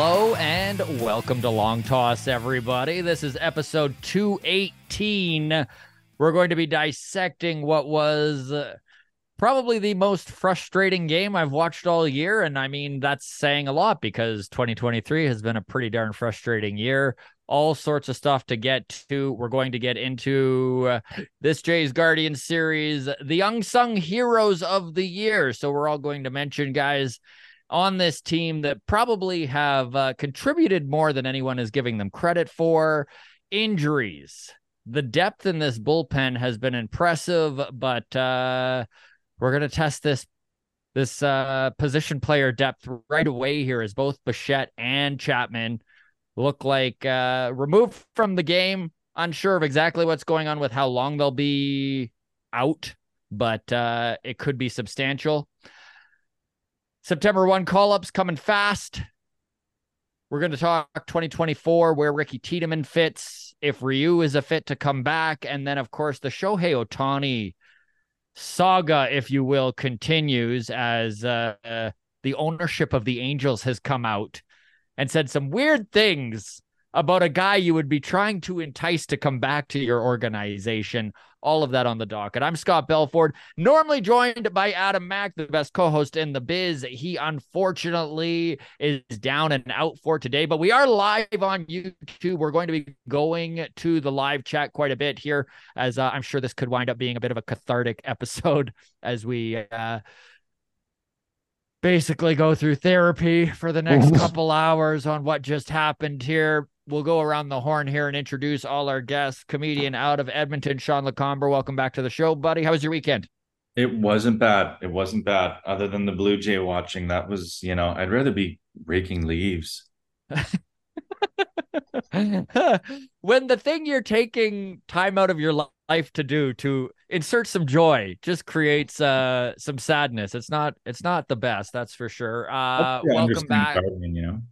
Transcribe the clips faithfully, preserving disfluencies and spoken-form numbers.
one. My goodness. Hello and welcome to Long Toss, everybody. This is episode two eighteen. We're going to be dissecting what was uh, probably the most frustrating game I've watched all year. And I mean, that's saying a lot because twenty twenty-three has been a pretty darn frustrating year. All sorts of stuff to get to. We're going to get into uh, this Jays Guardian series, the unsung heroes of the year. So we're all going to mention guys on this team that probably have uh, contributed more than anyone is giving them credit for. Injuries. The depth in this bullpen has been impressive, but uh, we're going to test this this uh, position player depth right away here as both Bichette and Chapman look like uh, removed from the game. Unsure of exactly what's going on with how long they'll be out, but uh, it could be substantial. September first call-ups coming fast. We're going to talk twenty twenty-four, where Ricky Tiedemann fits, if Ryu is a fit to come back. And then, of course, the Shohei Otani saga, if you will, continues as uh, uh, the ownership of the Angels has come out and said some weird things about a guy you would be trying to entice to come back to your organization. All of that on the docket. I'm Scott Belford, normally joined by Adam Mack, the best co-host in the biz. He unfortunately is down and out for today, but we are live on YouTube. We're going to be going to the live chat quite a bit here, as uh, I'm sure this could wind up being a bit of a cathartic episode as we uh, basically go through therapy for the next couple hours on what just happened here. We'll go around the horn here and introduce all our guests. Comedian out of Edmonton, Sean LaComber, welcome back to the show, buddy. How was your weekend? It wasn't bad. It wasn't bad. Other than the Blue Jay watching, that was, you know, I'd rather be raking leaves. When the thing you're taking time out of your life to do to insert some joy just creates uh some sadness, it's not it's not the best, that's for sure. Uh welcome back. Gardening, you know?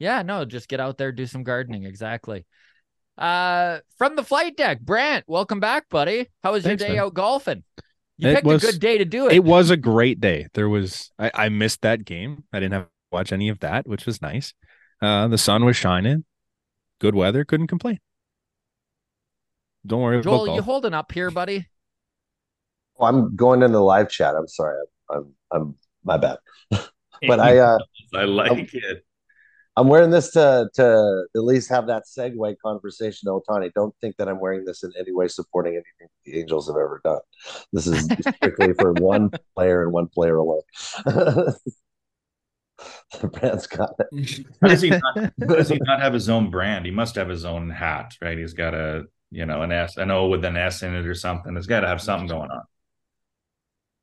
Yeah, no, just get out there, do some gardening. Exactly. Uh from the flight deck, Brant, welcome back, buddy. How was Thanks, your day man. Out golfing? You it picked was, a good day to do it. It was a great day. There was I, I missed that game. I didn't have to watch any of that, which was nice. Uh, the sun was shining. Good weather. Couldn't complain. Don't worry about Joel, you holding up here, buddy? Oh, I'm going into the live chat. I'm sorry. I'm, I'm, I'm my bad. But I, uh, I like I'm, it. I'm wearing this to, to at least have that segue conversation to Otani. Don't think that I'm wearing this in any way supporting anything the Angels have ever done. This is strictly for one player and one player alone. Brand's got it. Does he not, does he not have his own brand? He must have his own hat, right? He's got a, you know, an S, an O with an S in it or something. It's got to have something going on.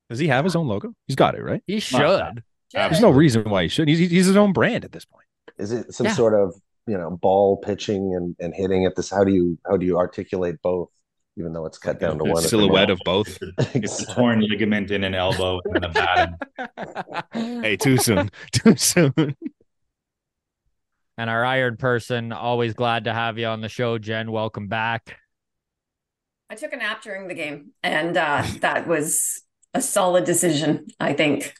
Does he have his own logo? He's got it, right? He should. Yeah. There's no reason why he shouldn't. He's, he's his own brand at this point. Is it some yeah. sort of, you know, ball pitching and, and hitting at this? How do you how do you articulate both? Even though it's cut down to one silhouette of both. It's a torn ligament in an elbow and a bat. Hey, too soon. Too soon. And our iron person, always glad to have you on the show, Jen. Welcome back. I took a nap during the game, and uh, that was a solid decision, I think.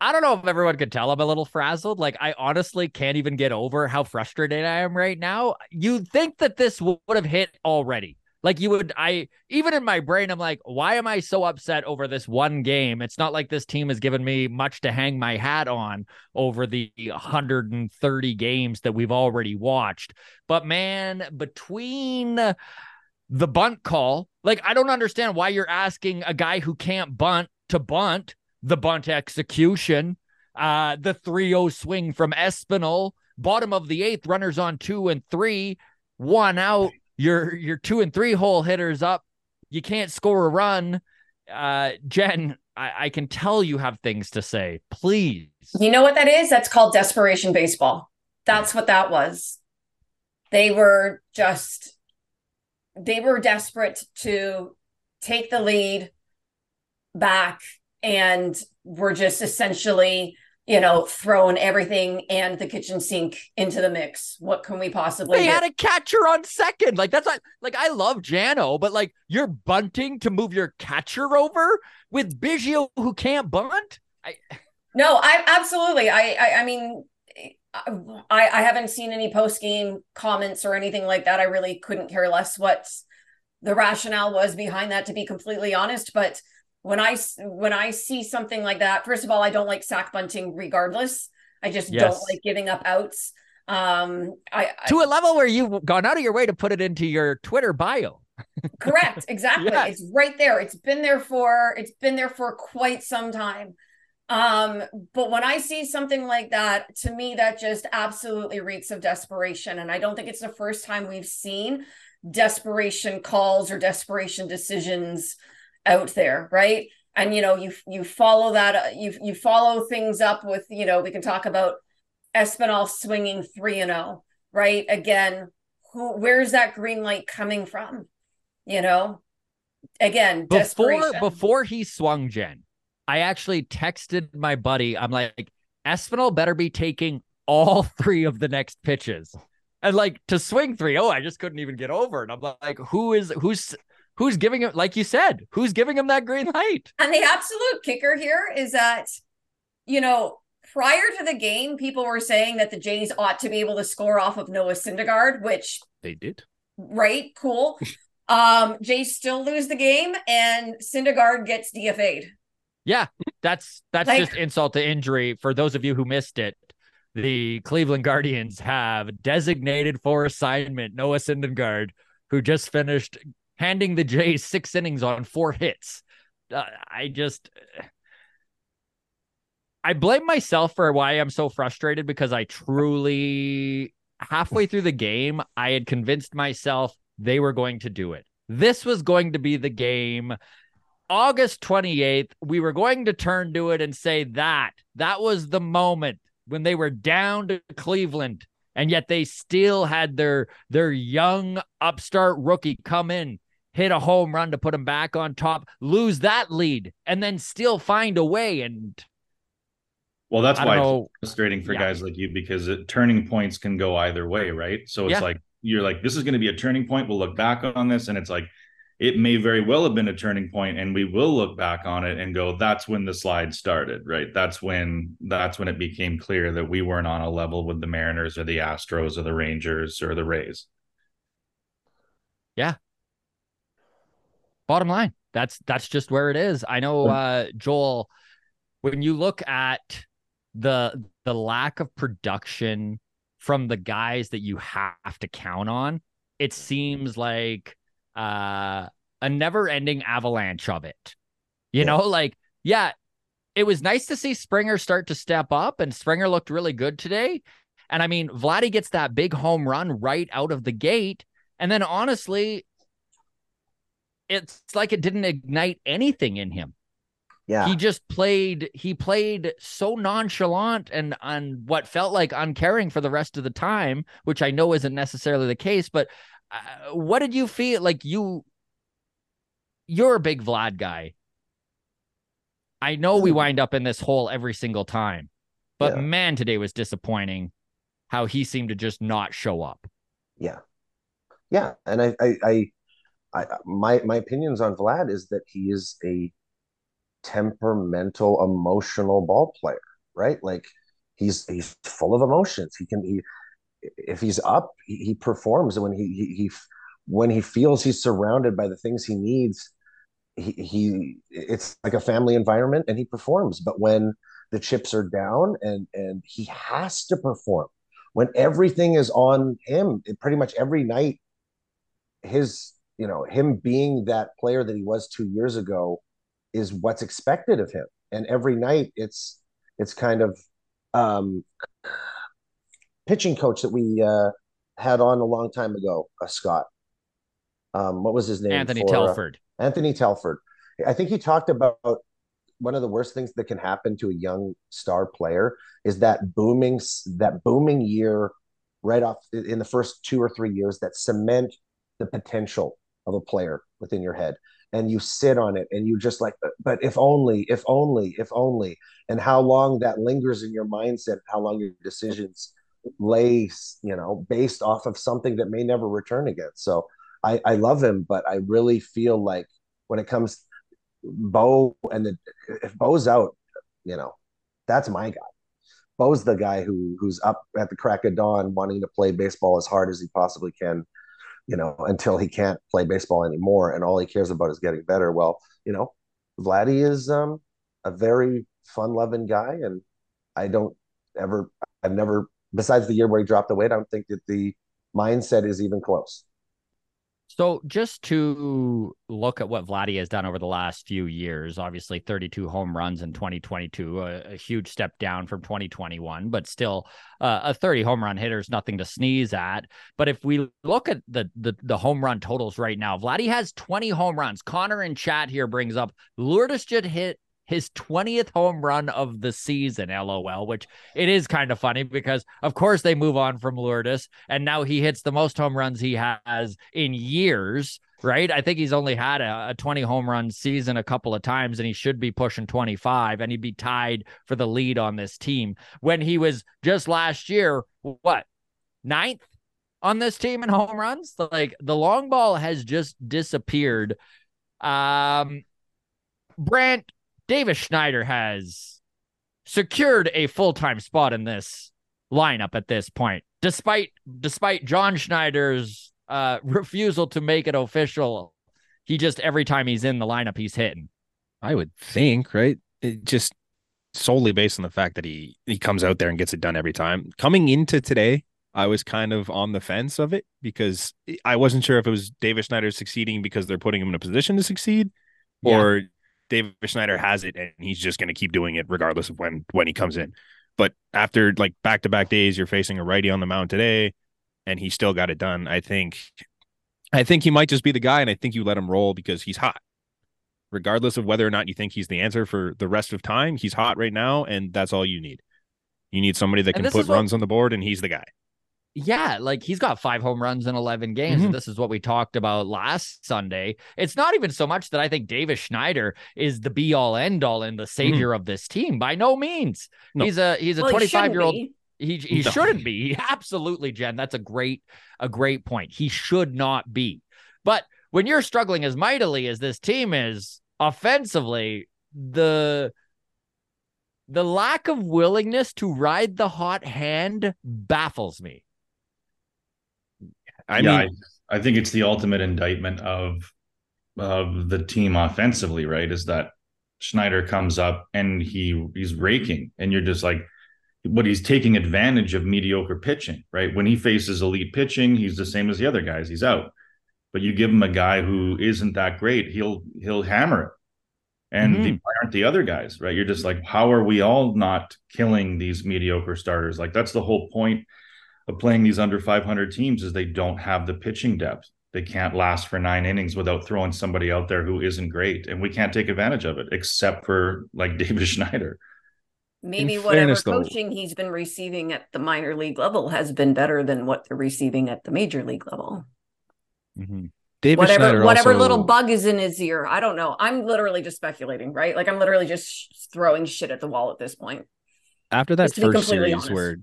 I don't know if everyone could tell I'm a little frazzled. Like, I honestly can't even get over how frustrated I am right now. You'd think that this would have hit already. Like, you would, I, even in my brain, I'm like, why am I so upset over this one game? It's not like this team has given me much to hang my hat on over the one hundred thirty games that we've already watched. But man, between the bunt call, like, I don't understand why you're asking a guy who can't bunt to bunt. The bunt execution, uh, the three oh swing from Espinal, bottom of the eighth, runners on two and three, one out, your your two and three hole hitters up. You can't score a run. Uh, Jen, I, I can tell you have things to say. Please. You know what that is? That's called desperation baseball. That's what that was. They were just, they were desperate to take the lead back and were just essentially, you know, throwing everything and the kitchen sink into the mix. What can we possibly They do? Had a catcher on second. Like, that's not, like, I love Jano, but, like, you're bunting to move your catcher over with Biggio, who can't bunt? I... No, I absolutely. I, I, I mean... I, I haven't seen any post-game comments or anything like that. I really couldn't care less what the rationale was behind that, to be completely honest. But when I, when I see something like that, first of all, I don't like sack bunting regardless. I just yes. don't like giving up outs. Um, I, I, to a level where you've gone out of your way to put it into your Twitter bio. Correct. Exactly. Yes. It's right there. It's been there for, it's been there for quite some time. Um, but when I see something like that, to me, that just absolutely reeks of desperation. And I don't think it's the first time we've seen desperation calls or desperation decisions out there. Right. And, you know, you, you follow that, you, you follow things up with, you know, we can talk about Espinal swinging three and oh, right. Again, who, where's that green light coming from? You know, again, before, before he swung, Jen, I actually texted my buddy. I'm like, Espinal better be taking all three of the next pitches. And like to swing three, oh, I just couldn't even get over. And I'm like, who is, who's, who's giving him, like you said, who's giving him that green light? And the absolute kicker here is that, you know, prior to the game, people were saying that the Jays ought to be able to score off of Noah Syndergaard, which they did. Right. Cool. um, Jays still lose the game and Syndergaard gets D F A'd. Yeah, that's that's like, just insult to injury. For those of you who missed it, the Cleveland Guardians have designated for assignment Noah Syndergaard, who just finished handing the Jays six innings on four hits. Uh, I just... I blame myself for why I'm so frustrated, because I truly, halfway through the game, I had convinced myself they were going to do it. This was going to be the game... August twenty-eighth, we were going to turn to it and say that that was the moment when they were down to Cleveland, and yet they still had their their young upstart rookie come in, hit a home run to put them back on top, lose that lead, and then still find a way. And well, that's why it's frustrating for yeah. guys like you, because it, turning points can go either way, right? So it's yeah. like you're like, this is going to be a turning point. We'll look back on this, and it's like, it may very well have been a turning point, and we will look back on it and go, that's when the slide started, right? That's when, that's when it became clear that we weren't on a level with the Mariners or the Astros or the Rangers or the Rays. Yeah. Bottom line, that's, that's just where it is. I know, uh, Joel, when you look at the, the lack of production from the guys that you have to count on, it seems like Uh, a never-ending avalanche of it. You know, like, yeah, it was nice to see Springer start to step up, and Springer looked really good today. And I mean, Vladdy gets that big home run right out of the gate. And then honestly, it's like it didn't ignite anything in him. Yeah. He just played, he played so nonchalant and on what felt like uncaring for the rest of the time, which I know isn't necessarily the case, but Uh, what did you feel like you you're a big Vlad guy? I know we wind up in this hole every single time, but yeah. man, today was disappointing how he seemed to just not show up. Yeah. Yeah. And I, I, I, I my, my opinions on Vlad is that he is a temperamental, emotional ball player, right? Like he's, he's full of emotions. He can be, if he's up, he, he performs. When he, he, he, when he feels he's surrounded by the things he needs, he, he, it's like a family environment, and he performs. But when the chips are down and, and he has to perform, when everything is on him, it pretty much every night, his, you know, him being that player that he was two years ago is what's expected of him. And every night it's, it's kind of, um, pitching coach that we uh, had on a long time ago, uh, Scott. Um, what was his name? Anthony for, Telford. Uh, Anthony Telford. I think he talked about one of the worst things that can happen to a young star player is that booming, that booming year right off in the first two or three years that cement the potential of a player within your head. And you sit on it and you just like, but, but if only, if only, if only, and how long that lingers in your mindset, how long your decisions lay, you know, based off of something that may never return again. So I, I love him, but I really feel like when it comes Bo and the, if Bo's out, you know, that's my guy. Bo's the guy who who's up at the crack of dawn wanting to play baseball as hard as he possibly can, you know, until he can't play baseball anymore. And all he cares about is getting better. Well, you know, Vladdy is um, a very fun-loving guy. And I don't ever, I've never, besides the year where he dropped the weight, I don't think that the mindset is even close. So just to look at what Vladdy has done over the last few years, obviously thirty-two home runs in twenty twenty-two, a, a huge step down from twenty twenty-one, but still uh, a thirty home run hitter is nothing to sneeze at. But if we look at the, the the home run totals right now, Vladdy has twenty home runs. Connor in chat here brings up Lourdes just hit his twentieth home run of the season, LOL, which it is kind of funny because, of course, they move on from Lourdes, and now he hits the most home runs he has in years, right? I think he's only had a, a twenty home run season a couple of times, and he should be pushing twenty-five, and he'd be tied for the lead on this team. When he was just last year, what, ninth on this team in home runs? Like, the long ball has just disappeared. Um, Brant, Davis Schneider has secured a full-time spot in this lineup at this point, despite despite John Schneider's uh, refusal to make it official. He just, every time he's in the lineup, he's hitting. I would think, right? It just solely based on the fact that he, he comes out there and gets it done every time. Coming into today, I was kind of on the fence of it because I wasn't sure if it was Davis Schneider succeeding because they're putting him in a position to succeed or... Yeah. David Schneider has it and he's just going to keep doing it regardless of when, when he comes in. But after like back-to-back days, you're facing a righty on the mound today and he still got it done. I think, I think he might just be the guy. And I think you let him roll because he's hot regardless of whether or not you think he's the answer for the rest of time. He's hot right now. And that's all you need. You need somebody that can put runs on the board and he's the guy. Yeah, like he's got five home runs in eleven games. Mm-hmm. And this is what we talked about last Sunday. It's not even so much that I think Davis Schneider is the be all end all and the savior mm-hmm. of this team. By no means. No. He's a he's a well, twenty-five year old. He he no. shouldn't be. Absolutely, Jen. That's a great a great point. He should not be. But when you're struggling as mightily as this team is offensively, the the lack of willingness to ride the hot hand baffles me. I yeah, mean, I, I think it's the ultimate indictment of of the team offensively, right? Is that Schneider comes up and he he's raking, and you're just like, what? He's taking advantage of mediocre pitching, right? When he faces elite pitching, he's the same as the other guys. He's out. But you give him a guy who isn't that great, he'll he'll hammer it. And mm-hmm. the, why aren't the other guys, right? You're just like, how are we all not killing these mediocre starters? Like that's the whole point of playing these under five hundred teams is they don't have the pitching depth. They can't last for nine innings without throwing somebody out there who isn't great. And we can't take advantage of it, except for like David Schneider. Maybe in whatever fairness, coaching though, he's been receiving at the minor league level has been better than what they're receiving at the major league level. Mm-hmm. David whatever Schneider whatever also... little bug is in his ear. I don't know. I'm literally just speculating, right? Like I'm literally just throwing shit at the wall at this point. After that first series honest. where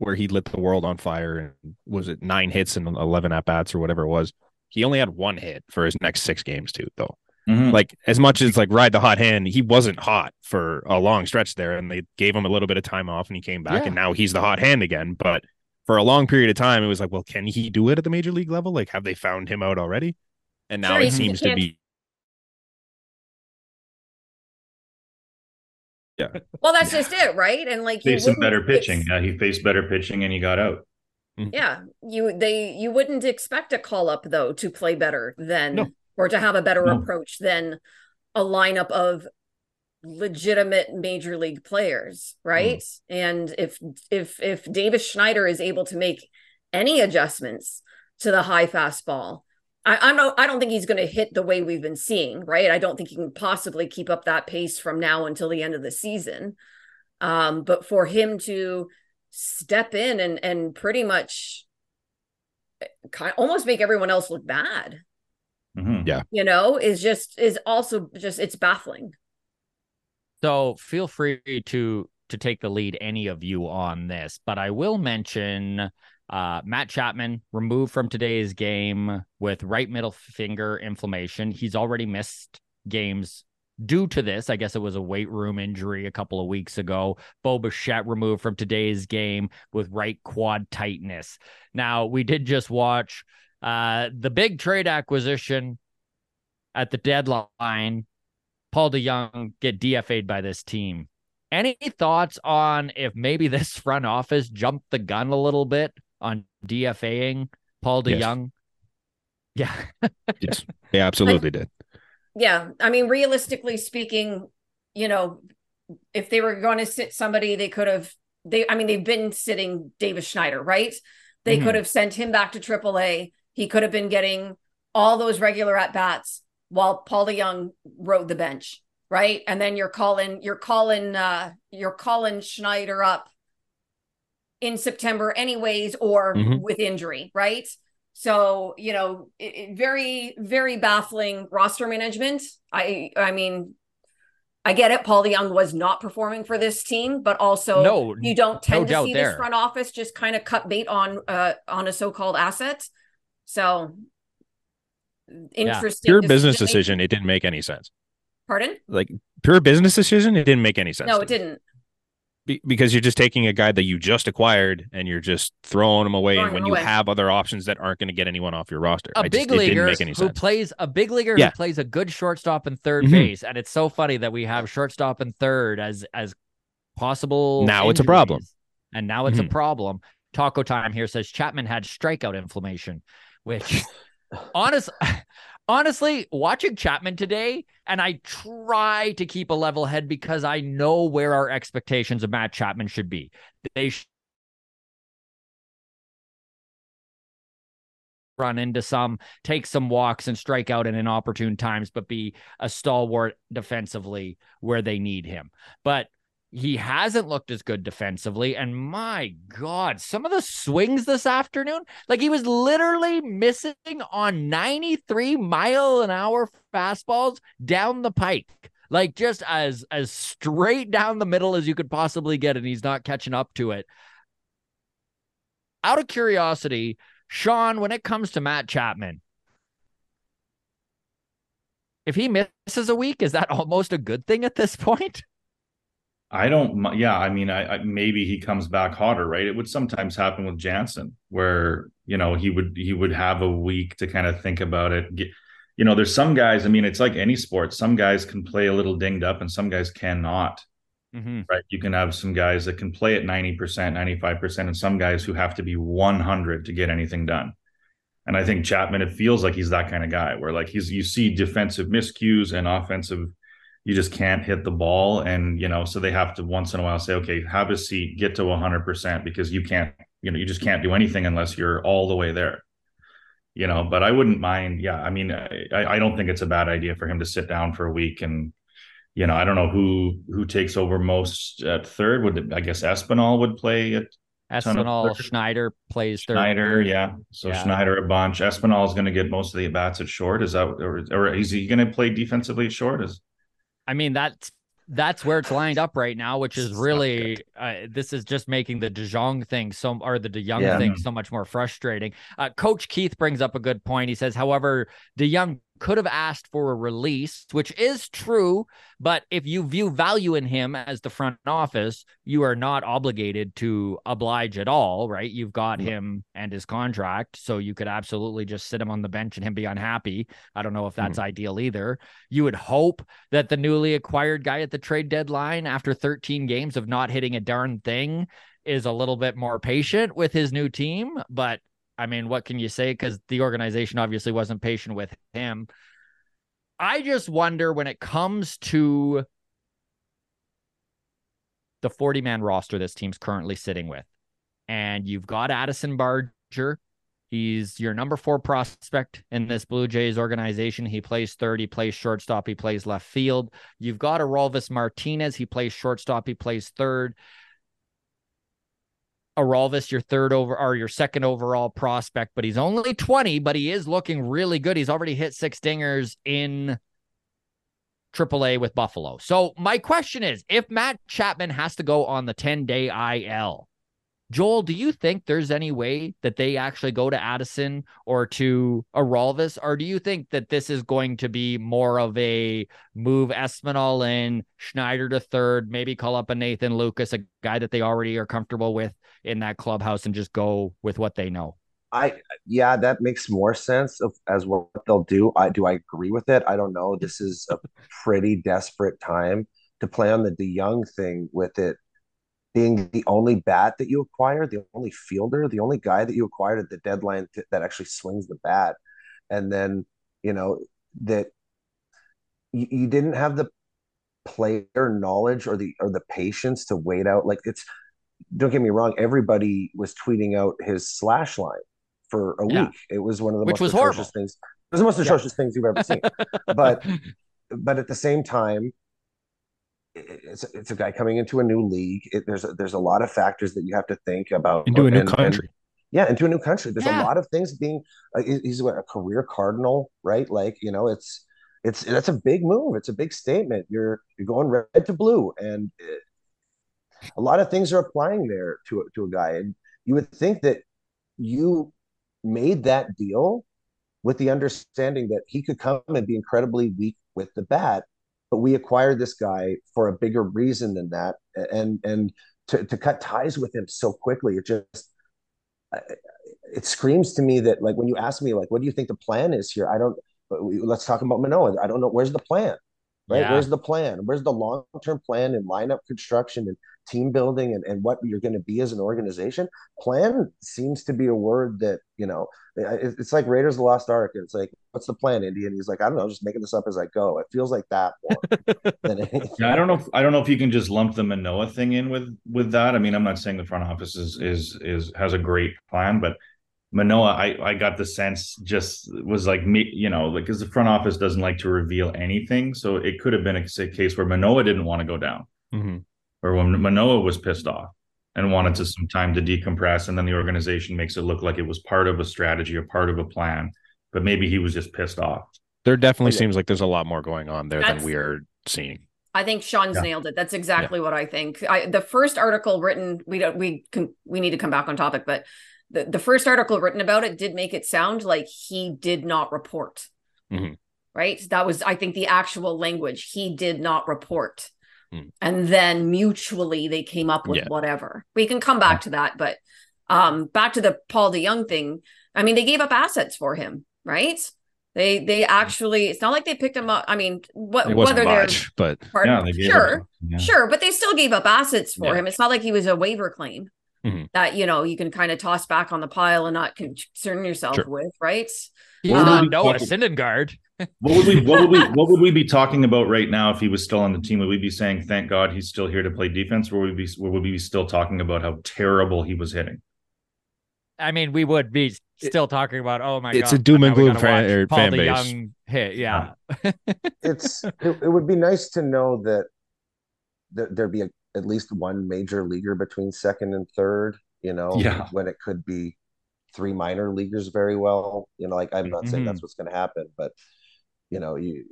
where he lit the world on fire and was it nine hits and eleven at-bats or whatever it was. He only had one hit for his next six games too, though. Mm-hmm. Like as much as like ride the hot hand, he wasn't hot for a long stretch there and they gave him a little bit of time off and he came back yeah. and now he's the hot hand again. But for a long period of time, it was like, well, can he do it at the major league level? Like have they found him out already? And now sure, it seems to be. Yeah. Well, that's yeah. just it, right? And like you faced some better pitching. Yeah, he faced better pitching, and he got out. Yeah, you they you wouldn't expect a call up though to play better than no. or to have a better no. approach than a lineup of legitimate major league players, right? Mm. And if if if Davis Schneider is able to make any adjustments to the high fastball. I, I don't I don't think he's going to hit the way we've been seeing, right? I don't think he can possibly keep up that pace from now until the end of the season. Um, but for him to step in and and pretty much kind of almost make everyone else look bad. Mm-hmm. Yeah. You know, is just, is also just, it's baffling. So feel free to, to take the lead, any of you on this, but I will mention uh, Matt Chapman removed from today's game with right middle finger inflammation. He's already missed games due to this. I guess it was a weight room injury a couple of weeks ago. Bo Bichette removed from today's game with right quad tightness. Now we did just watch uh, the big trade acquisition at the deadline. Paul DeJong get D F A'd by this team. Any thoughts on if maybe this front office jumped the gun a little bit on D F A'ing Paul DeJong? Yes. Yeah. Yes. They absolutely I, did. Yeah. I mean, realistically speaking, you know, if they were going to sit somebody, they could have, they, I mean, they've been sitting Davis Schneider, right? They mm-hmm. could have sent him back to triple A. He could have been getting all those regular at-bats while Paul DeJong rode the bench. Right. And then you're calling, you're calling, uh, you're calling Schneider up in September anyways, or mm-hmm. with injury. Right. So, you know, it, it, very, very baffling roster management. I, I mean, I get it. Paul DeJong was not performing for this team, but also no, you don't tend no to see there. This front office just kind of cut bait on, uh, on a so-called asset. So interesting. Yeah. Your business decision. It didn't make any sense. Pardon? Like pure business decision, it didn't make any sense. No, it didn't. Be- because you're just taking a guy that you just acquired and you're just throwing him away. Throwing and when you away. Have other options that aren't going to get anyone off your roster, a I big just, leaguer who sense. Plays a big leaguer yeah. who plays a good shortstop and third mm-hmm. base, and it's so funny that we have shortstop and third as as possible. Now injuries. It's a problem, and now it's mm-hmm. a problem. Taco Time here says Chapman had strikeout inflammation, which honestly. Honestly, watching Chapman today, and I try to keep a level head because I know where our expectations of Matt Chapman should be. They should run into some, take some walks and strike out in inopportune times, but be a stalwart defensively where they need him. But he hasn't looked as good defensively. And my God, some of the swings this afternoon, like he was literally missing on ninety-three mile an hour fastballs down the pike, like just as, as straight down the middle as you could possibly get. And he's not catching up to it. Out of curiosity, Sean, when it comes to Matt Chapman, if he misses a week, is that almost a good thing at this point? I don't, yeah, I mean, I, I maybe he comes back hotter, right? It would sometimes happen with Jansen where, you know, he would he would have a week to kind of think about it. Get, you know, there's some guys, I mean, it's like any sport. Some guys can play a little dinged up and some guys cannot, mm-hmm. right? You can have some guys that can play at ninety percent, ninety-five percent, and some guys who have to be one hundred to get anything done. And I think Chapman, it feels like he's that kind of guy where like he's you see defensive miscues and offensive you just can't hit the ball. And, you know, so they have to once in a while say, okay, have a seat, get to one hundred percent because you can't, you know, you just can't do anything unless you're all the way there, you know, but I wouldn't mind. Yeah. I mean, I, I don't think it's a bad idea for him to sit down for a week. And, you know, I don't know who, who takes over most at third. Would it, I guess Espinal would play at Espinal. Schneider plays third. Schneider, yeah. So yeah. Schneider a bunch. Espinal is going to get most of the at-bats at short. Is that, or, or is he going to play defensively at short? Is I mean, that's that's where it's lined up right now, which is really uh, this is just making the DeJong thing so or the DeJong yeah, thing so much more frustrating. Uh, Coach Keith brings up a good point. He says, however, DeJong could have asked for a release, which is true. But if you view value in him as the front office, you are not obligated to oblige at all. Right. You've got mm-hmm. him and his contract. So you could absolutely just sit him on the bench and him be unhappy. I don't know if that's mm-hmm. ideal either. You would hope that the newly acquired guy at the trade deadline after thirteen games of not hitting a darn thing is a little bit more patient with his new team. But I mean, what can you say? Because the organization obviously wasn't patient with him. I just wonder when it comes to the forty-man roster this team's currently sitting with, and you've got Addison Barger. He's your number four prospect in this Blue Jays organization. He plays third, he plays shortstop, he plays left field. You've got Aroldis Martinez. He plays shortstop, he plays third. Aralvis, your third over or your second overall prospect, but he's only twenty, but he is looking really good. He's already hit six dingers in triple A with Buffalo. So my question is, if Matt Chapman has to go on the ten-day I L, Joel, do you think there's any way that they actually go to Addison or to Aralvis, or do you think that this is going to be more of a move Espinal in, Schneider to third, maybe call up a Nathan Lucas, a guy that they already are comfortable with in that clubhouse, and just go with what they know? I yeah, that makes more sense of as what they'll do. I do I agree with it. I don't know. This is a pretty desperate time to play on the DeJong thing with it being the only bat that you acquire, the only fielder, the only guy that you acquired at the deadline th- that actually swings the bat. And then, you know, that you, you didn't have the player knowledge or the or the patience to wait out. Like, it's, don't get me wrong, everybody was tweeting out his slash line for a yeah. week. It was one of the Which most atrocious things. It was the most atrocious yeah. things you've ever seen. But but at the same time, it's it's a guy coming into a new league. It, there's a, there's a lot of factors that you have to think about. Into a new and, country, and, yeah, into a new country. There's yeah. a lot of things being. Uh, he's what, a career Cardinal, right? Like, you know, it's it's that's a big move. It's a big statement. You're you're going red to blue, and it, a lot of things are applying there to to a guy. And you would think that you made that deal with the understanding that he could come and be incredibly weak with the bat, but we acquired this guy for a bigger reason than that. And and to, to cut ties with him so quickly, it just, it screams to me that, like, when you ask me, like, what do you think the plan is here? I don't, let's talk about Manoah. I don't know. Where's the plan, right? Yeah. Where's the plan? Where's the long-term plan and lineup construction and team building and, and what you're going to be as an organization? Plan seems to be a word that, you know, it's like Raiders of the Lost Ark. It's like, what's the plan, Indy? And he's like, I don't know, I'm just making this up as I go. It feels like that more than anything. Yeah, I don't know. If, I don't know if you can just lump the Manoah thing in with with that. I mean, I'm not saying the front office is is is has a great plan, but Manoah, I I got the sense just was like me, you know, like, because the front office doesn't like to reveal anything, so it could have been a case where Manoah didn't want to go down. Mm-hmm. Or when Manoah was pissed off and wanted to some time to decompress, and then the organization makes it look like it was part of a strategy or part of a plan, but maybe he was just pissed off. There definitely yeah. seems like there's a lot more going on there That's, than we are seeing. I think Sean's yeah. nailed it. That's exactly yeah. what I think. I, the first article written, we don't, we can, we need to come back on topic, but the, the first article written about it did make it sound like he did not report. Mm-hmm. Right? That was, I think, the actual language. He did not report. And then mutually they came up with yeah. whatever. We can come back to that, but um, back to the Paul DeJong thing. I mean, they gave up assets for him, right? They they actually, it's not like they picked him up. I mean, what, it wasn't whether much, they're but pardon, yeah, they sure, up, yeah. sure, but they still gave up assets for yeah. him. It's not like he was a waiver claim mm-hmm. that, you know, you can kind of toss back on the pile and not concern yourself sure. with, right? He's um, not Noah Syndergaard. What would we what would we what would we be talking about right now if he was still on the team? Would we be saying, thank God he's still here to play defense? Or would we be would we be still talking about how terrible he was hitting? I mean, we would be still it, talking about, oh my it's God. It's a doom and gloom fan, fan base. Hit, yeah. it's it, it would be nice to know that there, there'd be a, at least one major leaguer between second and third, you know, yeah. when it could be three minor leaguers very well. You know, like, I'm not mm-hmm. saying that's what's going to happen, but you know, you,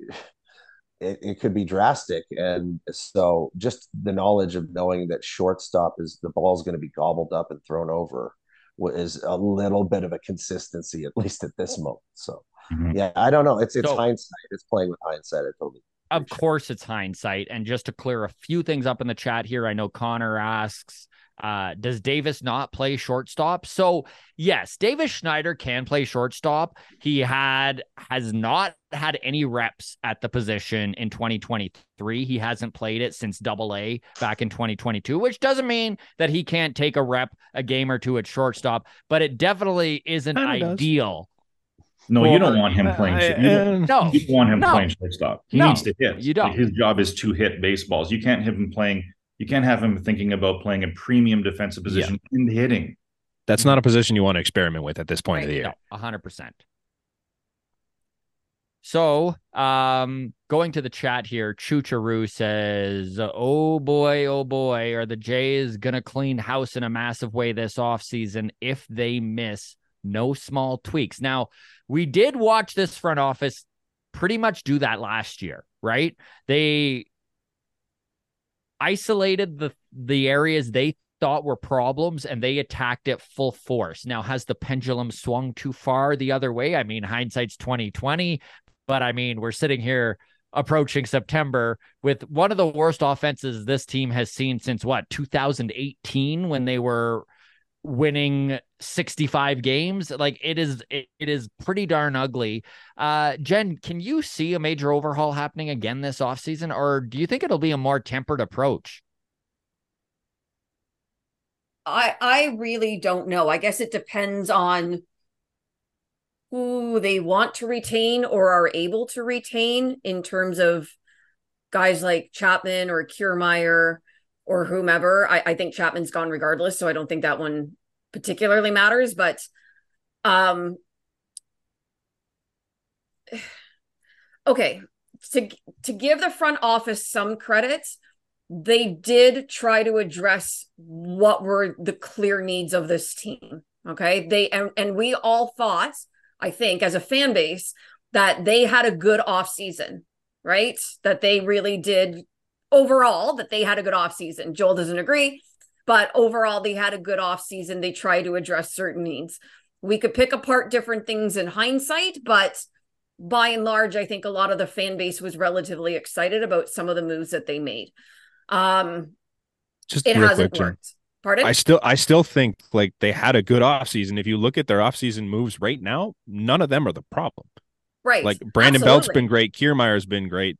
it, it could be drastic. And so just the knowledge of knowing that shortstop is the ball's going to be gobbled up and thrown over is a little bit of a consistency, at least at this moment. So, mm-hmm. yeah, I don't know. It's it's so, hindsight. It's playing with hindsight. I totally appreciate. Of course it's hindsight. And just to clear a few things up in the chat here, I know Connor asks, Uh, does Davis not play shortstop? So yes, Davis Schneider can play shortstop. He had has not had any reps at the position in twenty twenty-three. He hasn't played it since double A back in twenty twenty-two, which doesn't mean that he can't take a rep, a game or two at shortstop, but it definitely isn't Kinda ideal. Does. No, well, you don't want him playing. I, I, you don't, no, you don't want him no, playing shortstop. He no, needs to hit. You don't. His job is to hit baseballs. You can't have him playing. You can't have him thinking about playing a premium defensive position yeah. in hitting. That's not a position you want to experiment with at this point right. of the year. No, one hundred percent. So um, going to the chat here, Chucharu says, oh boy, oh boy, are the Jays going to clean house in a massive way this offseason if they miss no small tweaks? Now, we did watch this front office pretty much do that last year, right? They isolated the, the areas they thought were problems and they attacked it full force. Now, has the pendulum swung too far the other way? I mean, hindsight's twenty twenty, but I mean, we're sitting here approaching September with one of the worst offenses this team has seen since what, two thousand eighteen, when they were winning sixty-five games. Like it is, it, it is pretty darn ugly. Uh, Jen, can you see a major overhaul happening again this offseason, or do you think it'll be a more tempered approach? I, I really don't know. I guess it depends on who they want to retain or are able to retain in terms of guys like Chapman or Kiermaier or whomever. I, I think Chapman's gone regardless, so I don't think that one particularly matters. But um, okay, to, to give the front office some credit, they did try to address what were the clear needs of this team. Okay. They, and, and we all thought, I think as a fan base, that they had a good off season, right? That they really did overall, that they had a good off season. Joel doesn't agree, but overall they had a good off season. They tried to address certain needs. We could pick apart different things in hindsight, but by and large, I think a lot of the fan base was relatively excited about some of the moves that they made. Um, just it hasn't quick, worked. Pardon? I still, I still think like they had a good offseason. If you look at their offseason moves right now, none of them are the problem. Right. Like Brandon Absolutely. Belt's been great. Kiermaier's been great.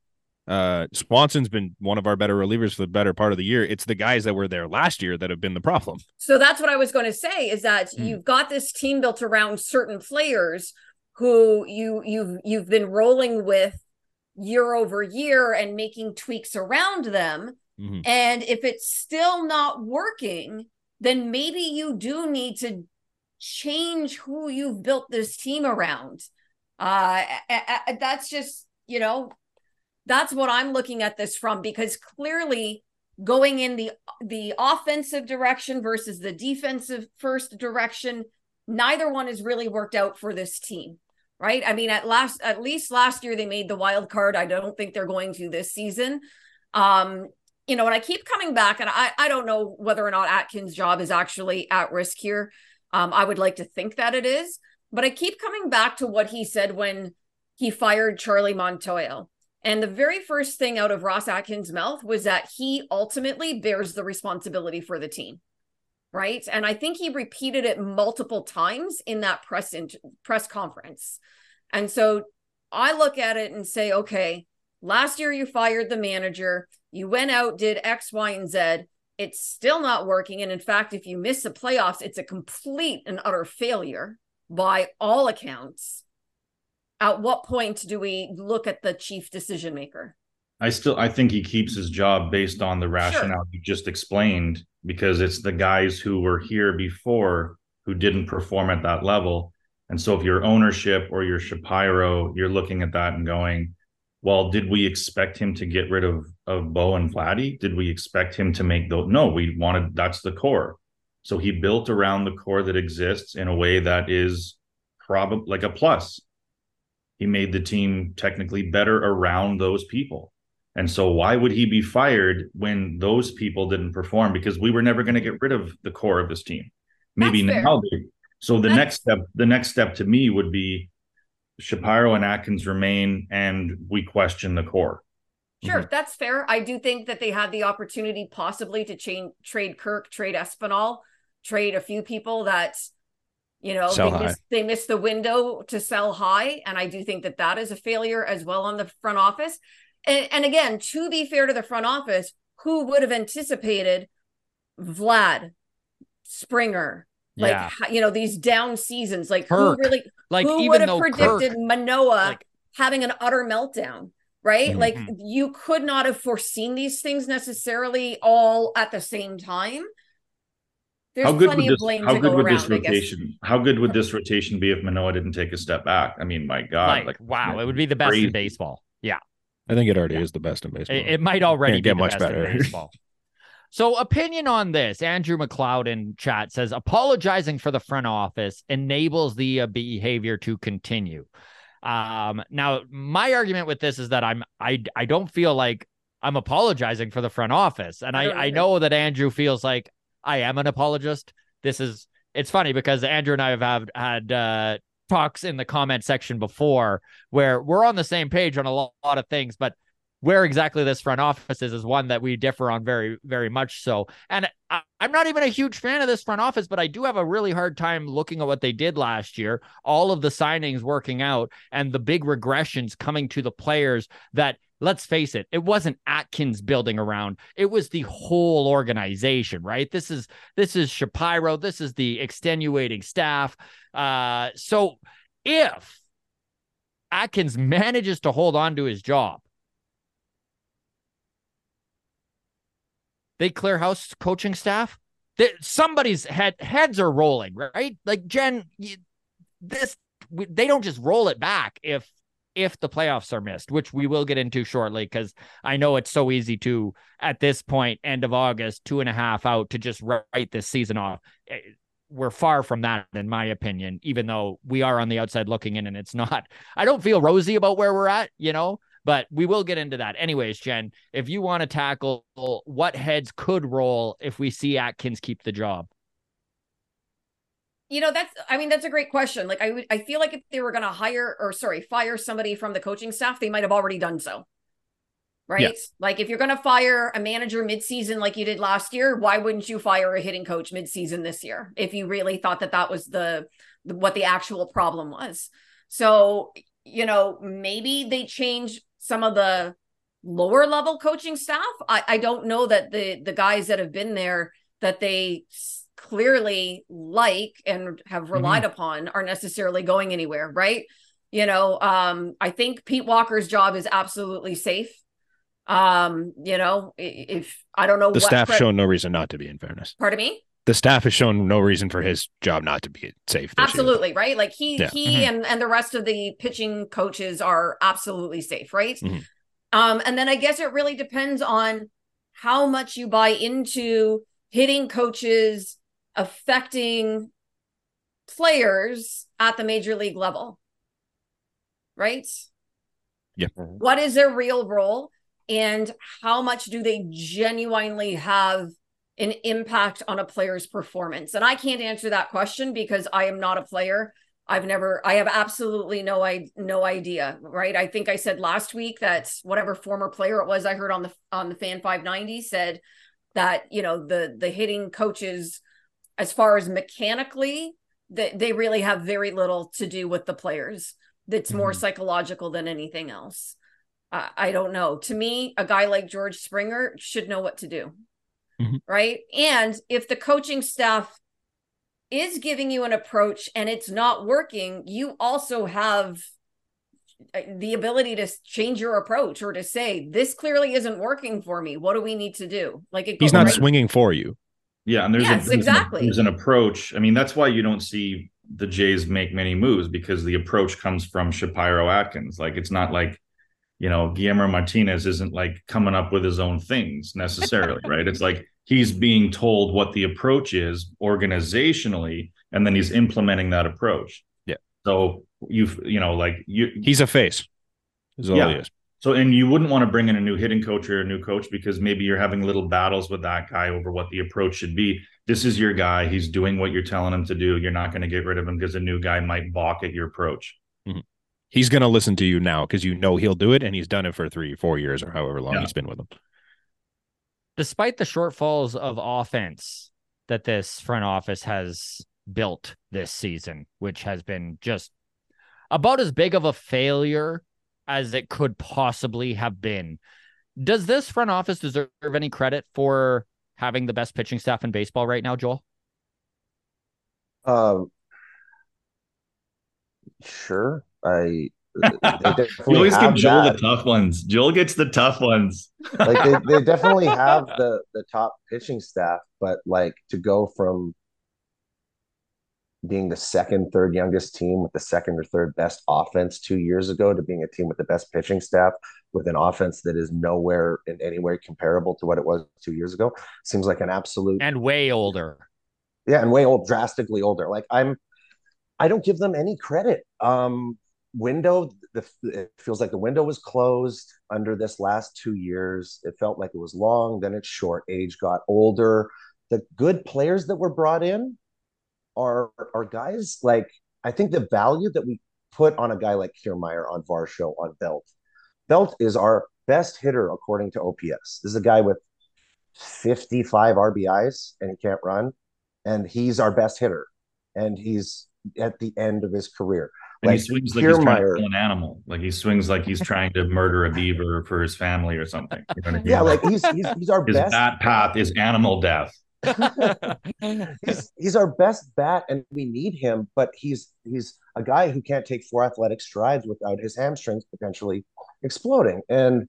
Uh, Swanson's been one of our better relievers for the better part of the year. It's the guys that were there last year that have been the problem. So that's what I was going to say, is that mm. you've got this team built around certain players who you, you've, you've been rolling with year over year and making tweaks around them. Mm-hmm. And if it's still not working, then maybe you do need to change who you've built this team around. Uh, I, I, that's just, you know, that's what I'm looking at this from, because clearly going in the, the offensive direction versus the defensive first direction, neither one has really worked out for this team, right? I mean, at last, at least last year they made the wild card. I don't think they're going to this season. Um, You know, and I keep coming back, and I, I don't know whether or not Atkins' job is actually at risk here. Um, I would like to think that it is. But I keep coming back to what he said when he fired Charlie Montoyo. And the very first thing out of Ross Atkins' mouth was that he ultimately bears the responsibility for the team, right? And I think he repeated it multiple times in that press in- press conference. And so I look at it and say, okay, last year you fired the manager. You went out, did X, Y, and Z. It's still not working. And in fact, if you miss the playoffs, it's a complete and utter failure by all accounts. At what point do we look at the chief decision maker? I still, I think he keeps his job based on the rationale sure. you just explained, because it's the guys who were here before who didn't perform at that level. And so if your ownership or your Shapiro, you're looking at that and going, well, did we expect him to get rid of, of Bo and Vladdy? Did we expect him to make those? No, we wanted, that's the core. So he built around the core that exists in a way that is probably like a plus. He made the team technically better around those people. And so why would he be fired when those people didn't perform? Because we were never going to get rid of the core of this team. Maybe now. So the that's- next step, the next step to me would be, Shapiro and Atkins remain, and we question the core. Sure, mm-hmm. that's fair. I do think that they had the opportunity possibly to change, trade Kirk, trade Espinal, trade a few people that, you know, they missed, they missed the window to sell high. And I do think that that is a failure as well on the front office. And, and again, to be fair to the front office, who would have anticipated Vlad, Springer, Like, yeah. you know, these down seasons, like Kirk. who really, like, who would have predicted Kirk, Manoah like, having an utter meltdown, right? Mm-hmm. Like you could not have foreseen these things necessarily all at the same time. There's how good plenty would this, of blame how to good go would around, this rotation, How good would this rotation be if Manoah didn't take a step back? I mean, my God. Like, like wow, it would be the best crazy. in baseball. Yeah. I think it already yeah. is the best in baseball. It, it might already Can't be get the much best better. in baseball. So opinion on this, Andrew McLeod in chat says, apologizing for the front office enables the uh, behavior to continue. Um, now, my argument with this is that I'm I I don't feel like I'm apologizing for the front office. And I, I know that Andrew feels like I am an apologist. This is it's funny because Andrew and I have had, had uh, talks in the comment section before where we're on the same page on a lot, lot of things, but where exactly this front office is, is one that we differ on very, very much so. And I, I'm not even a huge fan of this front office, but I do have a really hard time looking at what they did last year, all of the signings working out and the big regressions coming to the players that, let's face it, it wasn't Atkins building around. It was the whole organization, right? This is, this is Shapiro. This is the extenuating staff. Uh, so if Atkins manages to hold on to his job, they clear house coaching staff. They, somebody's head, heads are rolling, right? Like Jen, you, this we, they don't just roll it back if if the playoffs are missed, which we will get into shortly because I know it's so easy to, at this point, end of August, two and a half out, to just write this season off. We're far from that, in my opinion, even though we are on the outside looking in and it's not. I don't feel rosy about where we're at, you know? But we will get into that. Anyways, Jen, if you want to tackle what heads could roll if we see Atkins keep the job. You know, that's, I mean, that's a great question. Like, I would, I feel like if they were going to hire or sorry, fire somebody from the coaching staff, they might have already done so. Right. Yeah. Like if you're going to fire a manager midseason like you did last year, why wouldn't you fire a hitting coach midseason this year if you really thought that that was the, the what the actual problem was? So, you know, maybe they change some of the lower level coaching staff. I, I don't know that the, the guys that have been there that they clearly like and have relied mm-hmm. upon are necessarily going anywhere. Right. You know, um, I think Pete Walker's job is absolutely safe. Um, you know, if I don't know, the what staff pre- shown no reason not to be, in fairness. Pardon me? The staff has shown no reason for his job not to be safe. Absolutely. Year. Right. Like he, yeah. he mm-hmm. and, and the rest of the pitching coaches are absolutely safe. Right. Mm-hmm. Um, and then I guess it really depends on how much you buy into hitting coaches affecting players at the major league level. Right. Yeah. What is their real role and how much do they genuinely have an impact on a player's performance? And I can't answer that question because I am not a player. I've never, I have absolutely no, I no idea. Right. I think I said last week that whatever former player it was, I heard on the, on the Fan five ninety said that, you know, the, the hitting coaches, as far as mechanically, they, they really have very little to do with the players. That's more mm-hmm. psychological than anything else. Uh, I don't know. To me, a guy like George Springer should know what to do. Mm-hmm. Right. And if the coaching staff is giving you an approach and it's not working, you also have the ability to change your approach or to say, this clearly isn't working for me. What do we need to do? Like, it goes, he's not right? swinging for you. Yeah. And there's, yes, a, there's exactly. An, there's an approach. I mean, that's why you don't see the Jays make many moves, because the approach comes from Shapiro Atkins. Like, it's not like, you know, Guillermo Martinez isn't like coming up with his own things necessarily, right? It's like he's being told what the approach is organizationally, and then he's implementing that approach. Yeah. So you've, you know, like you, he's a face. Is all yeah. he is. So, and you wouldn't want to bring in a new hitting coach or a new coach because maybe you're having little battles with that guy over what the approach should be. This is your guy. He's doing what you're telling him to do. You're not going to get rid of him because a new guy might balk at your approach. Mm-hmm. He's going to listen to you now because you know he'll do it, and he's done it for three, four years or however long yeah. he's been with them. Despite the shortfalls of offense that this front office has built this season, which has been just about as big of a failure as it could possibly have been, does this front office deserve any credit for having the best pitching staff in baseball right now, Joel? Uh, sure. I you always give Joel that. the tough ones. Joel gets the tough ones. Like they, they definitely have the the top pitching staff, but like to go from being the second, third youngest team with the second or third best offense two years ago to being a team with the best pitching staff with an offense that is nowhere in any way comparable to what it was two years ago. Seems like an absolute... And way older. Yeah, and way old, drastically older. Like, I'm, I don't give them any credit. Um, window, the, it feels like the window was closed under this last two years. It felt like it was long, then it's short. Age got older. The good players that were brought in are are guys like, I think the value that we put on a guy like Kiermaier, on Varsho, on Belt. Belt is our best hitter according to O P S. This is a guy with fifty-five R B Is and he can't run, and he's our best hitter, and he's at the end of his career. And like, he swings like Kiermaier, he's trying to kill an animal. Like he swings like he's trying to murder a beaver for his family or something. You know what I mean? Yeah, like he's he's, he's our his best. His bat path is animal death. he's he's our best bat, and we need him. But he's he's a guy who can't take four athletic strides without his hamstrings potentially exploding. And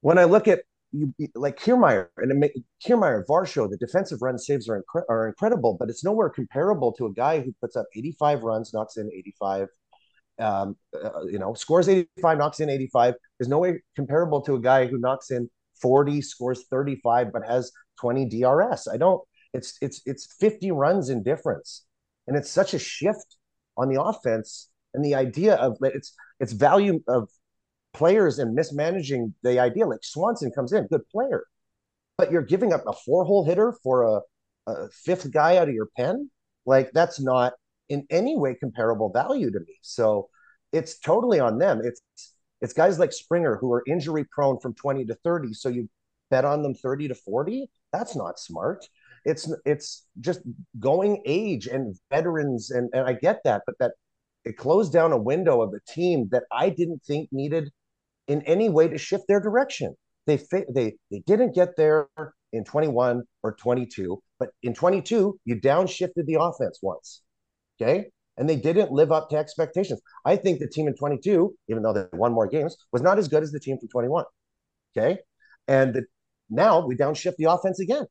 when I look at you, like Kiermaier and it, Kiermaier, Varsho, the defensive run saves are inc- are incredible, but it's nowhere comparable to a guy who puts up eighty-five runs, knocks in eighty-five, um, uh, you know, scores eighty-five, knocks in eighty-five. There's no way comparable to a guy who knocks in forty, scores thirty-five, but has twenty D R S. I don't. It's it's it's fifty runs in difference, and it's such a shift on the offense. And the idea of it's it's value of players and mismanaging the idea. Like Swanson comes in, good player, but you're giving up a four-hole hitter for a, a fifth guy out of your pen. Like that's not in any way comparable value to me. So it's totally on them. It's it's guys like Springer who are injury-prone from twenty to thirty. So you bet on them thirty to forty. That's not smart. It's it's just going age and veterans, and, and I get that, but that it closed down a window of a team that I didn't think needed in any way to shift their direction. They they they didn't get there in twenty-one or twenty-two, but in twenty-two you downshifted the offense once, okay? And they didn't live up to expectations. I think the team in twenty-two, even though they won more games, was not as good as the team from twenty-one, okay? And the now we downshift the offense again.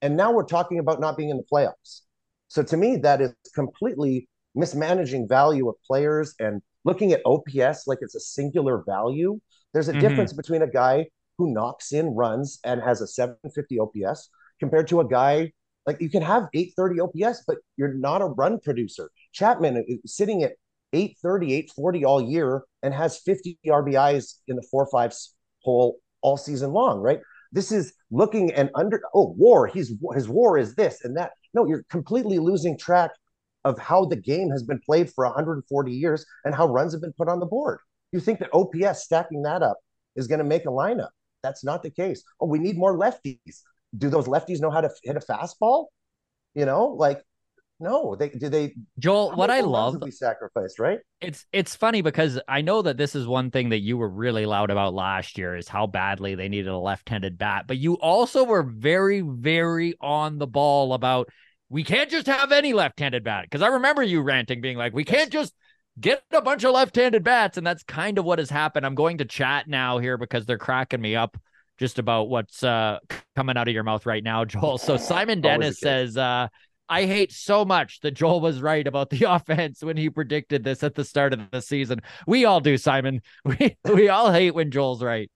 And now we're talking about not being in the playoffs. So to me, that is completely mismanaging value of players and looking at O P S like it's a singular value. There's a mm-hmm. difference between a guy who knocks in runs and has a seven fifty O P S compared to a guy, like you can have eight thirty O P S, but you're not a run producer. Chapman is sitting at eight thirty, eight forty all year and has fifty R B Is in the four five hole all season long, right? This is looking and under, oh, war, he's, his war is this and that. No, you're completely losing track of how the game has been played for one hundred forty years and how runs have been put on the board. You think that O P S, stacking that up, is going to make a lineup. That's not the case. Oh, we need more lefties. Do those lefties know how to hit a fastball? You know, like, no, they do they. Joel, what I love, we sacrificed, right? It's it's funny because I know that this is one thing that you were really loud about last year is how badly they needed a left-handed bat, but you also were very, very on the ball about we can't just have any left-handed bat, because I remember you ranting, being like, we can't just get a bunch of left-handed bats, and that's kind of what has happened. I'm going to chat now here because they're cracking me up just about what's uh, coming out of your mouth right now, Joel. So Simon Dennis says, uh, I hate so much that Joel was right about the offense when he predicted this at the start of the season. We all do, Simon. We we all hate when Joel's right.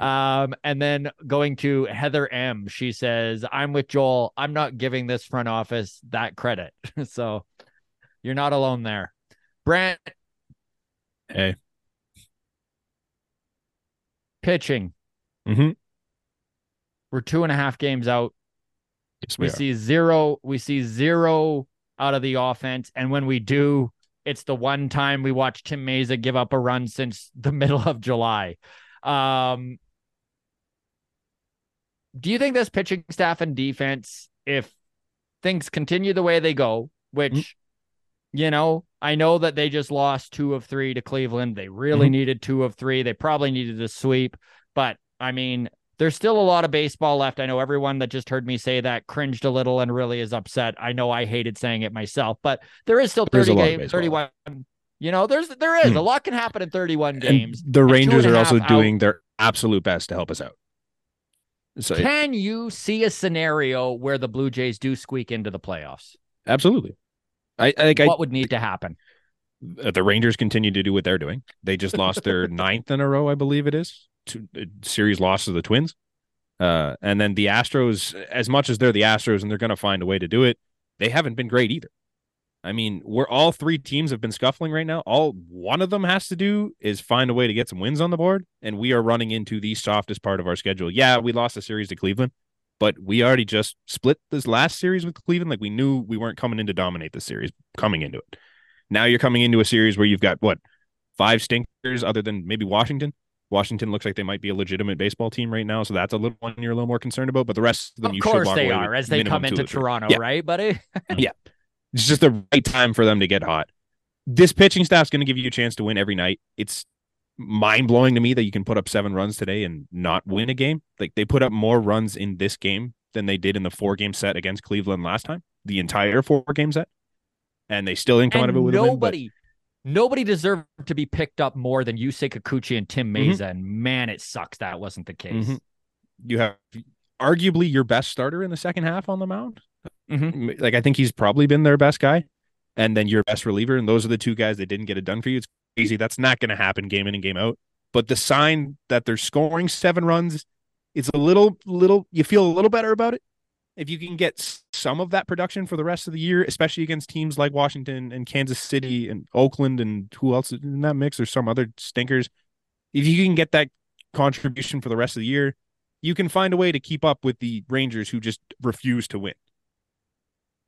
Um, and then going to Heather M. She says, I'm with Joel. I'm not giving this front office that credit. So you're not alone there. Brant. Hey. Pitching. Mm-hmm. We're two and a half games out. Yes, we we see zero. We see zero out of the offense. And when we do, it's the one time we watched Tim Mayza give up a run since the middle of July. Um, do you think this pitching staff and defense, if things continue the way they go, which, mm-hmm. you know, I know that they just lost two of three to Cleveland. They really mm-hmm. needed two of three. They probably needed a sweep. But, I mean... there's still a lot of baseball left. I know everyone that just heard me say that cringed a little and really is upset. I know I hated saying it myself, but there is still thirty games, thirty-one. You know, there's there is. Mm. A lot can happen in thirty-one games. And the Rangers are also doing out. their absolute best to help us out. So can you see a scenario where the Blue Jays do squeak into the playoffs? Absolutely. I, I think what I, would need to happen? The Rangers continue to do what they're doing. They just lost their ninth in a row, I believe it is, to, uh, series loss to the Twins. Uh, and then the Astros, as much as they're the Astros and they're going to find a way to do it, they haven't been great either. I mean, we're all three teams have been scuffling right now. All one of them has to do is find a way to get some wins on the board, and we are running into the softest part of our schedule. Yeah, we lost a series to Cleveland, but we already just split this last series with Cleveland. Like, we knew we weren't coming in to dominate the series coming into it. Now you're coming into a series where you've got, what, five stinkers other than maybe Washington? Washington looks like they might be a legitimate baseball team right now, so that's a little one you're a little more concerned about. But the rest of them, of you should walk away. Of course they are, as they come into Toronto, yeah. Right, buddy? Yeah, it's just the right time for them to get hot. This pitching staff's going to give you a chance to win every night. It's mind blowing to me that you can put up seven runs today and not win a game. Like, they put up more runs in this game than they did in the four game set against Cleveland last time, the entire four game set, and they still didn't come and out of it with nobody. A win, but... Nobody deserved to be picked up more than Yusei Kikuchi and Tim Mayza, mm-hmm. and man, it sucks that wasn't the case. Mm-hmm. You have arguably your best starter in the second half on the mound. Mm-hmm. Like, I think he's probably been their best guy, and then your best reliever, and those are the two guys that didn't get it done for you. It's crazy. That's not going to happen game in and game out. But the sign that they're scoring seven runs, it's a little, little. You feel a little better about it if you can get some of that production for the rest of the year, especially against teams like Washington and Kansas City and Oakland and who else is in that mix, or some other stinkers. If you can get that contribution for the rest of the year, you can find a way to keep up with the Rangers, who just refuse to win.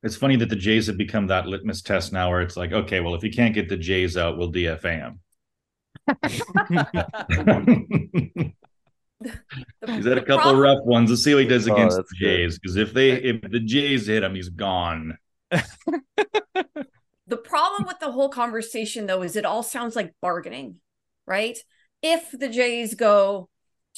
It's funny that the Jays have become that litmus test now, where it's like, okay, well, if you can't get the Jays out, we'll D F A them. He's had a couple of rough ones. Let's see what he does against oh, the Jays. Because if they if the Jays hit him, he's gone. The problem with the whole conversation, though, is it all sounds like bargaining, right? If the Jays go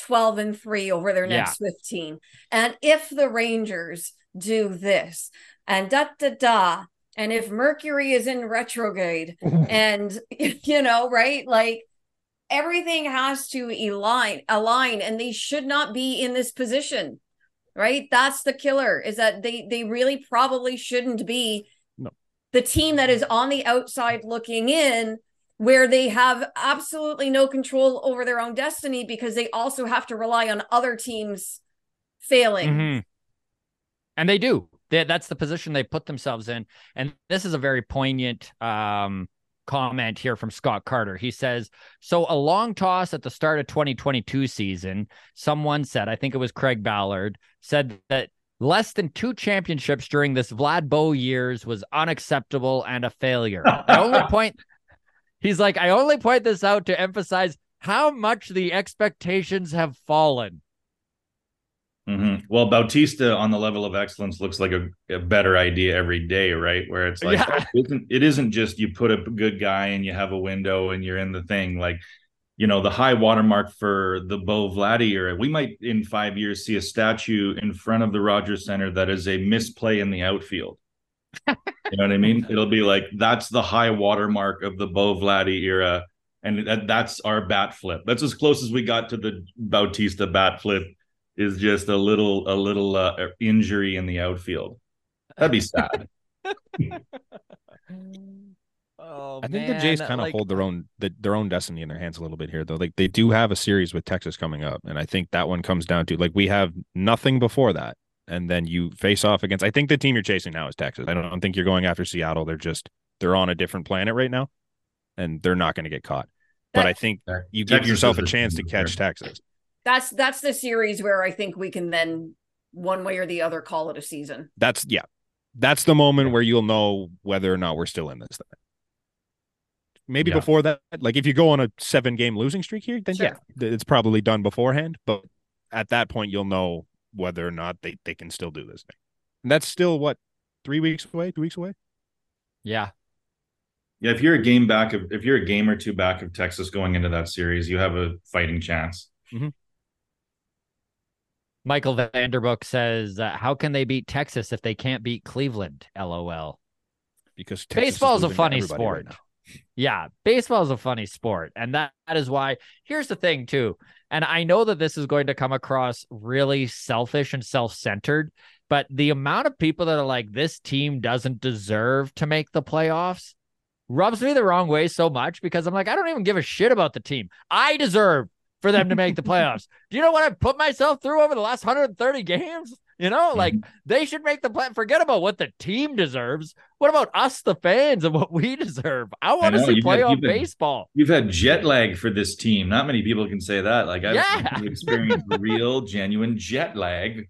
twelve and three over their next yeah. fifteen, and if the Rangers do this, and da da da, and if Mercury is in retrograde, and you know, right, like. Everything has to align, align, and they should not be in this position, right? That's the killer, is that they they really probably shouldn't be no. the team that is on the outside looking in, where they have absolutely no control over their own destiny, because they also have to rely on other teams failing. Mm-hmm. And they do. They, that's the position they put themselves in. And this is a very poignant um comment here from Scott Carter. He says, so a long toss at the start of twenty twenty-two season, someone said, I think it was Craig Ballard, said that less than two championships during this Vlad Bo years was unacceptable and a failure. I only point, he's like, I only point this out to emphasize how much the expectations have fallen. Mm-hmm. Well, Bautista on the level of excellence looks like a, a better idea every day, right? Where it's like, yeah. it, isn't, it isn't just you put a good guy and you have a window and you're in the thing. Like, you know, the high watermark for the Bo Vladdy era, we might in five years see a statue in front of the Rogers Center that is a misplay in the outfield. You know what I mean? It'll be like, that's the high watermark of the Bo Vladdy era. And that, that's our bat flip. That's as close as we got to the Bautista bat flip. Is just a little a little uh, injury in the outfield. That'd be sad. oh, I think man. the Jays kind of like, hold their own the, their own destiny in their hands a little bit here, though. Like, they do have a series with Texas coming up, and I think that one comes down to, like, we have nothing before that, and then you face off against. I think the team you're chasing now is Texas. I don't, I don't think you're going after Seattle. They're just they're on a different planet right now, and they're not going to get caught. But I think you give Texas yourself a chance to catch there. Texas. That's that's the series where I think we can then, one way or the other, call it a season. That's, yeah. That's the moment where you'll know whether or not we're still in this thing. Maybe yeah. before that, like, if you go on a seven-game losing streak here, then, sure. yeah, it's probably done beforehand. But at that point, you'll know whether or not they, they can still do this thing. And that's still, what, three weeks away, two weeks away? Yeah. Yeah, if you're a game back, of, if you're a game or two back of Texas going into that series, you have a fighting chance. Mm-hmm. Michael Vanderbook says, uh, how can they beat Texas if they can't beat Cleveland? L O L. Because Texas baseball's a funny sport. Right Yeah, baseball is a funny sport. And that, that is why, here's the thing too. And I know that this is going to come across really selfish and self-centered, but the amount of people that are like, this team doesn't deserve to make the playoffs rubs me the wrong way so much, because I'm like, I don't even give a shit about the team. I deserve for them to make the playoffs. Do you know what I put myself through over the last one hundred thirty games? You know, like they should make the play. Forget about what the team deserves. What about us, the fans, and what we deserve? I want I know, to see playoff had, baseball. Been, you've had jet lag for this team. Not many people can say that. Like I've yeah. experienced real, genuine jet lag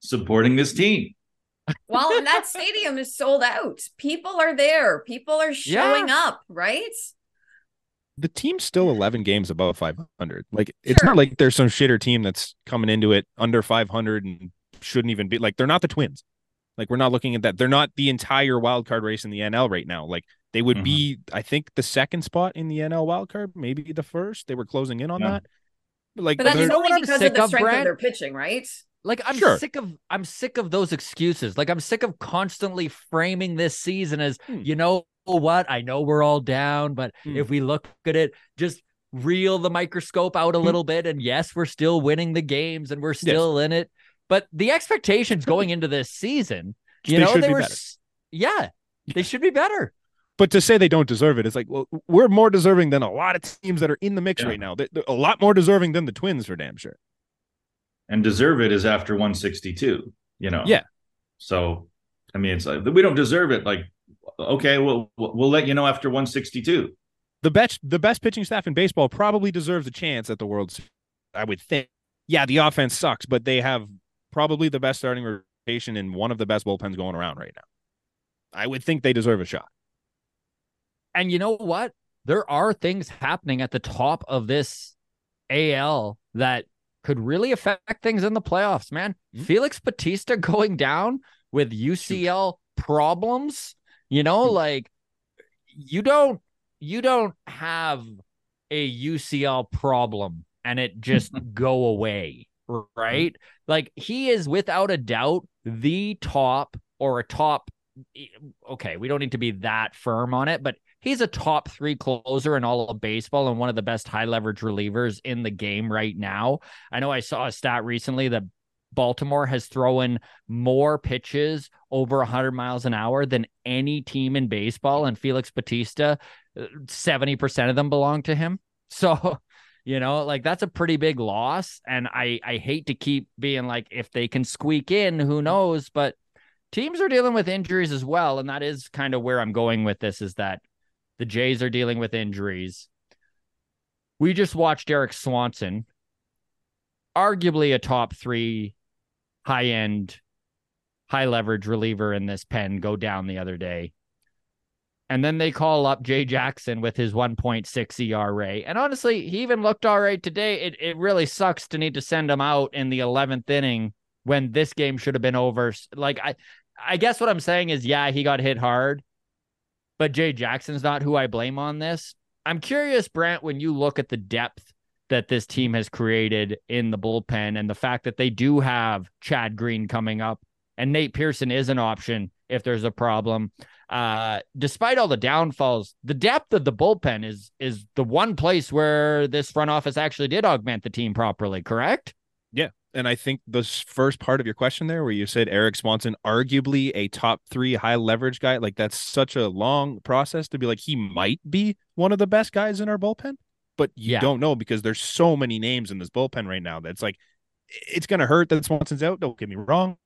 supporting this team. Well, and that stadium is sold out. People are there. People are showing yeah. up, right? The team's still eleven games above five hundred. Like it's sure. not like there's some shitter team that's coming into it under five hundred and shouldn't even be. Like they're not the Twins. Like we're not looking at that. They're not the entire wild card race in the N L right now. Like they would mm-hmm. be, I think, the second spot in the N L wild card, maybe the first. They were closing in on yeah. that. But like, but that's only you know because of the strength of, of their pitching, right? Like I'm sure. sick of I'm sick of those excuses. Like I'm sick of constantly framing this season as, hmm. you know what? I know we're all down, but hmm. if we look at it, just reel the microscope out a little bit, and yes, we're still winning the games and we're still yes. in it. But the expectations going into this season, you they know, they be were, better. yeah, they should be better. But to say they don't deserve it, it's like, well, we're more deserving than a lot of teams that are in the mix yeah. right now. They're a lot more deserving than the Twins for damn sure. And deserve it is after one sixty-two, you know? Yeah. So, I mean, it's like, we don't deserve it. Like, okay, we'll, we'll let you know after one sixty-two. The best, the best pitching staff in baseball probably deserves a chance at the World Series, I would think. Yeah, the offense sucks, but they have probably the best starting rotation and one of the best bullpens going around right now. I would think they deserve a shot. And you know what? There are things happening at the top of this A L that could really affect things in the playoffs, man. Mm-hmm. Felix Bautista going down with U C L problems, you know, like you don't, you don't have a U C L problem and it just go away. Right? Like he is without a doubt the top or a top. Okay. We don't need to be that firm on it, but he's a top three closer in all of baseball and one of the best high leverage relievers in the game right now. I know I saw a stat recently that Baltimore has thrown more pitches over one hundred miles an hour than any team in baseball. And Felix Bautista, seventy percent of them belong to him. So, you know, like that's a pretty big loss. And I, I hate to keep being like, if they can squeak in, who knows? But teams are dealing with injuries as well. And that is kind of where I'm going with this, is that the Jays are dealing with injuries. We just watched Eric Swanson, arguably a top three high-end, high-leverage reliever in this pen, go down the other day. And then they call up Jay Jackson with his one point six E R A. And honestly, he even looked all right today. It it really sucks to need to send him out in the eleventh inning when this game should have been over. Like, I, I guess what I'm saying is, yeah, he got hit hard, but Jay Jackson's not who I blame on this. I'm curious, Brant, when you look at the depth that this team has created in the bullpen and the fact that they do have Chad Green coming up and Nate Pearson is an option if there's a problem. Uh, despite all the downfalls, the depth of the bullpen is is the one place where this front office actually did augment the team properly, correct? Yeah, and I think this first part of your question there where you said Eric Swanson, arguably a top three high leverage guy, like that's such a long process to be like, he might be one of the best guys in our bullpen, but you yeah. don't know because there's so many names in this bullpen right now that's like, it's going to hurt that Swanson's out, don't get me wrong.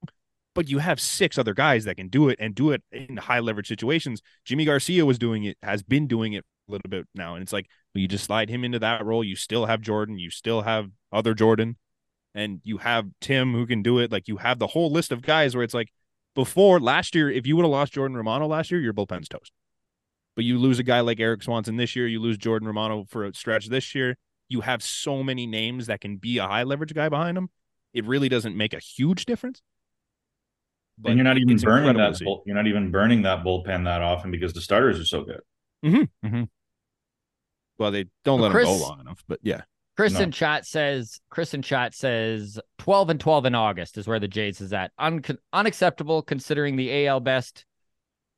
But you have six other guys that can do it and do it in high leverage situations. Yimmy García was doing it, has been doing it a little bit now. And it's like, well, you just slide him into that role. You still have Jordan. You still have other Jordan. And you have Tim who can do it. Like you have the whole list of guys where it's like before last year, if you would have lost Jordan Romano last year, your bullpen's toast. But you lose a guy like Eric Swanson this year. You lose Jordan Romano for a stretch this year. You have so many names that can be a high leverage guy behind him. It really doesn't make a huge difference. But and you're not even burning that bull, you're not even burning that bullpen that often because the starters are so good. Mm-hmm. Mm-hmm. Well, they don't let Chris, them go long enough, but yeah. Chris no. in chat says Chris in chat says twelve and twelve in August is where the Jays is at. Un- unacceptable considering the A L best.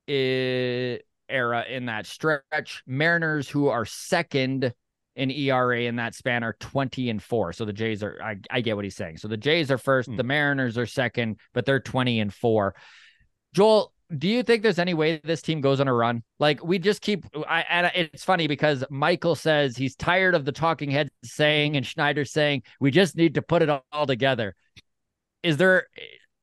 It, era in that stretch. Mariners, who are second in E R A in that span, are twenty and four. So the Jays are, I, I get what he's saying. So the Jays are first, mm. the Mariners are second, but they're twenty and four. Joel, do you think there's any way this team goes on a run? Like, we just keep, I, and it's funny because Michael says he's tired of the talking heads saying, and Schneider saying, we just need to put it all together. Is there,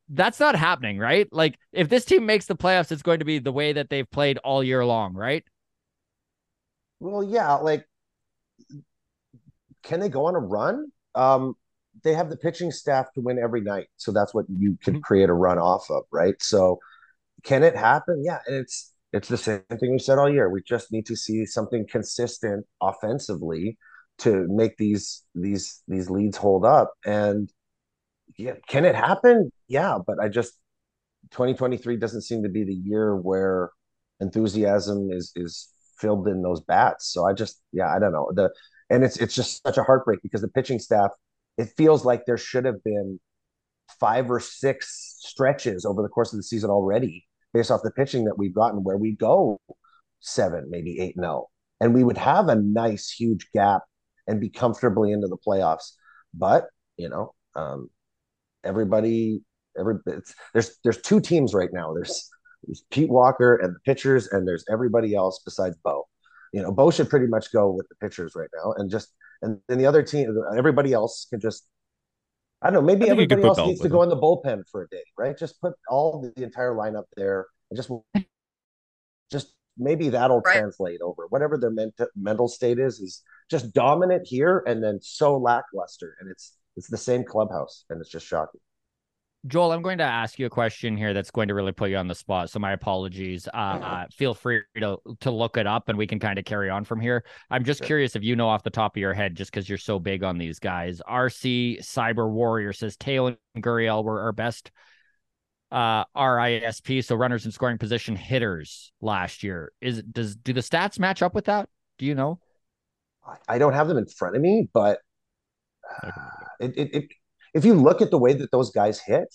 that's not happening, right? Like, if this team makes the playoffs, it's going to be the way that they've played all year long, right? Well, yeah. Like, can they go on a run? Um, they have the pitching staff to win every night. So that's what you can create a run off of, right? So can it happen? Yeah. And it's, it's the same thing we said all year. We just need to see something consistent offensively to make these, these, these leads hold up. And yeah, can it happen? Yeah. But I just, twenty twenty-three doesn't seem to be the year where enthusiasm is, is filled in those bats. So I just, yeah, I don't know. The, and it's, it's just such a heartbreak because the pitching staff, it feels like there should have been five or six stretches over the course of the season already based off the pitching that we've gotten where we go seven, maybe eight, no, and we would have a nice, huge gap and be comfortably into the playoffs. But, you know, um, everybody, every it's, there's, there's two teams right now. There's, there's Pete Walker and the pitchers, and there's everybody else besides Bo. You know, Bo should pretty much go with the pitchers right now, and just and then the other team, everybody else can just, I don't know, maybe everybody else needs to go in the bullpen for a day, right? Just put all the, the entire lineup there, and just just maybe that'll right. translate over. Whatever their ment- mental state is, is just dominant here, and then so lackluster, and it's it's the same clubhouse, and it's just shocking. Joel, I'm going to ask you a question here that's going to really put you on the spot, so my apologies. Uh, uh, feel free to to look it up, and we can kind of carry on from here. I'm just sure. curious if you know off the top of your head, just because you're so big on these guys. R C Cyber Warrior says Teo and Gurriel were our best uh, R I S P, so runners in scoring position hitters last year. Is does do the stats match up with that? Do you know? I don't have them in front of me, but uh, it it. it if you look at the way that those guys hit,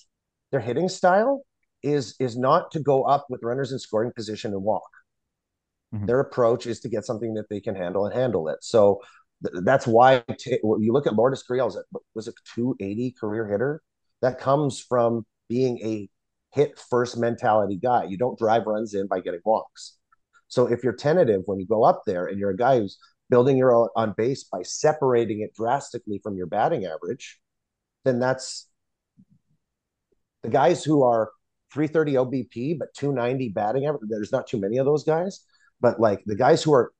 their hitting style is is not to go up with runners in scoring position and walk. Mm-hmm. Their approach is to get something that they can handle and handle it. So th- that's why t- when you look at Lourdes Gurriel, was a two eighty career hitter. That comes from being a hit first mentality guy. You don't drive runs in by getting walks. So if you're tentative when you go up there and you're a guy who's building your on base by separating it drastically from your batting average, then that's the guys who are three thirty O B P, but two ninety batting average. There's not too many of those guys, but like the guys who are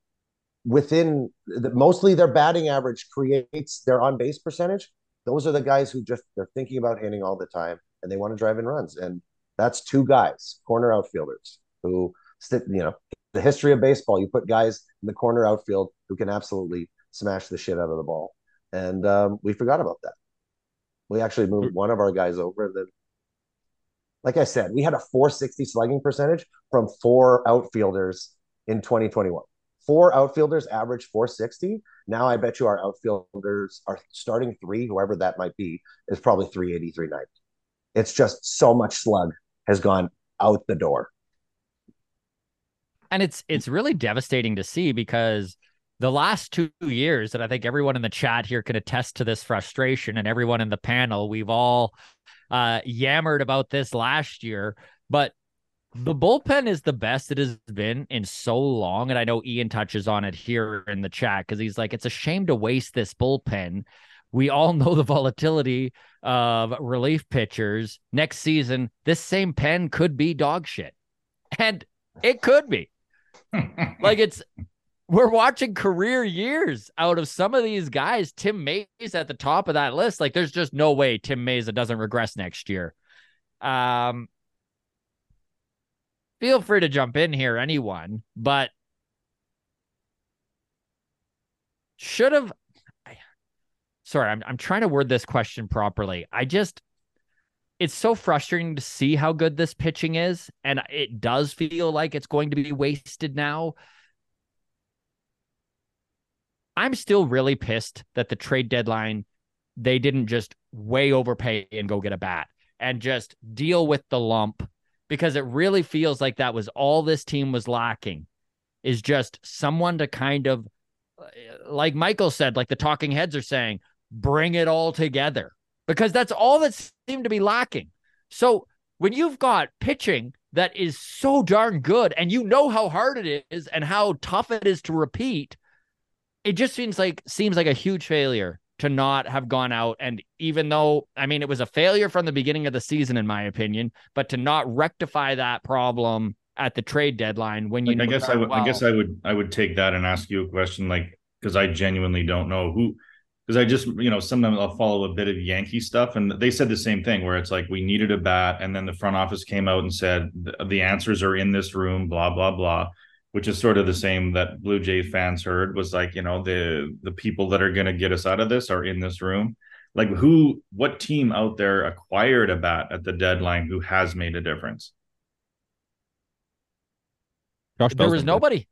within the, mostly their batting average creates their on base percentage. Those are the guys who just, they're thinking about hitting all the time and they want to drive in runs. And that's two guys, corner outfielders who sit, you know, the history of baseball, you put guys in the corner outfield who can absolutely smash the shit out of the ball. And um, we forgot about that. We actually moved one of our guys over. Then, like I said, we had a four sixty slugging percentage from four outfielders in twenty twenty-one. Four outfielders average four sixty. Now I bet you our outfielders, our starting three, whoever that might be, is probably three eighty, three ninety. It's just so much slug has gone out the door. And it's it's really devastating to see because the last two years, and I think everyone in the chat here can attest to this frustration, and everyone in the panel, we've all uh, yammered about this last year, but the bullpen is the best it has been in so long. And I know Ian touches on it here in the chat because he's like, it's a shame to waste this bullpen. We all know the volatility of relief pitchers. Next season, this same pen could be dog shit. And it could be. Like it's... We're watching career years out of some of these guys. Tim Mayza at the top of that list. Like, there's just no way Tim Mayza doesn't regress next year. Um, feel free to jump in here, anyone. But should have... Sorry, I'm I'm trying to word this question properly. I just... It's so frustrating to see how good this pitching is, and it does feel like it's going to be wasted now. I'm still really pissed that the trade deadline, they didn't just way overpay and go get a bat and just deal with the lump because it really feels like that was all this team was lacking. is just someone to kind of, like Michael said, like the talking heads are saying, bring it all together, because that's all that seemed to be lacking. So when you've got pitching that is so darn good and you know how hard it is and how tough it is to repeat, it just seems like seems like a huge failure to not have gone out. And even though, I mean, it was a failure from the beginning of the season, in my opinion, but to not rectify that problem at the trade deadline when you like, know I guess I would well. I guess I would I would take that and ask you a question, like, because I genuinely don't know who, because I just, you know, sometimes I'll follow a bit of Yankee stuff, and they said the same thing where it's like, we needed a bat, and then the front office came out and said the answers are in this room, blah blah blah, which is sort of the same that Blue Jays fans heard, was like, you know, the the people that are going to get us out of this are in this room. Like, who, what team out there acquired a bat at the deadline who has made a difference? Josh Bell's there was nobody. Fit.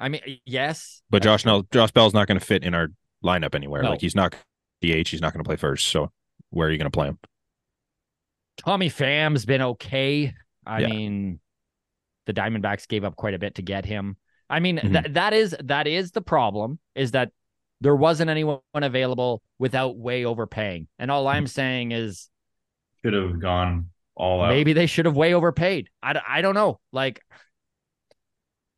I mean, yes. But Josh, no, Josh Bell's not going to fit in our lineup anywhere. No. Like, he's not D H. He's not going to play first. So where are you going to play him? Tommy Pham's been okay. I yeah. mean, the Diamondbacks gave up quite a bit to get him. I mean, mm-hmm. th- that is that is the problem, is that there wasn't anyone available without way overpaying. And all I'm saying is, should have gone all out. Maybe they should have way overpaid. I, d- I don't know. Like...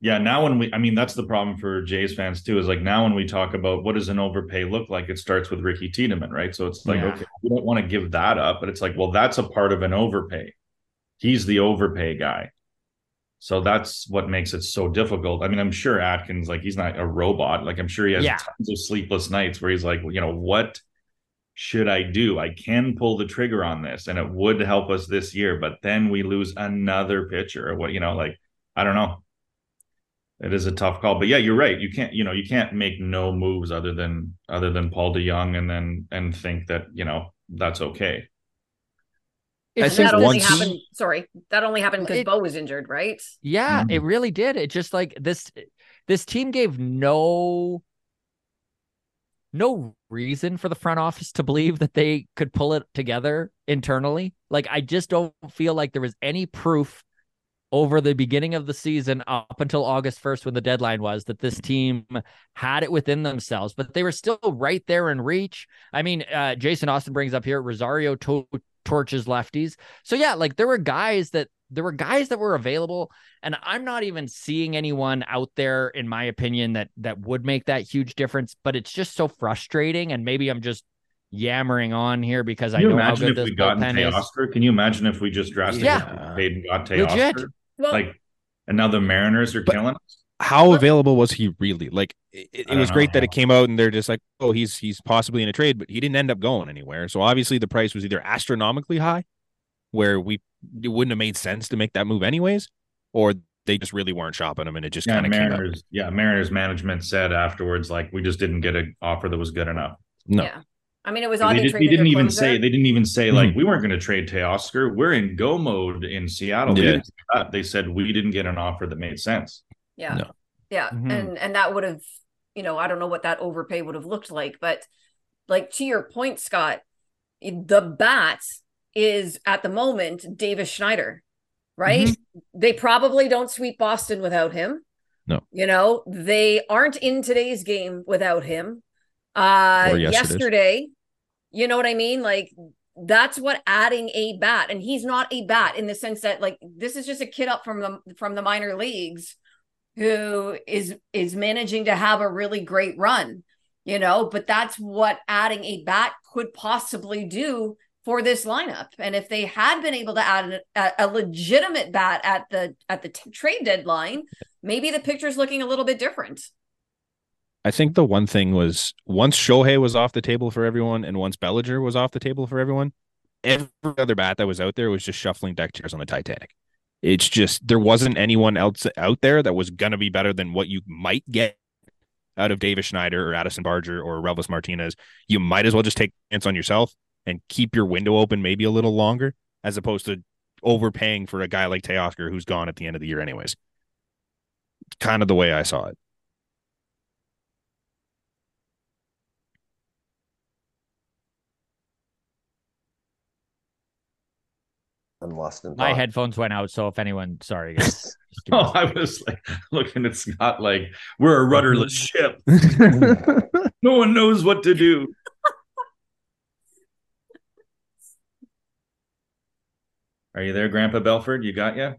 Yeah, now when we, I mean, that's the problem for Jays fans too, is like, now when we talk about what does an overpay look like, it starts with Ricky Tiedemann, right? So it's like, yeah. okay, we don't want to give that up, but it's like, well, that's a part of an overpay. He's the overpay guy. So that's what makes it so difficult. I mean, I'm sure Atkins, like, he's not a robot. Like, I'm sure he has yeah. tons of sleepless nights where he's like, well, you know, what should I do? I can pull the trigger on this and it would help us this year, but then we lose another pitcher or what, you know, like, I don't know. It is a tough call, but yeah, you're right. You can't, you know, you can't make no moves other than other than Paul DeJong, and then and think that, you know, that's okay. I think that only once... happened. Sorry, that only happened because Bo was injured, right? Yeah, mm-hmm. It really did. It just like this. This team gave no no reason for the front office to believe that they could pull it together internally. Like, I just don't feel like there was any proof over the beginning of the season up until August first, when the deadline was, that this team had it within themselves, but they were still right there in reach. I mean, uh, Jason Austin brings up here, Rosario to- torches lefties. So yeah, like there were guys that there were guys that were available, and I'm not even seeing anyone out there, in my opinion, that, that would make that huge difference, but it's just so frustrating. And maybe I'm just yammering on here because Can I know how good this bullpen is. Oscar? Can you imagine if we just drastically yeah. paid and got Tay Oscar? Well, like, and now the Mariners are killing us. How available was he really? Like, it, it was great that it came out and they're just like, oh, he's he's possibly in a trade, but he didn't end up going anywhere. So obviously the price was either astronomically high, where we it wouldn't have made sense to make that move anyways, or they just really weren't shopping him, and it just yeah, kind of Mariners. Came up. Yeah, Mariners management said afterwards, like, we just didn't get an offer that was good enough. No. Yeah. I mean, it was odd. They, they, did, they didn't even say they didn't even say like mm-hmm. we weren't going to trade Tay Oscar. We're in go mode in Seattle. Yeah. They, didn't they said we didn't get an offer that made sense. Yeah, no. yeah, mm-hmm. and and that would have, you know, I don't know what that overpay would have looked like, but like to your point, Scott, the bat is at the moment Davis Schneider, right? Mm-hmm. They probably don't sweep Boston without him. No, you know, they aren't in today's game without him. Uh, yesterday, you know what I mean? Like, that's what adding a bat, and he's not a bat in the sense that, like, this is just a kid up from the from the minor leagues who is is managing to have a really great run, you know, but that's what adding a bat could possibly do for this lineup. And if they had been able to add a, a legitimate bat at the at the t- trade deadline, maybe the picture's looking a little bit different. I think the one thing was, once Shohei was off the table for everyone and once Bellinger was off the table for everyone, every other bat that was out there was just shuffling deck chairs on the Titanic. It's just, there wasn't anyone else out there that was going to be better than what you might get out of Davis Schneider or Addison Barger or Relvis Martinez. You might as well just take a chance on yourself and keep your window open maybe a little longer, as opposed to overpaying for a guy like Tay Oscar who's gone at the end of the year anyways. Kind of the way I saw it. and lost in thought. My headphones went out, so if anyone, sorry. Guys, oh, I was like looking at Scott like, we're a rudderless ship. No one knows what to do. Are you there, Grandpa Belford? You got ya?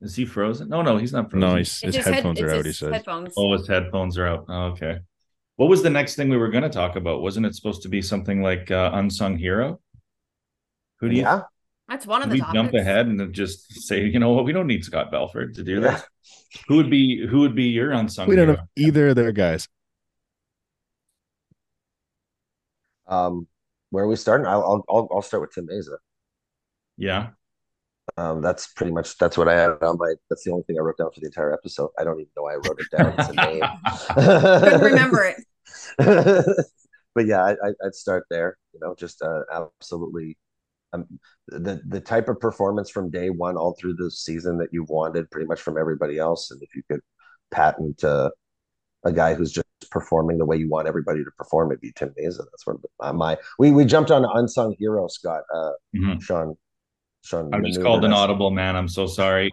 Is he frozen? No, no, he's not frozen. No, his, his headphones head, are out, he says. Headphones. Oh, his headphones are out. Oh, okay. What was the next thing we were going to talk about? Wasn't it supposed to be something like uh, Unsung Hero? Who do you... Yeah. That's one of the topics. Jump ahead and just say, you know what? We don't need Scott Belford to do yeah. that. Who would be Who would be your Unsung we Hero? We don't know either of their guys. Um, Where are we starting? I'll, I'll, I'll start with Tim Mayza. Yeah. Um, that's pretty much that's what I had on my. That's the only thing I wrote down for the entire episode. I don't even know why I wrote it down. It's a name. Couldn't remember it. But yeah, I, I'd start there. You know, just uh, absolutely um, the the type of performance from day one all through the season that you wanted, pretty much from everybody else. And if you could patent uh, a guy who's just performing the way you want everybody to perform, it'd be Tim Mayza. That's what uh, my we we jumped on Unsung Hero, Scott, uh, mm-hmm. Sean. Sean I just called an audible, man. I'm so sorry.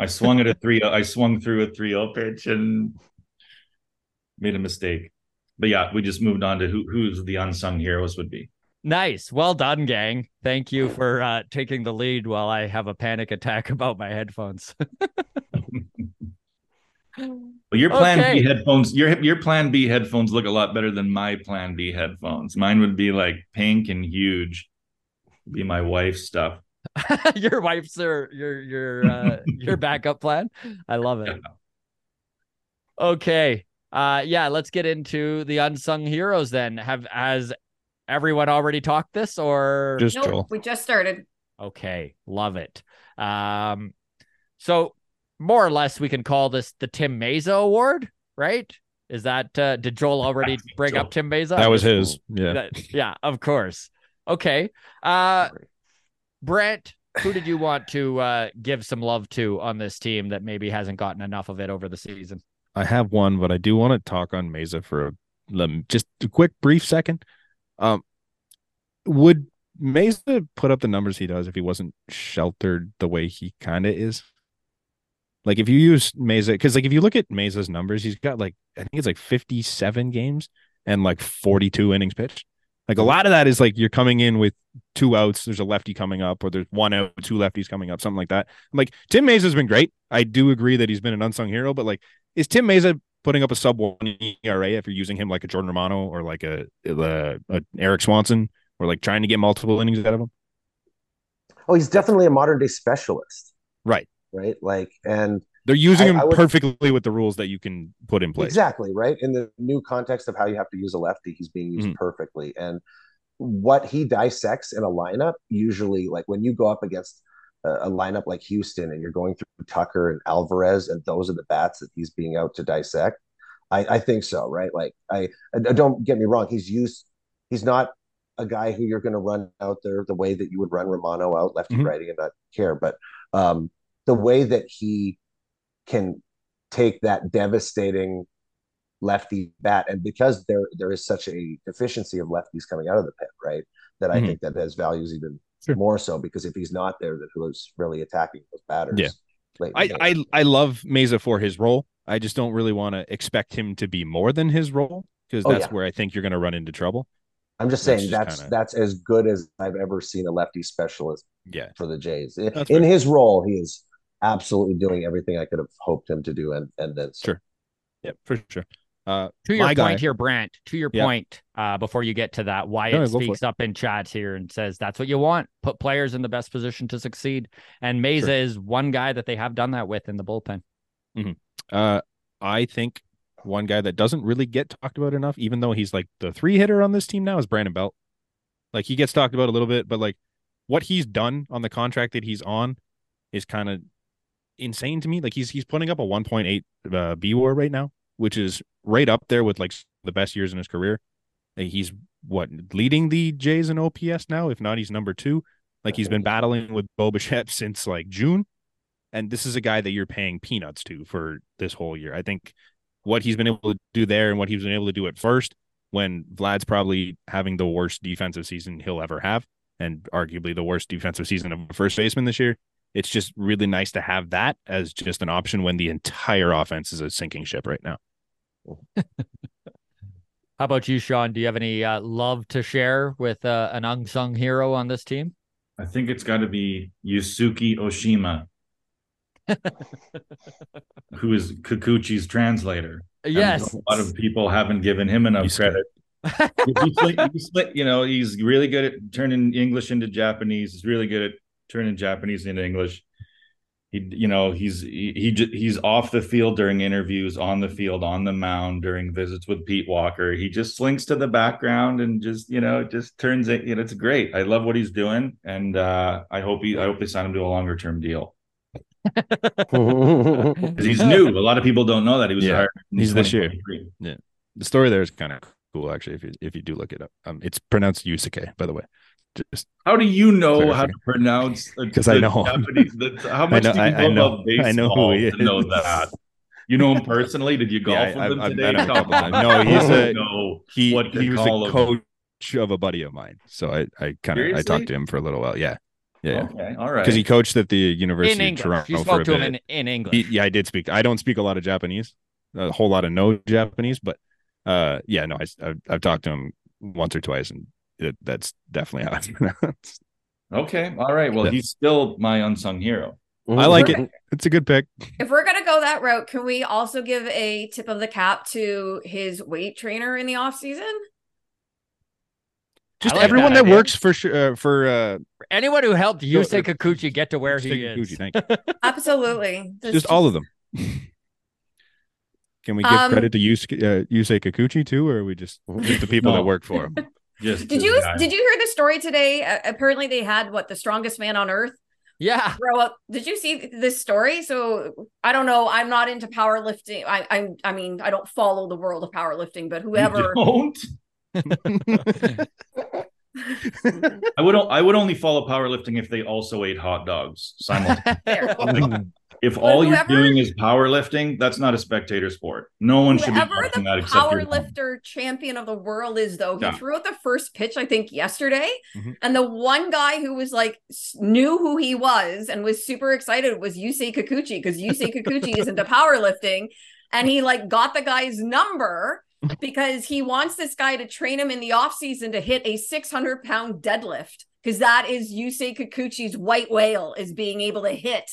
I swung at a three. I swung through a three oh pitch and made a mistake. But yeah, we just moved on to who who's the unsung heroes would be. Nice. Well done, gang. Thank you for uh, taking the lead while I have a panic attack about my headphones. Well, your plan okay. B headphones, your your plan B headphones look a lot better than my plan B headphones. Mine would be like pink and huge. It'd be my wife's stuff. Your wife's your your your uh, your backup plan. I love it. Yeah. Okay, uh, yeah. Let's get into the unsung heroes then. Have has everyone already talked this or just nope, we just started? Okay, love it. Um, so more or less, we can call this the Tim Mayza Award, right? Is that uh, did Joel already bring Joel. up Tim Mayza? That was his. Yeah, that, yeah. Of course. Okay. Uh, Brant, who did you want to uh, give some love to on this team that maybe hasn't gotten enough of it over the season? I have one, but I do want to talk on Mayza for a, just a quick, brief second. Um, would Mayza put up the numbers he does if he wasn't sheltered the way he kind of is? Like if you use Mayza, because like if you look at Mayza's numbers, he's got like I think it's like fifty-seven games and like forty-two innings pitched. Like a lot of that is like you're coming in with two outs, there's a lefty coming up, or there's one out, two lefties coming up, something like that. I'm like, Tim Mayza has been great. I do agree that he's been an unsung hero, but like, is Tim Mayza putting up a sub one E R A if you're using him like a Jordan Romano or like a, a, a Eric Swanson or like trying to get multiple innings out of him? Oh, he's definitely a modern day specialist. Right. Right. Like, and they're using I, him I would... perfectly with the rules that you can put in place. Exactly, right? In the new context of how you have to use a lefty, he's being used mm-hmm. perfectly. And what he dissects in a lineup, usually, like when you go up against a, a lineup like Houston and you're going through Tucker and Alvarez, and those are the bats that he's being out to dissect, I, I think so, right? Like, I, I don't get me wrong. He's used, he's not a guy who you're going to run out there the way that you would run Romano out lefty, mm-hmm. righty, and not care. But um, the way that he can take that devastating lefty bat, and because there there is such a deficiency of lefties coming out of the pen, right, that I mm-hmm. think that has values even sure. more so, because if he's not there, then who's really attacking those batters? Yeah, late I, late. I I love Mayza for his role. I just don't really want to expect him to be more than his role, because that's oh, yeah. where I think you're going to run into trouble. I'm just saying that's that's, kinda... that's as good as I've ever seen a lefty specialist yeah. for the Jays. In, in his role, he is absolutely doing everything I could have hoped him to do, and and then so. Sure, yeah, for sure. Uh, to your point guy. here, Brant. To your yeah. point, uh, before you get to that, Wyatt no, speaks up in chats here and says that's what you want: put players in the best position to succeed. And Mayza sure. is one guy that they have done that with in the bullpen. Mm-hmm. Uh, I think one guy that doesn't really get talked about enough, even though he's like the three hitter on this team now, is Brandon Belt. Like he gets talked about a little bit, but like what he's done on the contract that he's on is kind of insane to me. Like he's he's putting up a one point eight uh, B W A R right now, which is right up there with like the best years in his career. Like he's what leading the Jays in O P S now, if not he's number two. Like he's been battling with Bo Bichette since like June, and this is a guy that you're paying peanuts to for this whole year. I think what he's been able to do there and what he's been able to do at first, when Vlad's probably having the worst defensive season he'll ever have, and arguably the worst defensive season of a first baseman this year. It's just really nice to have that as just an option when the entire offense is a sinking ship right now. How about you, Sean? Do you have any uh, love to share with uh, an unsung hero on this team? I think it's got to be Yusuke Oshima, who is Kikuchi's translator. Yes. And a lot of people haven't given him enough credit. he split, he split, you know, he's really good at turning English into Japanese. He's really good at turning Japanese into English. He, you know, he's he, he he's off the field during interviews, on the field, on the mound during visits with Pete Walker. He just slinks to the background and just, you know, just turns it. You know, it's great. I love what he's doing, and uh, I hope he I hope they sign him to a longer term deal. Because he's new. A lot of people don't know that he was yeah, hired. He's this year. Yeah, the story there is kind of cool, actually. If you if you do look it up, um, it's pronounced Yusuke, by the way. Just how do you know how to pronounce? Because I know Japanese, how much know, do you I, know, I know about baseball? I know who he is. To know that. You know him personally? Did you golf yeah, with I, him today? Him no, he's a no. He, what he was a coach him. of a buddy of mine. So I, I kind of I talked to him for a little while. Yeah, yeah. Okay, all right. Because he coached at the University in of Toronto. You spoke for a to bit. him in, in English. He, yeah, I did speak. I don't speak a lot of Japanese. A whole lot of no Japanese, but uh, yeah, no. I I've, I've talked to him once or twice and. It, that's definitely how it's pronounced. Okay. All right. Well, he's still my unsung hero. I like gonna, it. It's a good pick. If we're going to go that route, can we also give a tip of the cap to his weight trainer in the offseason? Just like everyone that, that works for uh, for uh, anyone who helped Yusei Kikuchi get to where Yusei he Kikuchi, is. Thank you. Absolutely. Just, just all of them. Can we give um, credit to Yuse, uh, Yusei Kikuchi too, or are we just, just the people no. that work for him? Just did you guy. did you hear the story today? Uh, apparently, they had what the strongest man on earth. Yeah. Grow up. Did you see this story? So I don't know. I'm not into powerlifting. I I I mean, I don't follow the world of powerlifting, but whoever. You don't? I would I would only follow powerlifting if they also ate hot dogs simultaneously. If but all whoever, you're doing is powerlifting, that's not a spectator sport. No one should be watching that except whoever the powerlifter champion of the world is, though. He yeah. threw out the first pitch, I think, yesterday. Mm-hmm. And the one guy who was like, knew who he was and was super excited was Yusei Kikuchi, because Yusei Kikuchi is into powerlifting. And he like got the guy's number because he wants this guy to train him in the offseason to hit a six hundred pound deadlift. Because that is Yusei Kikuchi's white whale, is being able to hit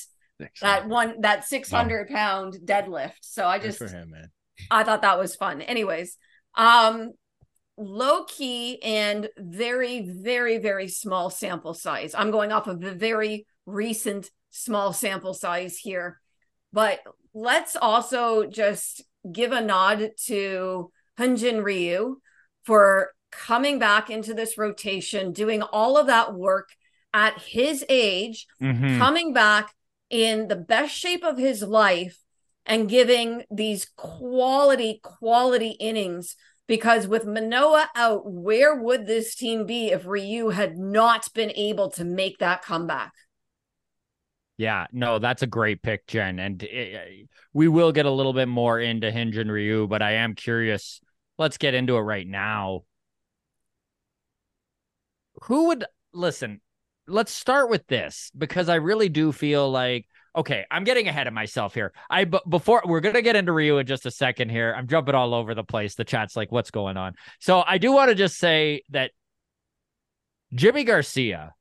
that one, that six hundred wow. pound deadlift. So I just, good for him, man. I thought that was fun. Anyways, um, low key and very, very, very small sample size. I'm going off of the very recent small sample size here, but let's also just give a nod to Hyun-jin Ryu for coming back into this rotation, doing all of that work at his age, mm-hmm. coming back in the best shape of his life and giving these quality, quality innings, because with Manoah out, where would this team be if Ryu had not been able to make that comeback? Yeah, no, that's a great pick, Jen. And it, we will get a little bit more into Hyun-jin Ryu, but I am curious. Let's get into it right now. Who would listen? Let's start with this, because I really do feel like, okay, I'm getting ahead of myself here. I, but before we're going to get into Ryu in just a second here, I'm jumping all over the place. The chat's like, what's going on? So I do want to just say that Yimmy García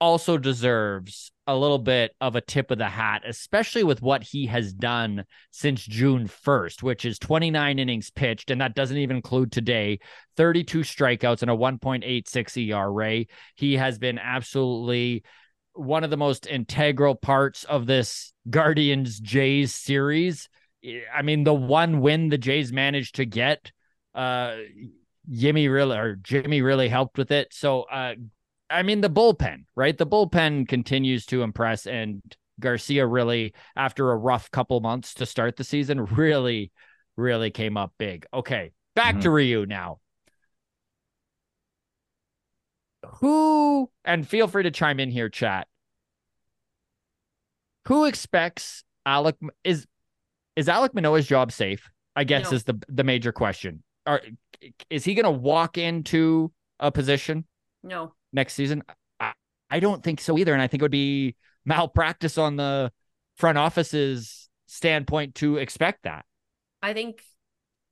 also deserves a little bit of a tip of the hat, especially with what he has done since June first, which is twenty-nine innings pitched. And that doesn't even include today, thirty-two strikeouts and a one point eight six E R A. He has been absolutely one of the most integral parts of this Guardians Jays series. I mean, the one win the Jays managed to get, uh, Yimmy really, or Yimmy really helped with it. So, uh, I mean, the bullpen, right? The bullpen continues to impress, and García really, after a rough couple months to start the season, really, really came up big. Okay, back mm-hmm. to Ryu now. Who, and feel free to chime in here, chat. Who expects Alek, is is Alek Manoah's job safe? I guess no. is the, the major question. Are, is he going to walk into a position? No. Next season? I, I don't think so either. And I think it would be malpractice on the front office's standpoint to expect that. I think,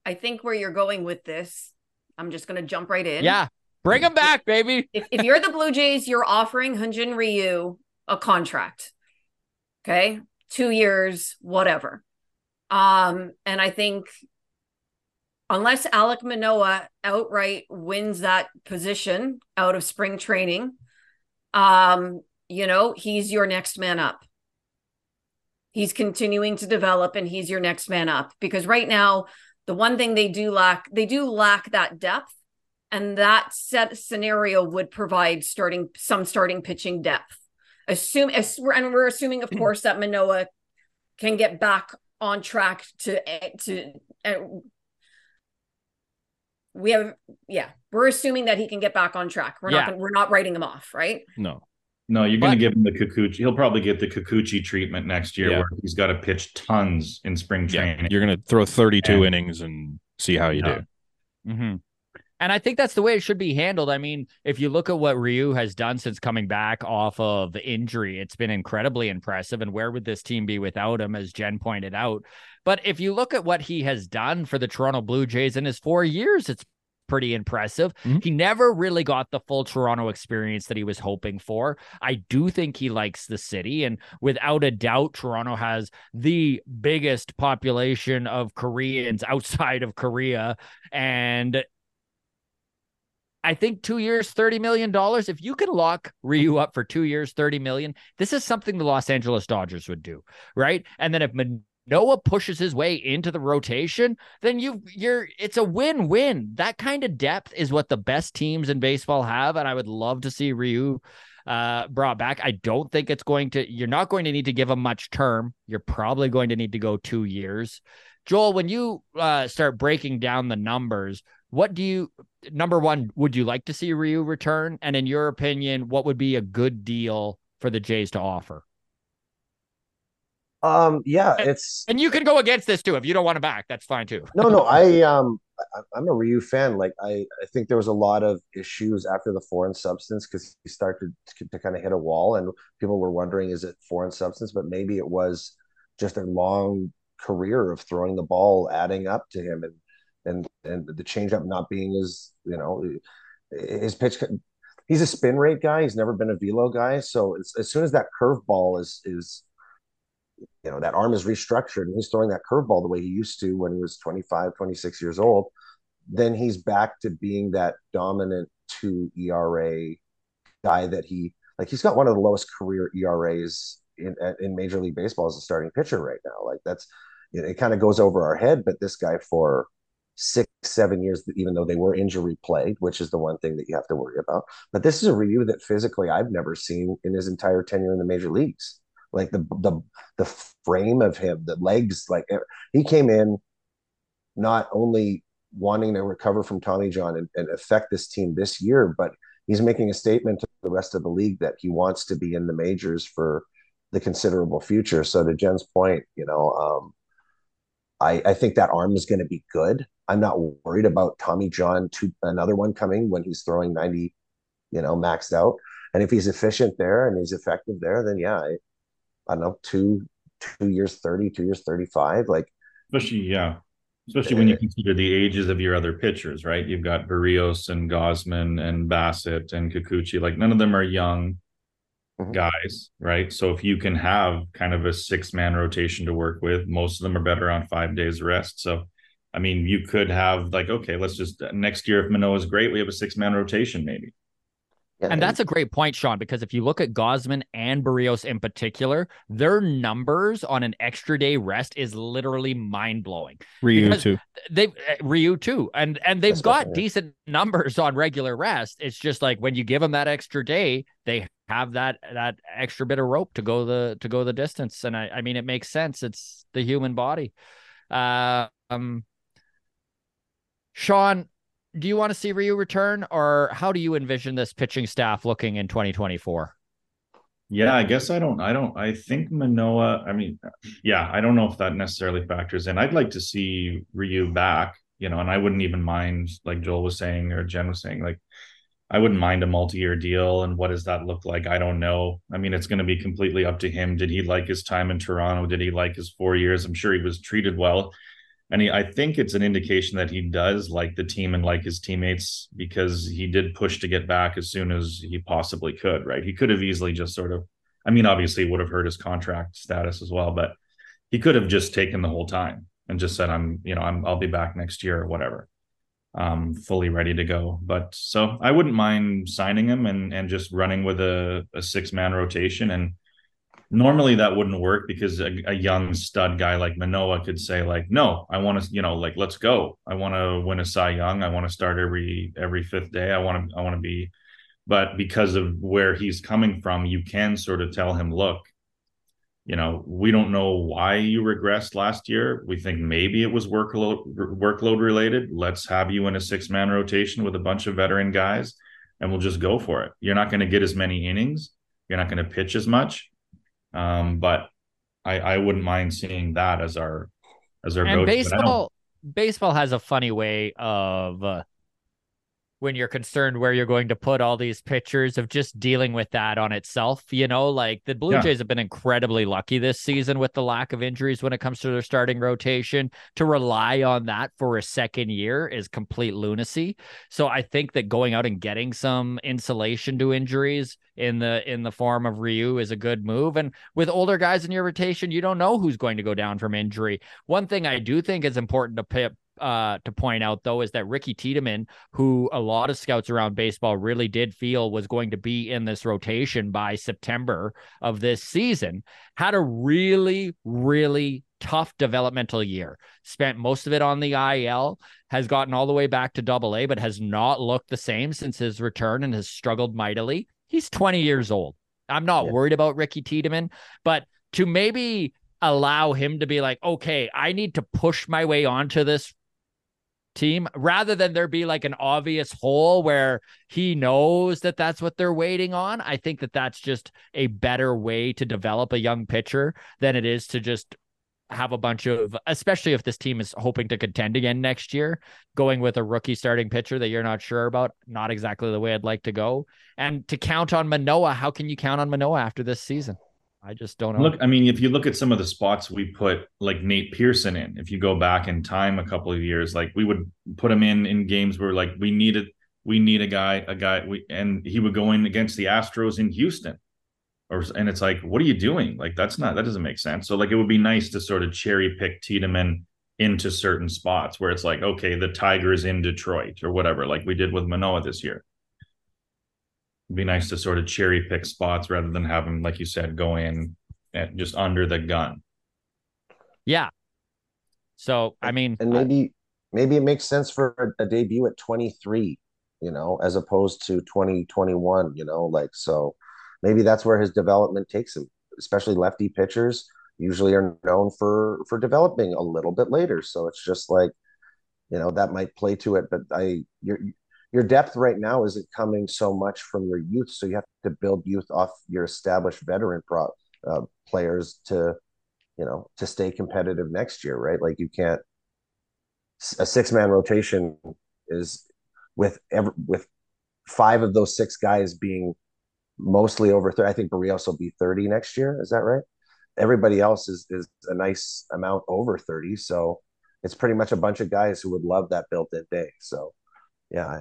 I think where you're going with this, I'm just going to jump right in. Yeah. Bring him back, baby. If, if you're the Blue Jays, you're offering Hyun-jin Ryu a contract. Okay. Two years, whatever. Um, and I think unless Alek Manoah outright wins that position out of spring training, um, you know, he's your next man up. He's continuing to develop and he's your next man up, because right now, the one thing they do lack, they do lack that depth, and that set scenario would provide starting some starting pitching depth. Assume, as we're, and we're assuming, of course, that Manoah can get back on track to, to uh, we have, yeah, we're assuming that he can get back on track. We're yeah. not, gonna, we're not writing him off, right? No, no, you're going to give him the Kikuchi. He'll probably get the Kikuchi treatment next year, yeah. where he's got to pitch tons in spring training. Yeah. You're going to throw thirty-two and, innings and see how you yeah. do. Mm-hmm. And I think that's the way it should be handled. I mean, if you look at what Ryu has done since coming back off of the injury, it's been incredibly impressive. And where would this team be without him, as Jen pointed out? But if you look at what he has done for the Toronto Blue Jays in his four years, it's pretty impressive. Mm-hmm. He never really got the full Toronto experience that he was hoping for. I do think he likes the city, and without a doubt, Toronto has the biggest population of Koreans outside of Korea. And I think two years, thirty million dollars. If you could lock Ryu up for two years, thirty million dollars, this is something the Los Angeles Dodgers would do, right? And then if Manoah pushes his way into the rotation, then you you're it's a win-win. That kind of depth is what the best teams in baseball have, and I would love to see Ryu uh, brought back. I don't think it's going to. You're not going to need to give him much term. You're probably going to need to go two years. Joel, when you uh, start breaking down the numbers, what do you, number one, would you like to see Ryu return? And in your opinion, what would be a good deal for the Jays to offer? Um, yeah, and, it's, and you can go against this too. If you don't want to back, that's fine too. No, no, I, um, I, I'm a Ryu fan. Like I, I think there was a lot of issues after the foreign substance, because he started to, to kind of hit a wall, and people were wondering, is it foreign substance? But maybe it was just a long career of throwing the ball, adding up to him. And, And and the changeup not being as, you know, his pitch. He's a spin rate guy. He's never been a velo guy. So it's, as soon as that curveball is is, you know, that arm is restructured and he's throwing that curveball the way he used to when he was twenty-five, twenty-six years old, then he's back to being that dominant two E R A guy that he like. He's got one of the lowest career E R As in in Major League Baseball as a starting pitcher right now. Like that's it, it kind of goes over our head. But this guy for six, seven years, even though they were injury plagued, which is the one thing that you have to worry about. But this is a Ryu that physically I've never seen in his entire tenure in the major leagues. Like the the the frame of him, the legs, like he came in not only wanting to recover from Tommy John and, and affect this team this year, but he's making a statement to the rest of the league that he wants to be in the majors for the considerable future. So to Jen's point, you know, um, I, I think that arm is going to be good. I'm not worried about Tommy John, two, another one coming when he's throwing ninety, you know, maxed out. And if he's efficient there and he's effective there, then yeah, I, I don't know, two, two years thirty, two years thirty-five, like especially yeah, especially uh, when you consider the ages of your other pitchers, right? You've got Barrios and Gosman and Bassett and Kikuchi. Like none of them are young mm-hmm. guys, right? So if you can have kind of a six-man rotation to work with, most of them are better on five days rest. So. I mean, you could have like, okay, let's just uh, next year, if Manoah is great, we have a six-man rotation maybe. And that's a great point, Sean, because if you look at Gosman and Barrios in particular, their numbers on an extra day rest is literally mind-blowing. Ryu too. They, uh, Ryu too. And, and they've that's got decent numbers on regular rest. It's just like when you give them that extra day, they have that that extra bit of rope to go the to go the distance. And I, I mean, it makes sense. It's the human body. Uh, um. Sean, do you want to see Ryu return, or how do you envision this pitching staff looking in twenty twenty-four? Yeah, I guess I don't, I don't, I think Manoah, I mean, yeah, I don't know if that necessarily factors in. I'd like to see Ryu back, you know, and I wouldn't even mind, like Joel was saying, or Jen was saying, like, I wouldn't mind a multi-year deal. And what does that look like? I don't know. I mean, it's going to be completely up to him. Did he like his time in Toronto? Did he like his four years? I'm sure he was treated well. And he, I think it's an indication that he does like the team and like his teammates, because he did push to get back as soon as he possibly could, right? He could have easily just sort of, I mean, obviously it would have hurt his contract status as well, but he could have just taken the whole time and just said, I'm, you know, I'm, I'll be back next year or whatever. Um, fully ready to go. But so I wouldn't mind signing him and, and just running with a, a six man rotation. And normally that wouldn't work, because a, a young stud guy like Manoah could say like, no, I want to, you know, like, let's go. I want to win a Cy Young. I want to start every, every fifth day. I want to, I want to be, but because of where he's coming from, you can sort of tell him, look, you know, we don't know why you regressed last year. We think maybe it was workload workload related. Let's have you in a six-man rotation with a bunch of veteran guys, and we'll just go for it. You're not going to get as many innings. You're not going to pitch as much. Um, but I, I wouldn't mind seeing that as our as our. And go-to, baseball, baseball has a funny way of uh, when you're concerned where you're going to put all these pitchers, of just dealing with that on itself. You know, like the Blue yeah. Jays have been incredibly lucky this season with the lack of injuries when it comes to their starting rotation. To rely on that for a second year is complete lunacy. So I think that going out and getting some insulation to injuries in the, in the form of Ryu is a good move. And with older guys in your rotation, you don't know who's going to go down from injury. One thing I do think is important to pay Uh, to point out, though, is that Ricky Tiedemann, who a lot of scouts around baseball really did feel was going to be in this rotation by September of this season, had a really, really tough developmental year. Spent most of it on the I L, has gotten all the way back to Double A, but has not looked the same since his return and has struggled mightily. He's twenty years old. I'm not yeah. worried about Ricky Tiedemann, but to maybe allow him to be like, okay, I need to push my way onto this team, rather than there be like an obvious hole where he knows that that's what they're waiting on. I think that that's just a better way to develop a young pitcher than it is to just have a bunch of, especially if this team is hoping to contend again next year, going with a rookie starting pitcher that you're not sure about. Not exactly the way I'd like to go. And to count on Manoah, how can you count on Manoah after this season? I just don't know. Look, I mean, if you look at some of the spots we put like Nate Pearson in, if you go back in time a couple of years, like we would put him in in games where like we needed, we need a guy, a guy, we, and he would go in against the Astros in Houston, or and it's like, what are you doing? Like that's not, that doesn't make sense. So like it would be nice to sort of cherry pick Tiedemann into certain spots where it's like, okay, the Tigers in Detroit or whatever, like we did with Manoah this year. It'd be nice to sort of cherry pick spots rather than have him, like you said, go in and just under the gun. Yeah. So, I mean, and maybe, I, maybe it makes sense for a, a debut at twenty-three, you know, as opposed to twenty, twenty-one, you know, like, so maybe that's where his development takes him, especially lefty pitchers usually are known for, for developing a little bit later. So it's just like, you know, that might play to it, but I, you're, your depth right now isn't coming so much from your youth, so you have to build youth off your established veteran pro, uh, players to, you know, to stay competitive next year, right? Like you can't. A six-man rotation is with every, with five of those six guys being mostly over thirty. I think Barrios will be thirty next year. Is that right? Everybody else is is a nice amount over thirty, so it's pretty much a bunch of guys who would love that built-in day. So, yeah.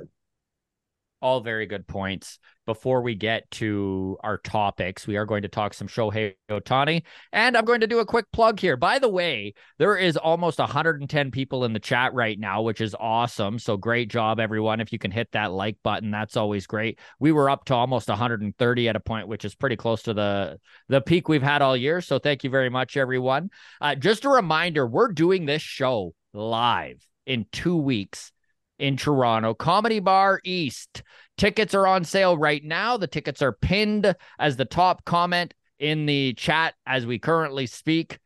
All very good points. Before we get to our topics, we are going to talk some Shohei Otani, and I'm going to do a quick plug here. By the way, there is almost one hundred ten people in the chat right now, which is awesome. So great job, everyone. If you can hit that like button, that's always great. We were up to almost one hundred thirty at a point, which is pretty close to the, the peak we've had all year. So thank you very much, everyone. Uh, just a reminder, we're doing this show live in two weeks. In Toronto, Comedy Bar East. Tickets are on sale right now. The tickets are pinned as the top comment in the chat as we currently speak.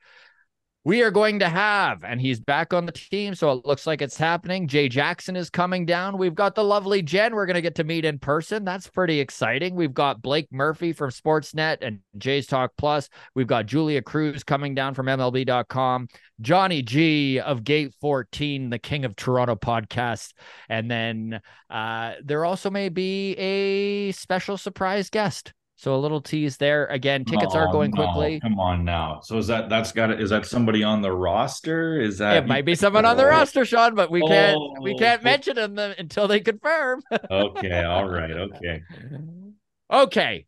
we are going to have, and he's back on the team, so it looks like it's happening. Jay Jackson is coming down. We've got the lovely Jen we're going to get to meet in person. That's pretty exciting. We've got Blake Murphy from Sportsnet and Jays Talk Plus. We've got Julia Cruz coming down from M L B dot com. Johnny G of Gate fourteen, the King of Toronto podcast. And then uh, there also may be a special surprise guest. So a little tease there. Again, tickets oh, are going no. quickly. Come on now. So is that that's got to, is that somebody on the roster? Is that it might be someone oh. on the roster, Sean, but we can't oh. we can't mention them until they confirm. Okay, all right. Okay. Okay.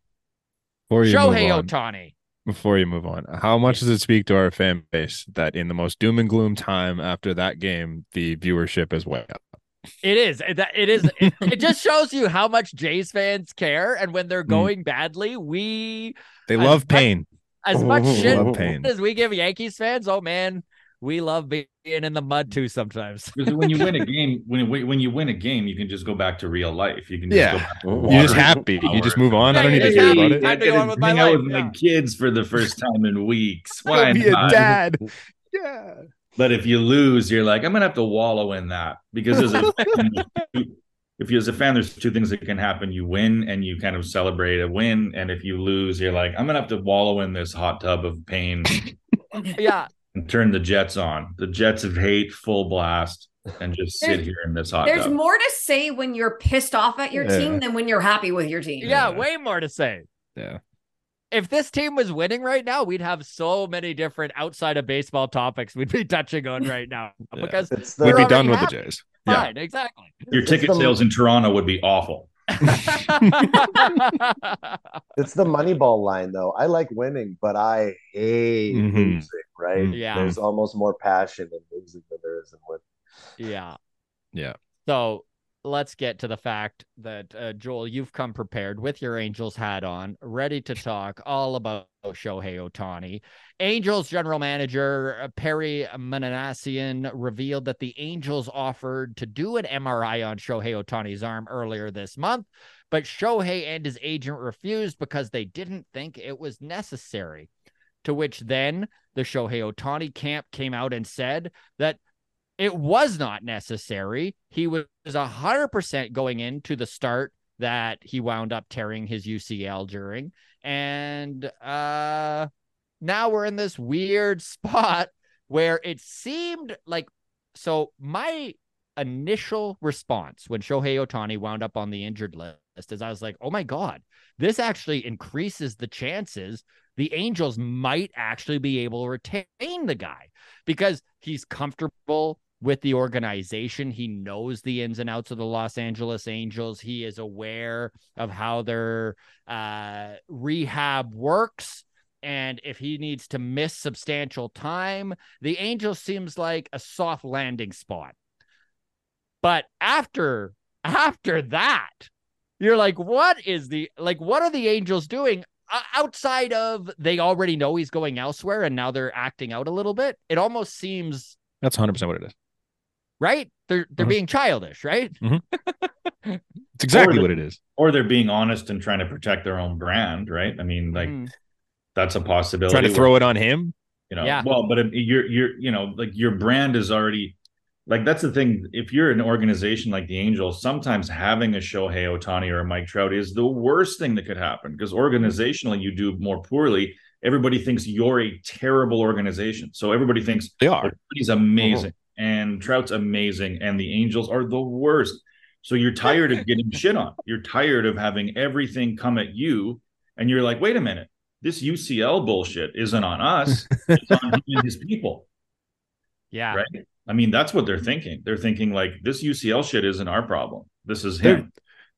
Before you Shohei move on, Otani. Before you move on, how much does it speak to our fan base that in the most doom and gloom time after that game, the viewership is way up? It is. It is. It, it just shows you how much Jays fans care, and when they're going badly, we they love pain. Much, as much shit pain. as we give Yankees fans, oh man, we love being in the mud too sometimes. Because when you win a game, when when you win a game, you can just go back to real life. You can just yeah. go back to water, you're just happy. Power. You just move on. Yeah, I don't need to hear about it. I to go on with my life. With yeah. my kids for the first time in weeks. Why be not? a dad? Yeah. But if you lose, you're like, I'm going to have to wallow in that. Because as a fan, if you as a fan, there's two things that can happen. You win and you kind of celebrate a win. And if you lose, you're like, I'm going to have to wallow in this hot tub of pain. Yeah. And turn the Jets on. The Jets of hate, full blast. And just sit there's, here in this hot There's tub. more to say when you're pissed off at your yeah. team than when you're happy with your team. Yeah, yeah, way more to say. Yeah. If this team was winning right now, we'd have so many different outside of baseball topics we'd be touching on right now. Yeah. Because we'd be done with happy. the Jays. Fine, yeah. exactly. Your it's ticket the... sales in Toronto would be awful. It's the Moneyball line, though. I like winning, but I hate mm-hmm. losing, right? Yeah. There's almost more passion in losing than there is in winning. Yeah. Yeah. So... let's get to the fact that, uh, Joel, you've come prepared with your Angels hat on, ready to talk all about Shohei Otani. Angels general manager Perry Mananessian revealed that the Angels offered to do an M R I on Shohei Otani's arm earlier this month, but Shohei and his agent refused because they didn't think it was necessary, to which then the Shohei Otani camp came out and said that it was not necessary. He was one hundred percent going into the start that he wound up tearing his U C L during. And uh, now we're in this weird spot where it seemed like... So my initial response when Shohei Otani wound up on the injured list is I was like, oh my God, this actually increases the chances the Angels might actually be able to retain the guy because he's comfortable with the organization. He knows the ins and outs of the Los Angeles Angels. He is aware of how their uh, rehab works. And if he needs to miss substantial time, the Angels seems like a soft landing spot. But after, after that, you're like, what is the, like, what are the Angels doing? Outside of they already know he's going elsewhere and now they're acting out a little bit. It almost seems that's one hundred percent what it is. Right? They're they're mm-hmm. being childish, right? Mm-hmm. It's exactly what it is. Or they're being honest and trying to protect their own brand, right? I mean, like mm. that's a possibility. Trying to throw where, it on him, you know. Yeah. Well, but you're you're you know, like your brand is already like that's the thing. If you're an organization like the Angels, sometimes having a Shohei Otani or a Mike Trout is the worst thing that could happen because organizationally you do more poorly. Everybody thinks you're a terrible organization, so everybody thinks they are. He's amazing. Mm-hmm. And Trout's amazing, and the Angels are the worst. So you're tired of getting shit on. You're tired of having everything come at you, and you're like, wait a minute. This U C L bullshit isn't on us. It's on him and his people. Yeah. Right? I mean, that's what they're thinking. They're thinking, like, this U C L shit isn't our problem. This is him. They're,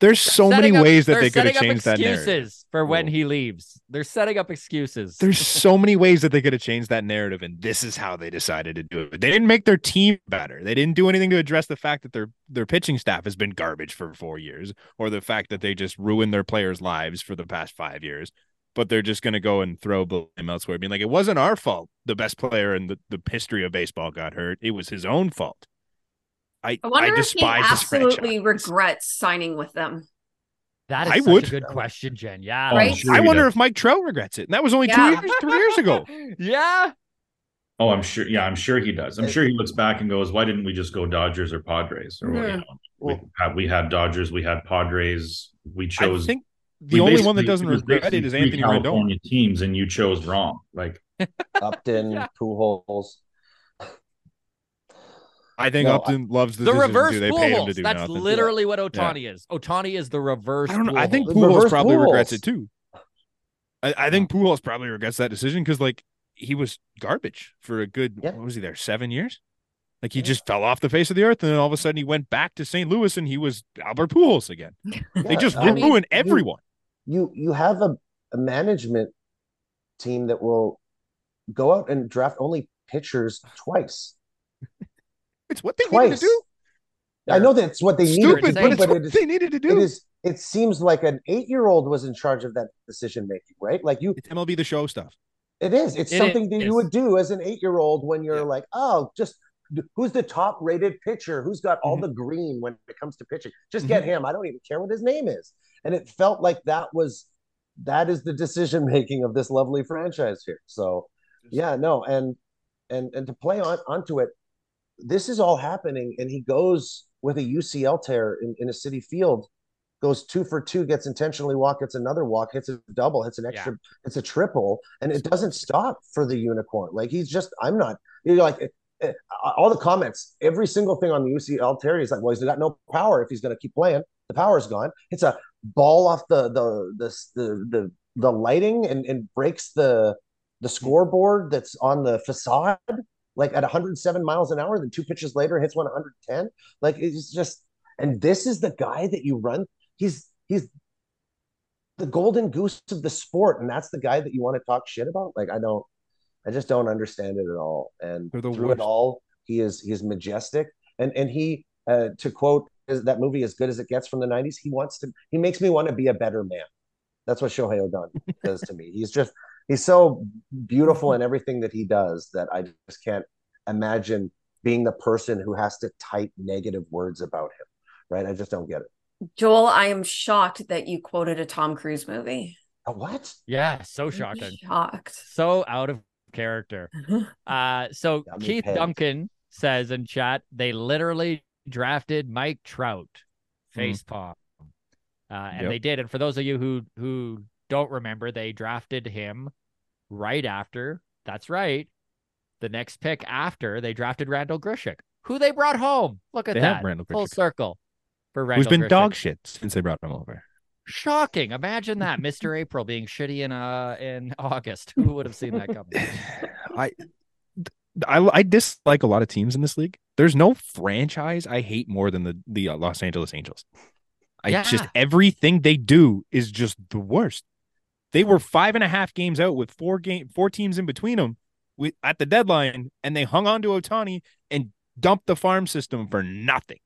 there's so many up, ways that they could have changed that narrative. They're setting up excuses for when he leaves. They're setting up excuses. There's so many ways that they could have changed that narrative, and this is how they decided to do it. They didn't make their team better. They didn't do anything to address the fact that their their pitching staff has been garbage for four years, or the fact that they just ruined their players' lives for the past five years. But they're just going to go and throw blame elsewhere, being like, it wasn't our fault. The best player in the, the history of baseball got hurt. It was his own fault. I, I, wonder I despise if he absolutely regrets signing with them. That is I such would. a good question, Jen. Yeah. Right? Sure I wonder does. if Mike Trout regrets it. And that was only yeah. two years, three years ago. Yeah. Oh, I'm sure. Yeah, I'm sure he does. I'm it, sure he looks back and goes, "Why didn't we just go Dodgers or Padres?" Or yeah. you know, well, we, had, we had Dodgers, we had Padres. We chose. I think the only one that doesn't regret it is Anthony Rendon. Teams, and you chose wrong. Like Upton, yeah. Pujols. I think no, Upton I, loves the reverse. They pay him to do That's nothing. literally what Otani yeah. is. Otani is the reverse. I don't know. I think Pujols probably Pujols. regrets it too. I, I think Pujols probably regrets that decision because, like, he was garbage for a good. Yeah. What was he there? Seven years. Like he yeah. just fell off the face of the earth, and then all of a sudden he went back to Saint Louis, and he was Albert Pujols again. Yeah, they just I ruin mean, everyone. You you have a, a management team that will go out and draft only pitchers twice. It's what they Twice. needed to do. I know that's what they Stupid, needed to do, but, but it is, they needed to do. It, is, it seems like an eight-year-old was in charge of that decision-making, right? Like you, it's M L B The Show stuff. It is. It's it something is. that you would do as an eight-year-old when you're yeah. like, oh, just who's the top-rated pitcher? Who's got all mm-hmm. the green when it comes to pitching? Just get mm-hmm. him. I don't even care what his name is. And it felt like that was that is the decision-making of this lovely franchise here. So, yeah, no, and and and to play on onto it, this is all happening, and he goes with a U C L tear in, in a city field, goes two for two, gets intentionally walked, gets another walk, hits a double, hits an extra, yeah. it's a triple, and it doesn't stop for the unicorn. Like, he's just, I'm not, you're like, it, it, all the comments, every single thing on the U C L tear, he's like, well, he's got no power if he's going to keep playing. The power's gone. It's a ball off the the the the the, the lighting and, and breaks the the scoreboard that's on the facade. Like at one hundred seven miles an hour, then two pitches later hits one one hundred ten. Like it's just, and this is the guy that you run. He's he's the golden goose of the sport, and that's the guy that you want to talk shit about. Like I don't, I just don't understand it at all. And through worst. it all, he is he is majestic, and and he uh, to quote is that movie As Good as It Gets from the nineties. He wants to. He makes me want to be a better man. That's what Shohei Otani does to me. He's just. He's so beautiful in everything that he does that I just can't imagine being the person who has to type negative words about him, right? I just don't get it. Joel, I am shocked that you quoted a Tom Cruise movie. A what? Yeah, so shocking. Shocked. So out of character. Uh, so Keith pegged. Duncan says in chat, they literally drafted Mike Trout. Facepalm. Mm. Uh, and yep. they did. And for those of you who who... don't remember, they drafted him right after. That's right. The next pick after they drafted Randall Grichuk, who they brought home. Look at they that. Full circle for Randall Grichuk. Who's been Grichuk. dog shit since they brought him over. Shocking. Imagine that. Mister April being shitty in uh in August. Who would have seen that coming? I, I I dislike a lot of teams in this league. There's no franchise I hate more than the, the uh, Los Angeles Angels. I yeah. just everything they do is just the worst. They were five and a half games out with four game, four teams in between them with, at the deadline, and they hung on to Otani and dumped the farm system for nothing.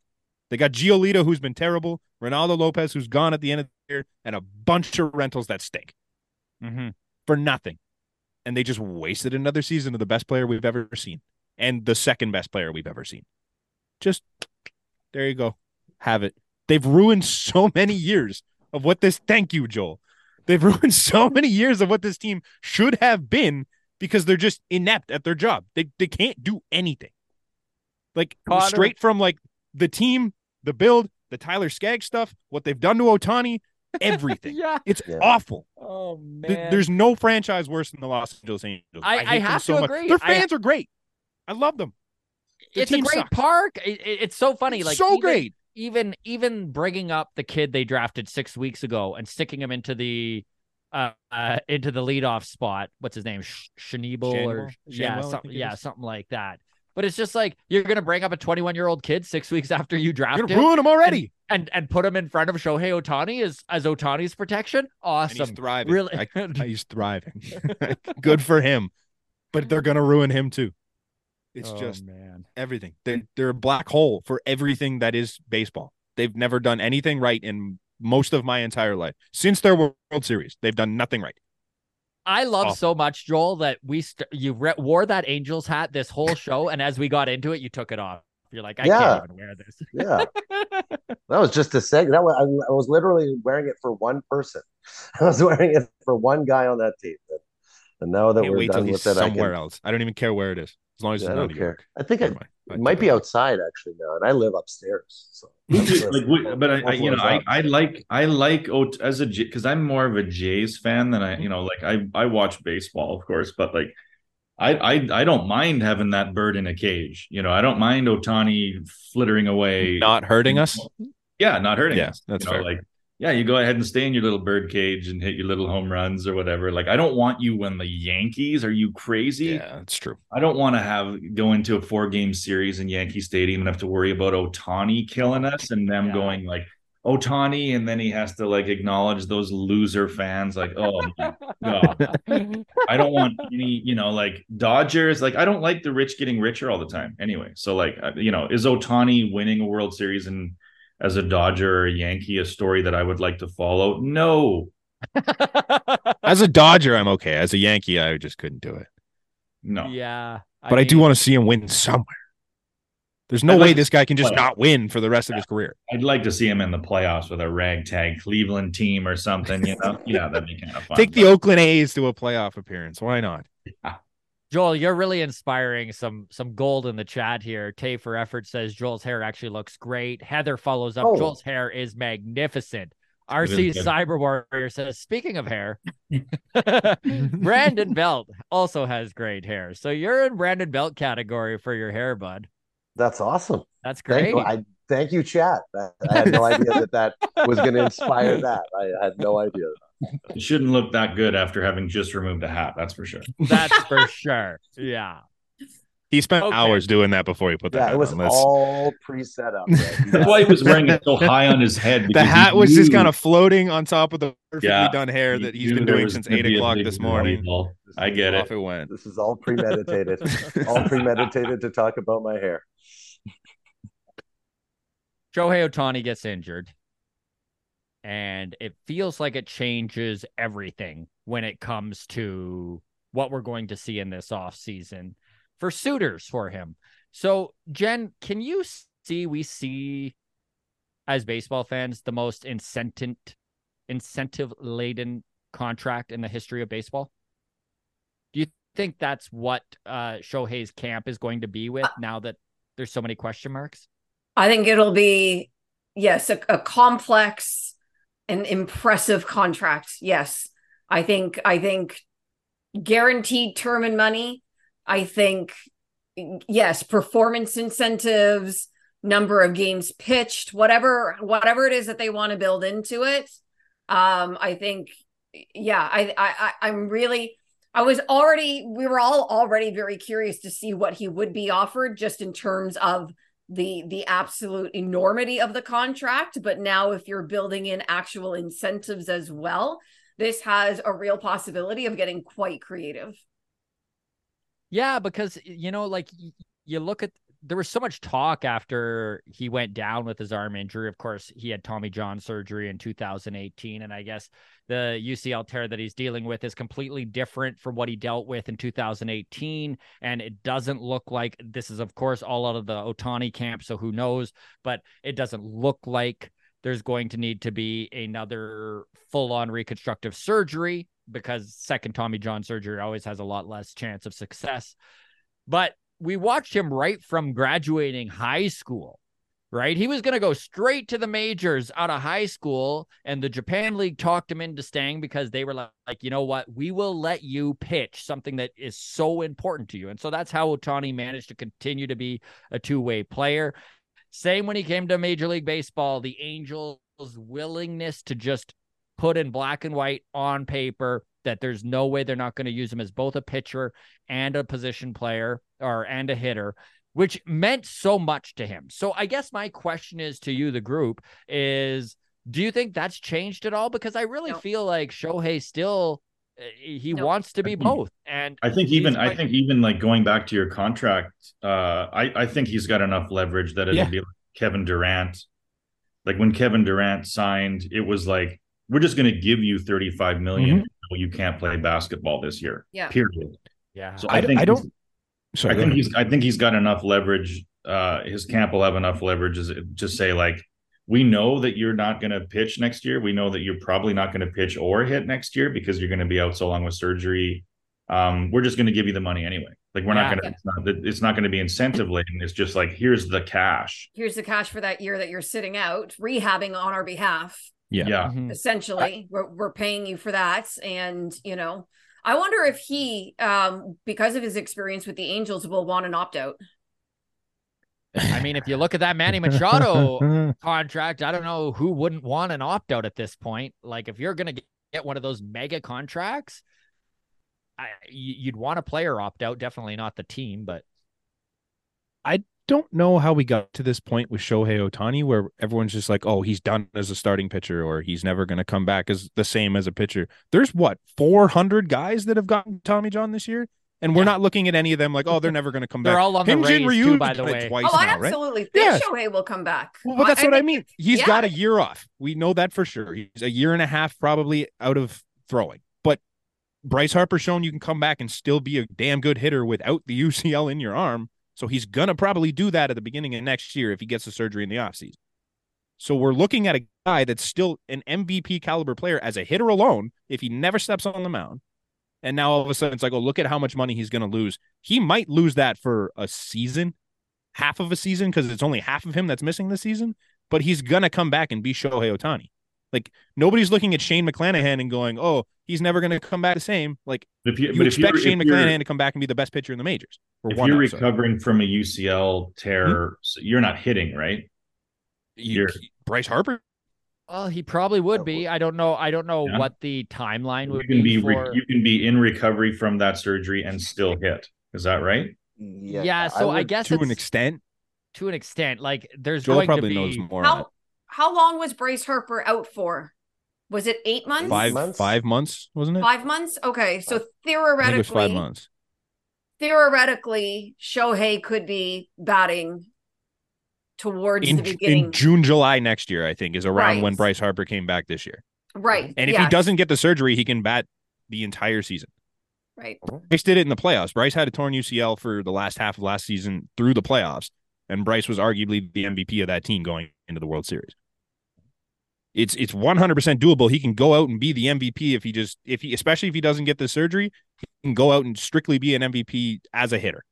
They got Giolito, who's been terrible, Ronaldo Lopez, who's gone at the end of the year, and a bunch of rentals that stink mm-hmm. for nothing. And they just wasted another season of the best player we've ever seen and the second best player we've ever seen. Just there you go. Have it. They've ruined so many years of what this. Thank you, Joel. They've ruined so many years of what this team should have been because they're just inept at their job. They they can't do anything. Like Potter. straight from like the team, the build, the Tyler Skaggs stuff, what they've done to Otani, everything. yeah. It's yeah. awful. Oh man. Th- there's no franchise worse than the Los Angeles Angels. I, I, hate I have them so to much. agree. Their fans I, are great. I love them. Their it's a great sucks. park. It, it, it's so funny. It's like so even, great. Even even bringing up the kid they drafted six weeks ago and sticking him into the uh, uh into the leadoff spot. What's his name? Sh- Schneebel or yeah, Shanwell, something, yeah, something like that. But it's just like you're gonna bring up a twenty-one year old kid six weeks after you draft you're him, ruin him already, and, and and put him in front of Shohei Otani as as Otani's protection. Awesome, and he's thriving. Really, I, he's thriving. Good for him. But they're gonna ruin him too. It's oh, just man. everything. They're, they're a black hole for everything that is baseball. They've never done anything right in most of my entire life. Since their World Series, they've done nothing right. I love Awful. so much, Joel, that we st- you re- wore that Angels hat this whole show, and as we got into it, you took it off. You're like, I yeah. can't even wear this. yeah. That was just a segment. I was literally wearing it for one person. I was wearing it for one guy on that team. And now that we're done with that, somewhere I can... else. I don't even care where it is, as long as yeah, it's not New York. I think I, I it might be outside actually now, and I live upstairs. So. Me too. Like, we, but I, I, you know, I, I like I like Ot- as a because I'm more of a Jays fan than I, you know, like I I watch baseball, of course, but like I I I don't mind having that bird in a cage. You know, I don't mind Otani flittering away, not hurting us. Yeah, not hurting yeah, us. That's you know, fair. Like, yeah, you go ahead and stay in your little bird cage and hit your little home runs or whatever. Like, I don't want you when the Yankees. Are you crazy? Yeah, it's true. I don't want to have go into a four game series in Yankee Stadium and have to worry about Otani killing us and them yeah. going like Otani, and then he has to like acknowledge those loser fans. Like, oh my God, I don't want any. You know, like Dodgers. Like, I don't like the rich getting richer all the time. Anyway, so like, you know, is Otani winning a World Series and as a Dodger or a Yankee, a story that I would like to follow? No. As a Dodger, I'm okay. As a Yankee, I just couldn't do it. No. Yeah. But I, mean, I do want to see him win somewhere. There's no I'd way like this guy can just not win for the rest yeah. of his career. I'd like to see him in the playoffs with a ragtag Cleveland team or something. You know, yeah, that'd be kind of fun. Take the Oakland A's to a playoff appearance. Why not? Yeah. Joel, you're really inspiring some some gold in the chat here. Tay for Effort says Joel's hair actually looks great. Heather follows up. Oh. Joel's hair is magnificent. R C Cyber Warrior says, speaking of hair, Brandon Belt also has great hair. So you're in Brandon Belt category for your hair, bud. That's awesome. That's great. Thank you, I, thank you chat. I, I had no idea that that was going to inspire that. I had no idea. It shouldn't look that good after having just removed a hat. That's for sure. That's for sure. Yeah. He spent okay. hours doing that before he put that. Yeah, hat it was on. all pre-set up. Right? Yeah. That's why he was wearing it so high on his head. The hat was just kind of floating on top of the perfectly yeah, done hair he that he's been doing since eight o'clock this morning. Ball. I get it. Off it went. This is all premeditated. all premeditated to talk about my hair. Shohei Otani gets injured. And it feels like it changes everything when it comes to what we're going to see in this offseason for suitors for him. So, Jen, can you see we see, as baseball fans, the most incentive, incentive-laden contract in the history of baseball? Do you think that's what uh, Shohei's camp is going to be with now that there's so many question marks? I think it'll be, yes, a, a complex... an impressive contract. Yes. I think, I think guaranteed term and money. I think, yes, performance incentives, number of games pitched, whatever, whatever it is that they want to build into it. Um, I think, yeah, I, I, I, I'm really, I was already, we were all already very curious to see what he would be offered just in terms of the the absolute enormity of the contract. But now if you're building in actual incentives as well, this has a real possibility of getting quite creative. Yeah, because, you know, like you look at, there was so much talk after he went down with his arm injury. Of course, he had Tommy John surgery in two thousand eighteen. And I guess the U C L tear that he's dealing with is completely different from what he dealt with in two thousand eighteen. And it doesn't look like this is, of course, all out of the Otani camp. So who knows? But it doesn't look like there's going to need to be another full on reconstructive surgery, because second Tommy John surgery always has a lot less chance of success. But we watched him right from graduating high school, right? He was going to go straight to the majors out of high school, and the Japan League talked him into staying because they were like, like, you know what? We will let you pitch something that is so important to you. And so that's how Otani managed to continue to be a two-way player. Same when he came to Major League Baseball, the Angels' willingness to just put in black and white on paper that there's no way they're not going to use him as both a pitcher and a position player, or and a hitter, which meant so much to him. So I guess my question is to you, the group, is do you think that's changed at all? Because I really no. feel like Shohei still, he no. wants to be think, both. And I think even, quite- I think even like going back to your contract, uh, I, I think he's got enough leverage that it'll yeah. be like Kevin Durant. Like when Kevin Durant signed, it was like, we're just going to give you thirty-five million dollars. Mm-hmm. You can't play basketball this year. Yeah. Period. Yeah. So I, I think I don't. Sorry, I think he's. I think he's got enough leverage. Uh, his camp will have enough leverage to say, like, we know that you're not going to pitch next year. We know that you're probably not going to pitch or hit next year because you're going to be out so long with surgery um, we're just going to give you the money anyway. Like we're yeah, not going to, yeah. it's not, not going to be incentive laden. It's just like, here's the cash. Here's the cash for that year that you're sitting out rehabbing on our behalf. Yeah. yeah. Mm-hmm. Essentially I, we're, we're paying you for that. And, you know, I wonder if he, um, because of his experience with the Angels, will want an opt-out. I mean, if you look at that Manny Machado contract, I don't know who wouldn't want an opt-out at this point. Like if you're going to get one of those mega contracts, I, you'd want a player opt-out, definitely not the team, but. I don't know how we got to this point with Shohei Otani where everyone's just like, oh, he's done as a starting pitcher or he's never going to come back as the same as a pitcher. There's what, four hundred guys that have gotten Tommy John this year? And we're yeah. not looking at any of them like, oh, they're never going to come back. They're all on Hyun-jin the Rays, Ryu too, by the way. Twice oh, I now, absolutely right? think yes. Shohei will come back. Well, but that's I, what I mean. He's yeah. got a year off. We know that for sure. He's a year and a half probably out of throwing. But Bryce Harper's shown you can come back and still be a damn good hitter without the U C L in your arm. So he's going to probably do that at the beginning of next year if he gets the surgery in the offseason. So we're looking at a guy that's still an M V P caliber player as a hitter alone if he never steps on the mound. And now all of a sudden it's like, oh, look at how much money he's going to lose. He might lose that for a season, half of a season, because it's only half of him that's missing this season. But he's going to come back and be Shohei Otani. Like, nobody's looking at Shane McClanahan and going, oh, he's never going to come back the same. Like, if you, you but expect if Shane if McClanahan to come back and be the best pitcher in the majors. If one you're episode. recovering from a U C L tear, hmm? so you're not hitting, right? You're... Bryce Harper? Well, he probably would be. I don't know. I don't know yeah. what the timeline would you can be. be for... You can be in recovery from that surgery and still hit. Is that right? Yeah. Yeah. So I, would, I guess to an extent. To an extent, like there's Joel going probably to be... knows more. How, how long was Bryce Harper out for? Was it eight months? Five months. Five months, wasn't it? Five months. Okay, so theoretically, I think it was five months. Theoretically, Shohei could be batting. Towards in, the beginning. In June, July next year, I think, is around right. when Bryce Harper came back this year. Right. And if yeah. he doesn't get the surgery, he can bat the entire season. Right. Bryce did it in the playoffs. Bryce had a torn U C L for the last half of last season through the playoffs. And Bryce was arguably the M V P of that team going into the World Series. It's it's one hundred percent doable. He can go out and be the M V P if he just, if he, especially if he doesn't get the surgery, he can go out and strictly be an M V P as a hitter.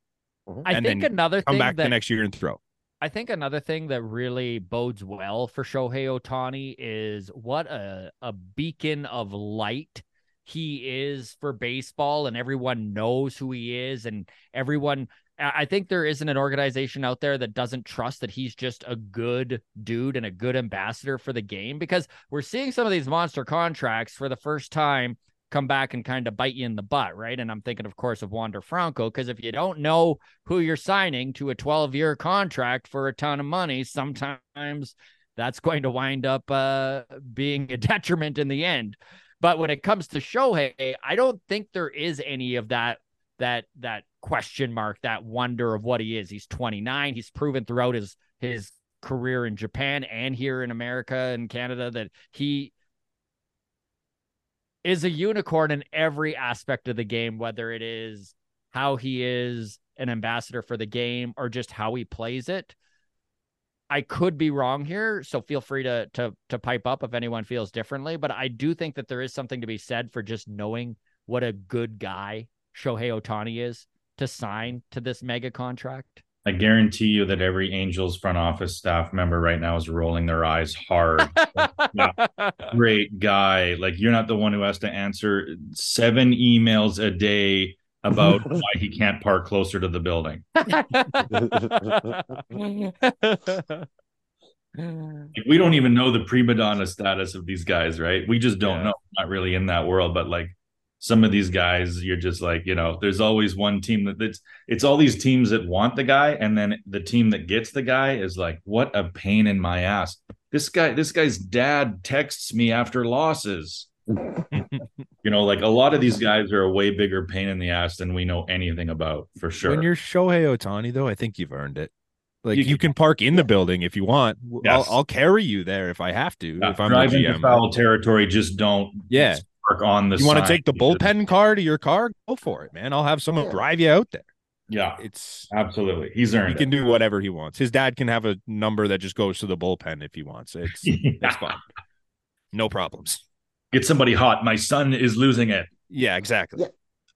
Mm-hmm. I think another come thing back that... the next year and throw. I think another thing that really bodes well for Shohei Otani is what a, a beacon of light he is for baseball, and everyone knows who he is, and everyone, I think there isn't an organization out there that doesn't trust that he's just a good dude and a good ambassador for the game, because we're seeing some of these monster contracts for the first time come back and kind of bite you in the butt, right? And I'm thinking, of course, of Wander Franco, because if you don't know who you're signing to a twelve-year contract for a ton of money, sometimes that's going to wind up uh, being a detriment in the end. But when it comes to Shohei, I don't think there is any of that that that question mark, that wonder of what he is. He's twenty-nine. He's proven throughout his, his career in Japan and here in America and Canada that he is a unicorn in every aspect of the game, whether it is how he is an ambassador for the game or just how he plays it. I could be wrong here, so feel free to to to pipe up if anyone feels differently, but I do think that there is something to be said for just knowing what a good guy Shohei Otani is to sign to this mega contract. I guarantee you that every Angels front office staff member right now is rolling their eyes hard. Like, great guy. Like, you're not the one who has to answer seven emails a day about why he can't park closer to the building. Like, we don't even know the prima donna status of these guys, right? We just don't yeah. know. We're not really in that world, but like, some of these guys, you're just like, you know, there's always one team that it's, it's all these teams that want the guy. And then the team that gets the guy is like, what a pain in my ass. This guy, this guy's dad texts me after losses. You know, like a lot of these guys are a way bigger pain in the ass than we know anything about for sure. When you're Shohei Otani, though, I think you've earned it. Like, you, you can park in the building if you want. Yes. I'll, I'll carry you there if I have to. Yeah, if I'm driving the G M. To foul territory, just don't. Yeah. On the you want to take the bullpen car to your car? Go for it, man. I'll have someone drive you out there. Yeah, it's absolutely. He's earned. He can it. do whatever he wants. His dad can have a number that just goes to the bullpen if he wants. It's yeah. it's fun. No problems. Get somebody hot. My son is losing it. Yeah, exactly. Yeah.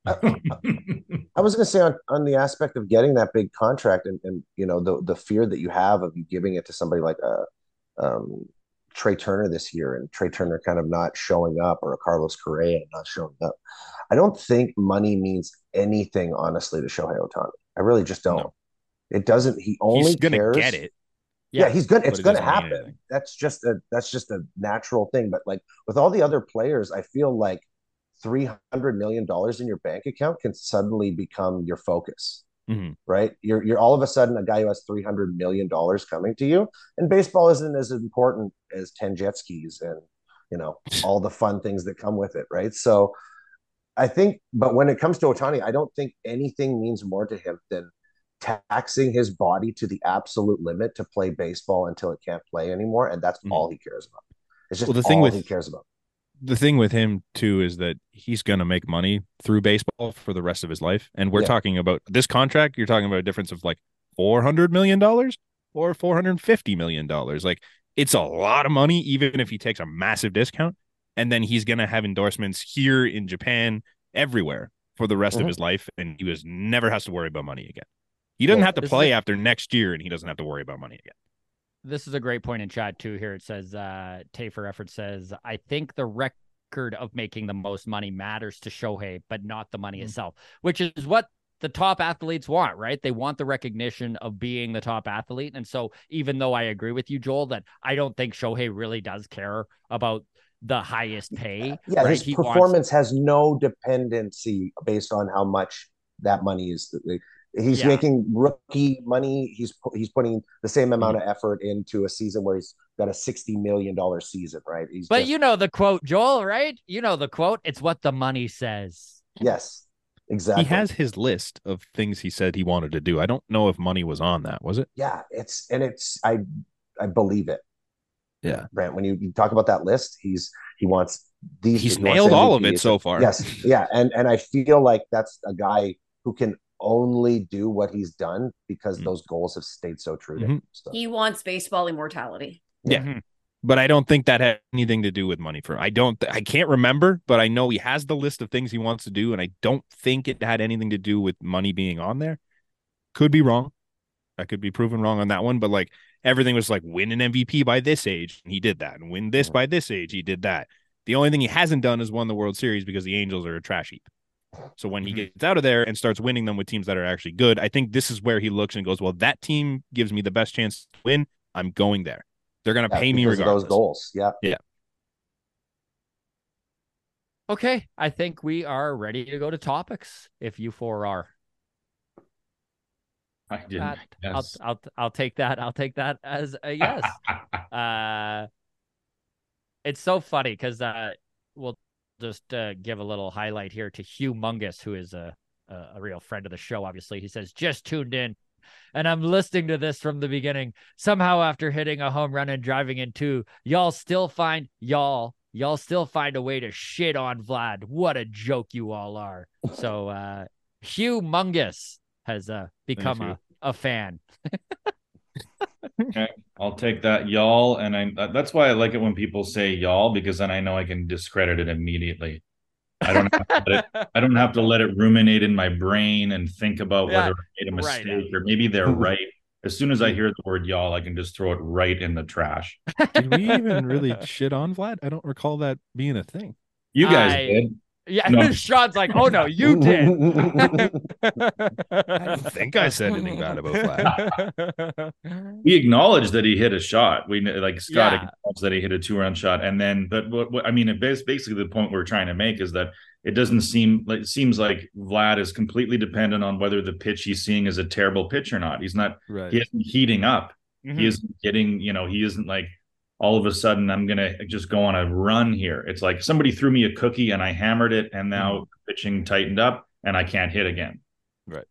I, I was going to say on, on the aspect of getting that big contract and, and you know, the the fear that you have of you giving it to somebody like a um, Trey Turner this year and Trey Turner kind of not showing up, or a Carlos Correa not showing up. I don't think money means anything, honestly, to Shohei Otani. I really just don't. No. It doesn't. He only cares. He's going to get it. Yeah, yeah, he's good. It's going to happen. That's just a that's just a natural thing. But like with all the other players, I feel like three hundred million dollars in your bank account can suddenly become your focus, mm-hmm. right? You're you're all of a sudden a guy who has three hundred million dollars coming to you, and baseball isn't as important as ten jet skis and, you know, all the fun things that come with it, right? So I think, but when it comes to Otani, I don't think anything means more to him than taxing his body to the absolute limit to play baseball until it can't play anymore, and that's mm-hmm. all he cares about. It's just well, the thing all with, he cares about. The thing with him too is that he's going to make money through baseball for the rest of his life, and we're yeah. talking about this contract. You're talking about a difference of like four hundred million dollars or four hundred fifty million dollars. Like it's a lot of money, even if he takes a massive discount, and then he's going to have endorsements here in Japan, everywhere for the rest mm-hmm. of his life, and he was never has to worry about money again. He doesn't yeah, have to play is, after next year, and he doesn't have to worry about money again. This is a great point in chat, too, here. It says, uh, Tafer Effort says, I think the record of making the most money matters to Shohei, but not the money mm-hmm. itself, which is what the top athletes want, right? They want the recognition of being the top athlete. And so even though I agree with you, Joel, that I don't think Shohei really does care about the highest pay. Yeah, right? His he performance wants- has no dependency based on how much that money is. He's yeah. making rookie money. He's he's putting the same amount mm-hmm. of effort into a season where he's got a sixty million dollars season, right? He's but just... you know the quote, Joel, right? You know the quote. It's what the money says. Yes, exactly. He has his list of things he said he wanted to do. I don't know if money was on that, was it? Yeah, it's and it's I I believe it. Yeah, Brant. When you, you talk about that list, he's he wants these. He's he nailed all of it so far. Yes, yeah, and and I feel like that's a guy who can only do what he's done because mm-hmm. those goals have stayed so true to him. So. He wants baseball immortality. Yeah. Mm-hmm. But I don't think that had anything to do with money for him. I don't, th- I can't remember, but I know he has the list of things he wants to do. And I don't think it had anything to do with money being on there. Could be wrong. I could be proven wrong on that one, but like everything was like win an M V P by this age. And he did that. And win this mm-hmm. by this age. He did that. The only thing he hasn't done is won the World Series because the Angels are a trash heap. So when he gets out of there and starts winning them with teams that are actually good, I think this is where he looks and goes, well, that team gives me the best chance to win. I'm going there. They're going to yeah, pay me regardless. Of those goals. Yeah. Yeah. Okay. I think we are ready to go to topics. If you four are. I didn't. That, I'll, I'll, I'll take that. I'll take that as a yes. uh, it's so funny because uh, we'll just uh, give a little highlight here to Hugh Mungus, who is a, a a real friend of the show, obviously. He says, just tuned in, and I'm listening to this from the beginning. Somehow after hitting a home run and driving in two, y'all still find, y'all, y'all still find a way to shit on Vlad. What a joke you all are. So uh, Hugh Mungus has uh, become a, a fan. Okay, I'll take that, y'all. And I that's why I like it when people say y'all, because then I know I can discredit it immediately. I don't have to let it, I don't have to let it ruminate in my brain and think about yeah, whether I made a mistake right. or maybe they're right. As soon as I hear the word y'all, I can just throw it right in the trash. Did we even really shit on Vlad? I don't recall that being a thing. You guys I... did. Yeah, no. Sean's like, oh no, you did. I don't think I said anything bad about Vlad. We acknowledged that he hit a shot. We like Scott yeah. acknowledged that he hit a two-run shot, and then, but what, what I mean, it basically the point we're trying to make is that it doesn't seem like it seems like Vlad is completely dependent on whether the pitch he's seeing is a terrible pitch or not. He's not. Right. He isn't heating up. Mm-hmm. He isn't getting. You know, he isn't like. All of a sudden, I'm going to just go on a run here. It's like somebody threw me a cookie and I hammered it, and now mm-hmm. pitching tightened up and I can't hit again. Right.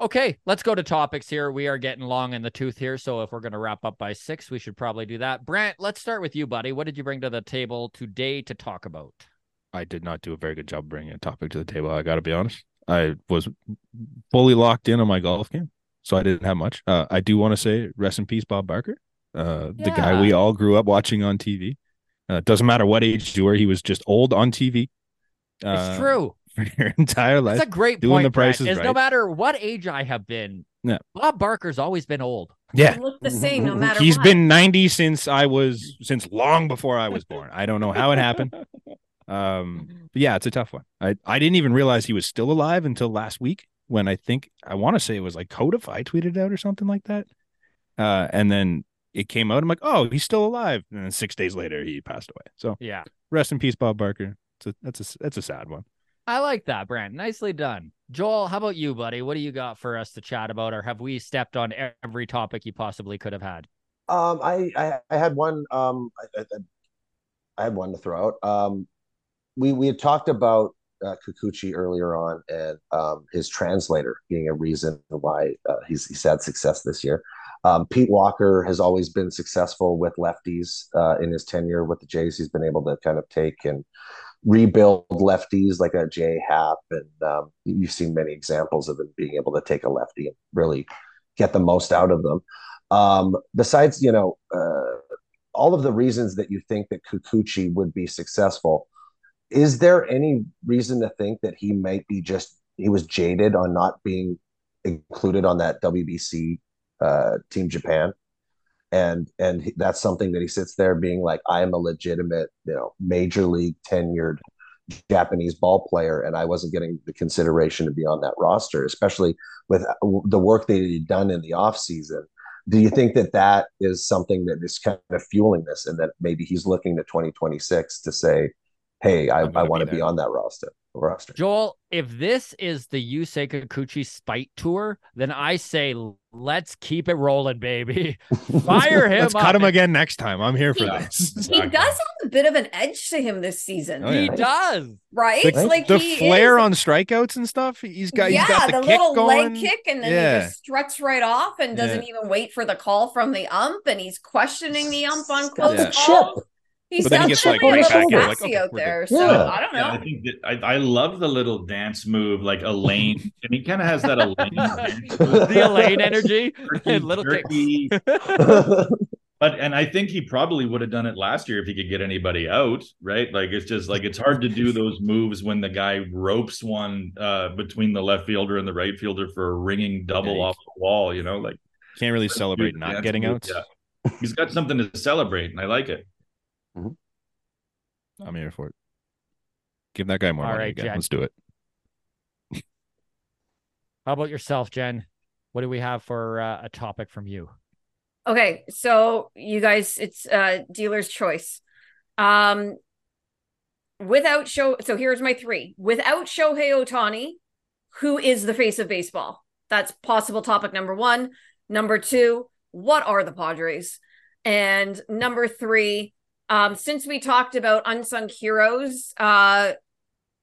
Okay, let's go to topics here. We are getting long in the tooth here. So if we're going to wrap up by six, we should probably do that. Brant, let's start with you, buddy. What did you bring to the table today to talk about? I did not do a very good job bringing a topic to the table. I got to be honest. I was fully locked in on my golf game, so I didn't have much. Uh, I do want to say rest in peace, Bob Barker. Uh, yeah. The guy we all grew up watching on T V. Uh, doesn't matter what age you were, he was just old on T V. It's uh, true. For your entire life. That's a great doing point. The Price is right. No matter what age I have been, yeah. Bob Barker's always been old. Yeah. He looked the same no matter He's what. Been ninety since I was, since long before I was born. I don't know how it happened. Um, but yeah, it's a tough one. I, I didn't even realize he was still alive until last week when I think, I want to say it was like Codify tweeted out or something like that. Uh, and then it came out. I'm like, oh, he's still alive. And then six days later, he passed away. So yeah, rest in peace, Bob Barker. It's a, that's a, that's a sad one. I like that, Brant. Nicely done. Joel, how about you, buddy? What do you got for us to chat about? Or have we stepped on every topic you possibly could have had? Um, I, I, I had one, um, I, I, I had one to throw out. Um, we, we had talked about uh, Kikuchi earlier on and um, his translator being a reason why uh, he's, he's had success this year. Um, Pete Walker has always been successful with lefties uh, in his tenure with the Jays. He's been able to kind of take and rebuild lefties like a Jay Happ, and um, you've seen many examples of him being able to take a lefty and really get the most out of them. Um, besides, you know, uh, all of the reasons that you think that Kikuchi would be successful, is there any reason to think that he might be just he was jaded on not being included on that W B C uh, Team Japan? And and he, that's something that he sits there being like, I am a legitimate, you know, major league tenured Japanese ball player, and I wasn't getting the consideration to be on that roster, especially with the work that he'd done in the offseason. Do you think that that is something that is kind of fueling this, and that maybe he's looking to twenty twenty-six to say, hey, I, I want to be, be on that roster? roster. Joel, if this is the Yusei Kikuchi spite tour, then I say let's keep it rolling, baby. Fire him let's up. Cut him again next time. I'm here for he, this. He does have a bit of an edge to him this season. Oh, yeah. He does. Right? The, like the he flare is. On strikeouts and stuff. He's got, yeah, he's got the, the kick little going. Leg kick, and then yeah. he just struts right off and doesn't yeah. even wait for the call from the ump, and he's questioning the ump on close yeah. calls. He's but then he gets like right back in, like, okay, out there. So yeah. I don't know. Yeah, I think that I, I love the little dance move, like Elaine, and he kind of has that Elaine, the Elaine energy, turkey, and little turkey. But and I think he probably would have done it last year if he could get anybody out, right? Like it's just like it's hard to do those moves when the guy ropes one uh, between the left fielder and the right fielder for a ringing double yeah, off the wall. You know, like can't really celebrate not getting out. Yeah. He's got something to celebrate, and I like it. Mm-hmm. I'm here for it. Give that guy more money right, again. Jen. Let's do it. How about yourself, Jen? What do we have for uh, a topic from you? Okay, so you guys, it's uh, dealer's choice. Um, without show, so here's my three. Without Shohei Otani, who is the face of baseball? That's possible topic number one. Number two, what are the Padres? And number three. Um, since we talked about unsung heroes uh,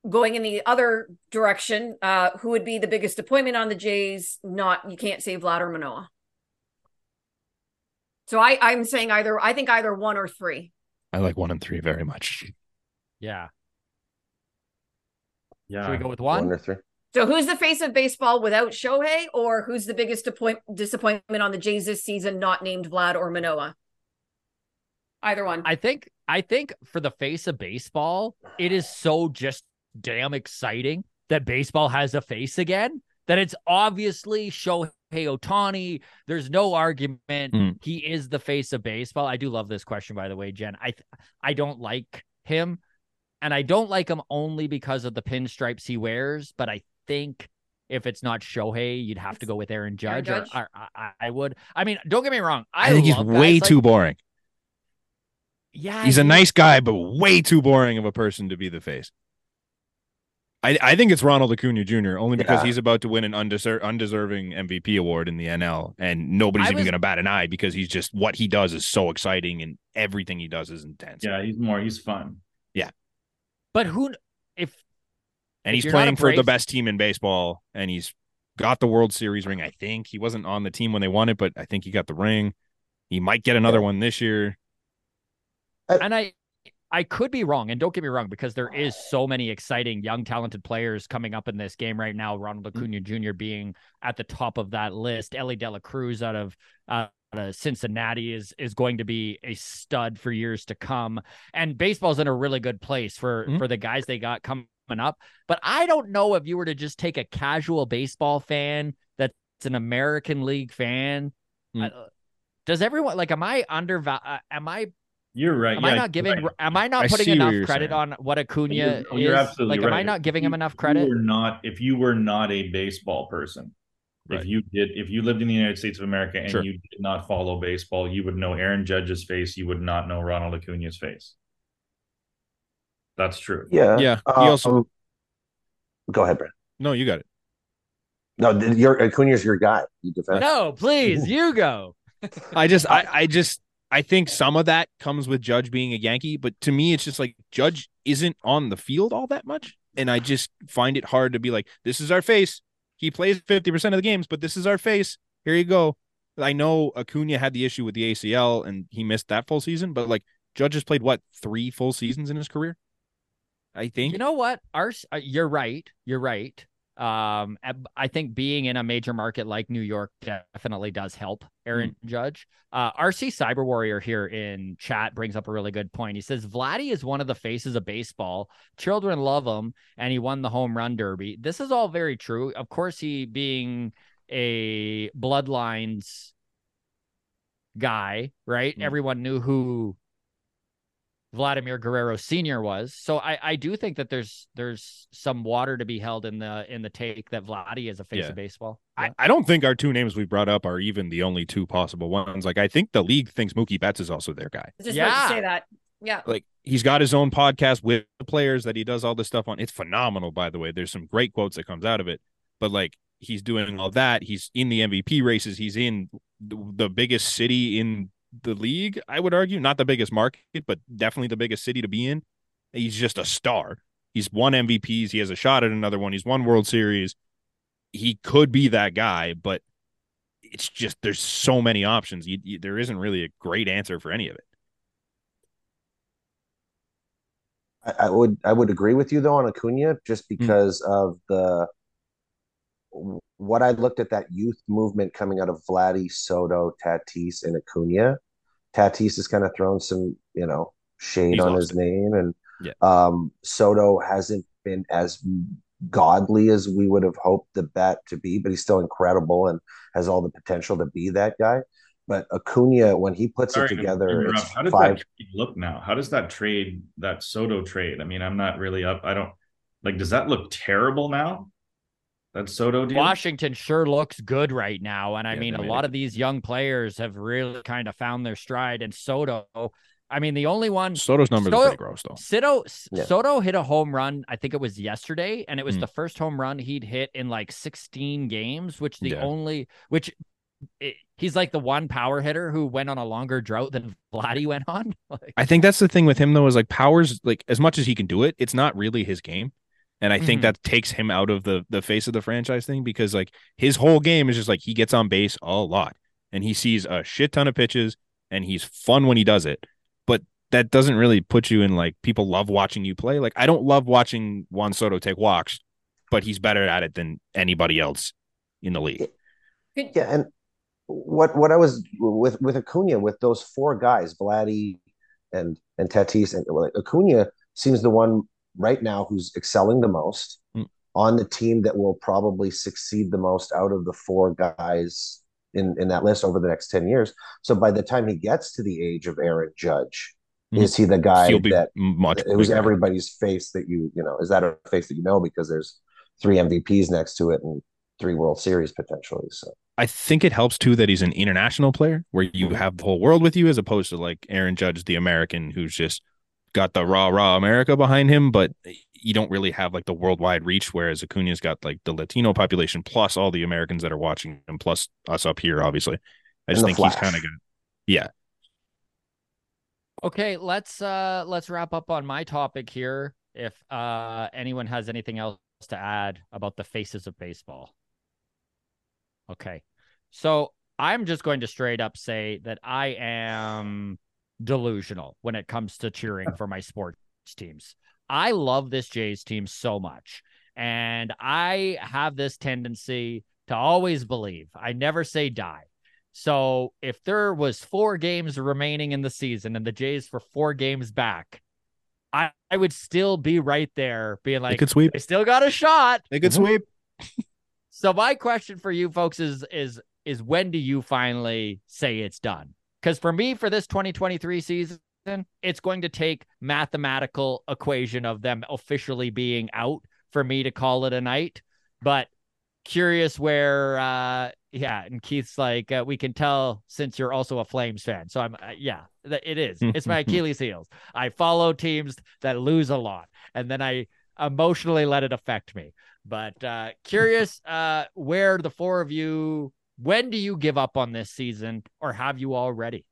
going in the other direction, uh, who would be the biggest appointment on the Jays? Not, you can't say Alek Manoah. So I, I'm saying either, I think either one or three. I like one and three very much. Yeah. Yeah. Should we go with one? One or three. So who's the face of baseball without Shohei, or who's the biggest appoint- disappointment on the Jays this season, not named Vlad or Manoah? Either one. I think I think for the face of baseball, it is so just damn exciting that baseball has a face again, that it's obviously Shohei Otani. There's no argument. Mm. He is the face of baseball. I do love this question, by the way, Jen. I I don't like him, and I don't like him only because of the pinstripes he wears, but I think if it's not Shohei, you'd have to go with Aaron Judge. Aaron Judge? Or, or, I, I would. I mean, don't get me wrong. I, I think he's way too like, boring. Yeah, he's a nice guy, but way too boring of a person to be the face. I, I think it's Ronald Acuna Junior only because yeah. he's about to win an undeser- undeserving M V P award in the N L, and nobody's I even was... going to bat an eye because he's just what he does is so exciting and everything he does is intense. Yeah, he's more he's fun. Yeah, but who if and if he's playing for the best team in baseball, and he's got the World Series ring. I think he wasn't on the team when they won it, but I think he got the ring. He might get another yeah. one this year. And I I could be wrong, and don't get me wrong, because there is so many exciting, young, talented players coming up in this game right now, Ronald Acuna Junior being at the top of that list. Ellie De La Cruz out of uh, Cincinnati is is going to be a stud for years to come. And baseball's in a really good place for, mm-hmm. for the guys they got coming up. But I don't know if you were to just take a casual baseball fan that's an American League fan. Mm. I, does everyone like? Am I undervalued? Am I? You're right. Am yeah, I not giving? Right. Am I not I putting enough credit saying. on what Acuna you're, is? You're absolutely like, right. Am I not giving if him enough credit? You were not, if you were not a baseball person. Right. If you did, if you lived in the United States of America and sure. you did not follow baseball, you would know Aaron Judge's face. You would not know Ronald Acuna's face. That's true. Yeah. Yeah. Uh, you also... Go ahead, Brent. No, you got it. No, your Acuna's your guy. You defend. No, please, you go. I just, I, I just, I think some of that comes with Judge being a Yankee, but to me, it's just like Judge isn't on the field all that much, and I just find it hard to be like, this is our face. He plays fifty percent of the games, but this is our face. Here you go. I know Acuna had the issue with the A C L and he missed that full season, but like Judge has played what, three full seasons in his career? I think. You know what? Our, uh, you're right. You're right. Um, I think being in a major market like New York definitely does help Aaron mm-hmm. Judge. Uh, R C Cyber Warrior here in chat brings up a really good point. He says, Vladdy is one of the faces of baseball. Children love him, and he won the home run derby. This is all very true. Of course, he being a Bloodlines guy, right? Mm-hmm. Everyone knew who Vladimir Guerrero Senior was. So I, I do think that there's there's some water to be held in the in the take that Vladdy is a face yeah. of baseball. Yeah. I, I don't think our two names we brought up are even the only two possible ones. Like I think the league thinks Mookie Betts is also their guy. I just yeah. to say that. Yeah. Like he's got his own podcast with the players that he does all this stuff on. It's phenomenal, by the way. There's some great quotes that comes out of it. But like he's doing all that. He's in the M V P races. He's in the, the biggest city in the league, I would argue, not the biggest market, but definitely the biggest city to be in. He's just a star. He's won M V Ps. He has a shot at another one. He's won World Series. He could be that guy, but it's just there's so many options. You, you, there isn't really a great answer for any of it. I, I would I would agree with you though on Acuna just because mm-hmm. of the what I looked at that youth movement coming out of Vladdy, Soto, Tatis, and Acuna. Tatis has kind of thrown some, you know, shade He's on his it. name, and yeah. um, Soto hasn't been as godly as we would have hoped the bat to be, but he's still incredible and has all the potential to be that guy. But Acuna, when he puts Sorry, it together, it's how does five... that trade look now? How does that trade, that Soto trade? I mean, I'm not really up. I don't like. Does that look terrible now? That's Soto deal. Washington sure looks good right now. And I yeah, mean, a lot it. of these young players have really kind of found their stride. And Soto, I mean, the only one. Soto's numbers Soto, are pretty gross, though. Soto, yeah. Soto hit a home run, I think it was yesterday. And it was mm. the first home run he'd hit in like sixteen games, which the yeah. only, which it, he's like the one power hitter who went on a longer drought than Vladdy went on. Like, I think that's the thing with him, though, is like Powers, like as much as he can do it, it's not really his game. And I think mm-hmm. that takes him out of the the face of the franchise thing because like his whole game is just like he gets on base a lot and he sees a shit ton of pitches and he's fun when he does it. But that doesn't really put you in like people love watching you play. Like I don't love watching Juan Soto take walks, but he's better at it than anybody else in the league. Yeah, and what what I was with with Acuna with those four guys, Vladdy and and Tatis and like, Acuna seems the one right now who's excelling the most mm. on the team that will probably succeed the most out of the four guys in, in that list over the next ten years. So by the time he gets to the age of Aaron Judge, mm. is he the guy that much it was everybody's face that you, you know, is that a face that you know, because there's three M V Ps next to it and three World Series potentially. So I think it helps too that he's an international player where you have the whole world with you as opposed to like Aaron Judge, the American who's just got the raw, raw America behind him, but you don't really have like the worldwide reach, whereas Acuna's got like the Latino population plus all the Americans that are watching him, plus us up here, obviously. I just think Flash. He's kind of good. Yeah. Okay, let's uh let's wrap up on my topic here. If uh anyone has anything else to add about the faces of baseball. Okay. So I'm just going to straight up say that I am delusional when it comes to cheering for my sports teams. I love this Jays team so much. And I have this tendency to always believe. I never say die. So if there was four games remaining in the season and the Jays were four games back, I, I would still be right there being like, they could sweep. They still got a shot. They could sweep. So my question for you folks is, is, is when do you finally say it's done? Because for me, for this twenty twenty-three season, it's going to take mathematical equation of them officially being out for me to call it a night. But curious where, uh, yeah. And Keith's like, uh, we can tell since you're also a Flames fan. So I'm, uh, yeah, th- it is. It's my Achilles heels. I follow teams that lose a lot, and then I emotionally let it affect me. But uh, curious uh, where the four of you, when do you give up on this season, or have you already?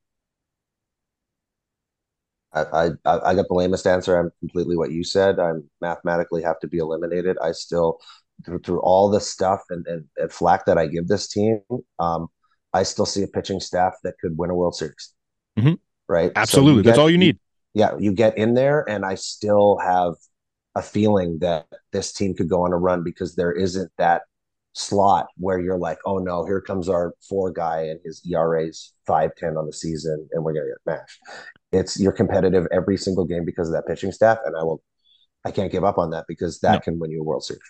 I, I I got the lamest answer. I'm completely what you said. I'm mathematically have to be eliminated. I still, through, through all the stuff and, and, and flack that I give this team, um, I still see a pitching staff that could win a World Series. Mm-hmm. Right? Absolutely. So get, That's all you need. You, yeah. You get in there, and I still have a feeling that this team could go on a run, because there isn't that slot where you're like, oh no, here comes our four guy and his E R A's five ten on the season, and we're going to get mashed. It's you're competitive every single game because of that pitching staff, and I will, I can't give up on that, because that no. can win you a World Series.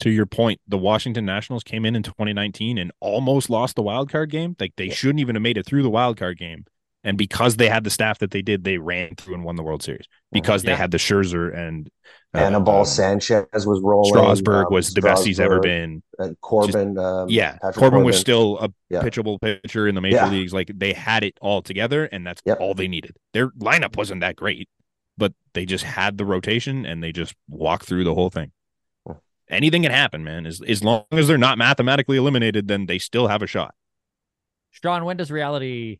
To your point, the Washington Nationals came in in twenty nineteen and almost lost the wild card game. Like they yeah. shouldn't even have made it through the wild card game, and because they had the staff that they did, they ran through and won the World Series because yeah. they had the Scherzer and uh, Anibal uh, Sanchez was rolling. Strasburg um, was the Strasburg, best he's ever been. And Corbin, Just, um, yeah, Corbin, Corbin was still a yeah. pitchable pitcher in the major yeah. leagues. Like they had it all together, and that's yep. all they needed. Their lineup wasn't that great, but they just had the rotation, and they just walked through the whole thing. Anything can happen, man. As as long as they're not mathematically eliminated, then they still have a shot. Strawn, when does reality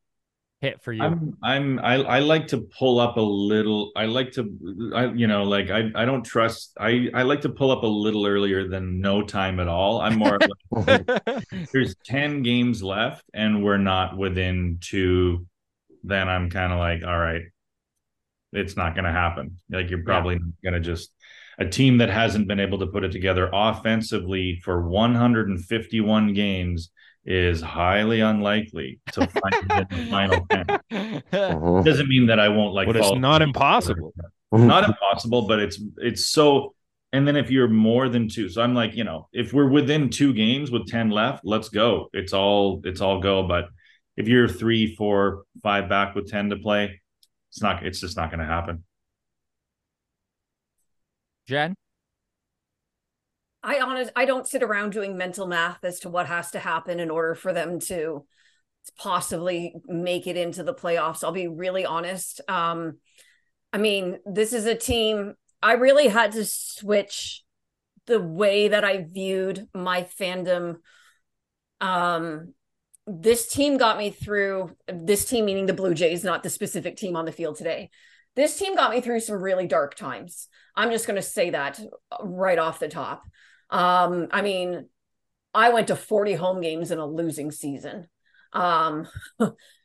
hit for you? I'm, I'm I I like to pull up a little. I like to I you know like I I don't trust. I I like to pull up a little earlier than no time at all. I'm more like, there's ten games left and we're not within two. Then I'm kind of like, all right, it's not going to happen. Like you're probably yeah. going to just a team that hasn't been able to put it together offensively for one hundred fifty-one games is highly unlikely to find it in the final ten. Uh-huh. Doesn't mean that I won't like. But it's not impossible. It's not impossible, but it's it's so. And then if you're more than two, so I'm like, you know, if we're within two games with ten left, let's go. It's all it's all go. But if you're three, four, five back with ten to play, it's not. It's just not going to happen. Jen? I honest, I don't sit around doing mental math as to what has to happen in order for them to possibly make it into the playoffs. I'll be really honest. Um, I mean, this is a team. I really had to switch the way that I viewed my fandom. Um, this team got me through, this team meaning the Blue Jays, not the specific team on the field today. This team got me through some really dark times. I'm just going to say that right off the top. Um, I mean, I went to forty home games in a losing season um,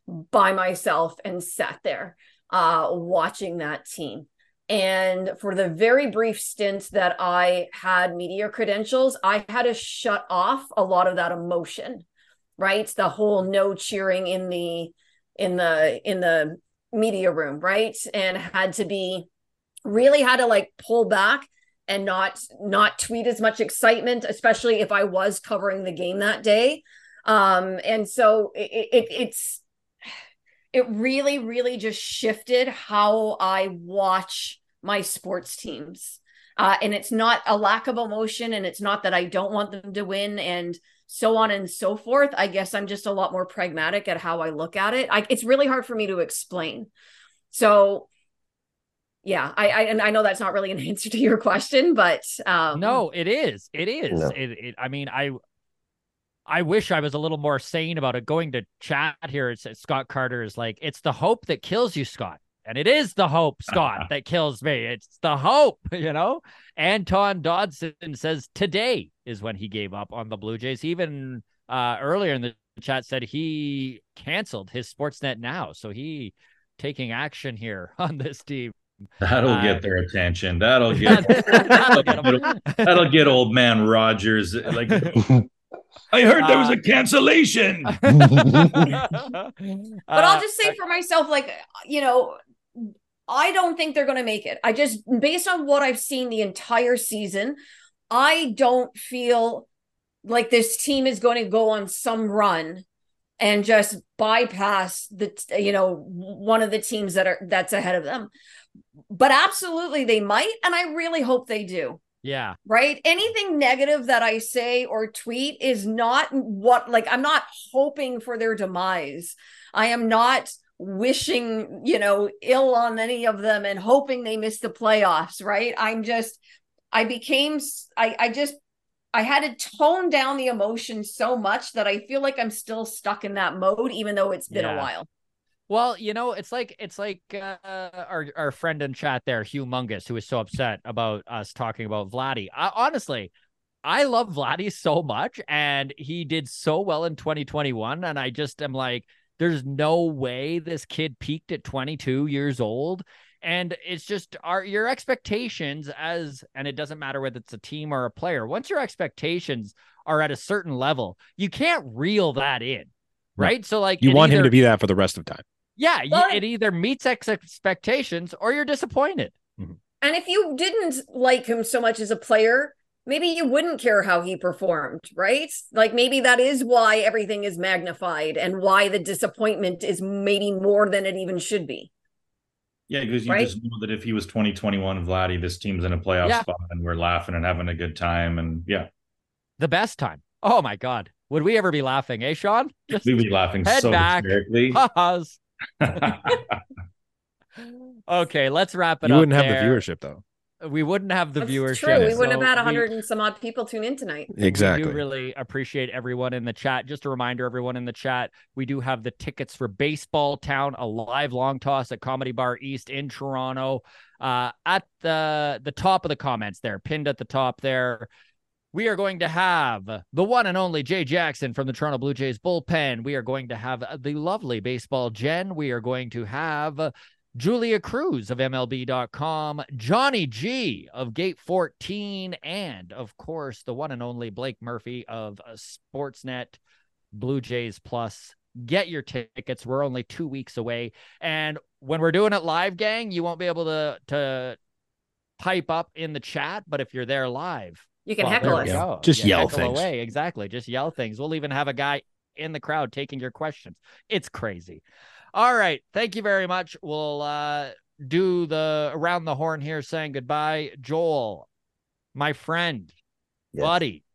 by myself and sat there uh, watching that team. And for the very brief stint that I had media credentials, I had to shut off a lot of that emotion, right? The whole no cheering in the, in the, in the media room, right? And had to be, really had to like pull back and not not tweet as much excitement, especially if I was covering the game that day. Um, and so it, it it's it really, really just shifted how I watch my sports teams. Uh, and it's not a lack of emotion, and it's not that I don't want them to win and so on and so forth. I guess I'm just a lot more pragmatic at how I look at it. I, it's really hard for me to explain. So yeah, I, I and I know that's not really an answer to your question, but um, no, it is. It is. No. It, it. I mean, I I wish I was a little more sane about it. Going to chat here, it says Scott Carter is like, it's the hope that kills you, Scott. And it is the hope, Scott, that kills me. It's the hope, you know? Anton Dodson says today is when he gave up on the Blue Jays. He even uh, earlier in the chat said he canceled his Sportsnet Now. So he taking action here on this team. That'll uh, get their attention. That'll get, that'll, get that'll get old man Rogers. Like, I heard there was a cancellation. But I'll just say for myself, like, you know, I don't think they're going to make it. I just, based on what I've seen the entire season, I don't feel like this team is going to go on some run and just bypass the, you know, one of the teams that are, that's ahead of them. But absolutely they might. And I really hope they do. Yeah. Right. Anything negative that I say or tweet is not what, like, I'm not hoping for their demise. I am not wishing, you know, ill on any of them and hoping they miss the playoffs. Right. I'm just, I became, I, I just, I had to tone down the emotion so much that I feel like I'm still stuck in that mode, even though it's been yeah. a while. Well, you know, it's like, it's like uh, our, our friend in chat there, Humongous, who is so upset about us talking about Vladdy. I, honestly, I love Vladdy so much, and he did so well in twenty twenty-one. And I just am like, there's no way this kid peaked at twenty-two years old. And it's just our, your expectations as, and it doesn't matter whether it's a team or a player. Once your expectations are at a certain level, you can't reel that in. Right. No. So like you want either, him to be that for the rest of time. Yeah. But, you, it either meets ex- expectations or you're disappointed. Mm-hmm. And if you didn't like him so much as a player, maybe you wouldn't care how he performed. Right. Like maybe that is why everything is magnified and why the disappointment is maybe more than it even should be. Yeah, because you right? just know that if he was twenty twenty-one Vladdy, this team's in a playoff yeah. spot and we're laughing and having a good time. And yeah. The best time. Oh my God. Would we ever be laughing, eh, Sean? Just We'd be laughing head so back. hysterically. Okay, let's wrap it you up. We wouldn't there. have the viewership though. We wouldn't have the That's viewership. True. We so wouldn't have had a hundred we, and some odd people tune in tonight. Exactly. We do really appreciate everyone in the chat. Just a reminder, everyone in the chat, we do have the tickets for Baseball Town, a live long toss at Comedy Bar East in Toronto. Uh, at the, the top of the comments there, pinned at the top there, we are going to have the one and only Jay Jackson from the Toronto Blue Jays bullpen. We are going to have the lovely baseball Jen. We are going to have Julia Cruz of M L B dot com, Johnny G of Gate fourteen, and, of course, the one and only Blake Murphy of Sportsnet Blue Jays Plus. Get your tickets. We're only two weeks away. And when we're doing it live, gang, you won't be able to, to pipe up in the chat, but if you're there live, you can well, heckle us. Go. Just yeah, yell things. Away. Exactly. Just yell things. We'll even have a guy in the crowd taking your questions. It's crazy. All right. Thank you very much. We'll uh, do the around the horn here saying goodbye. Joel, my friend, yes. buddy,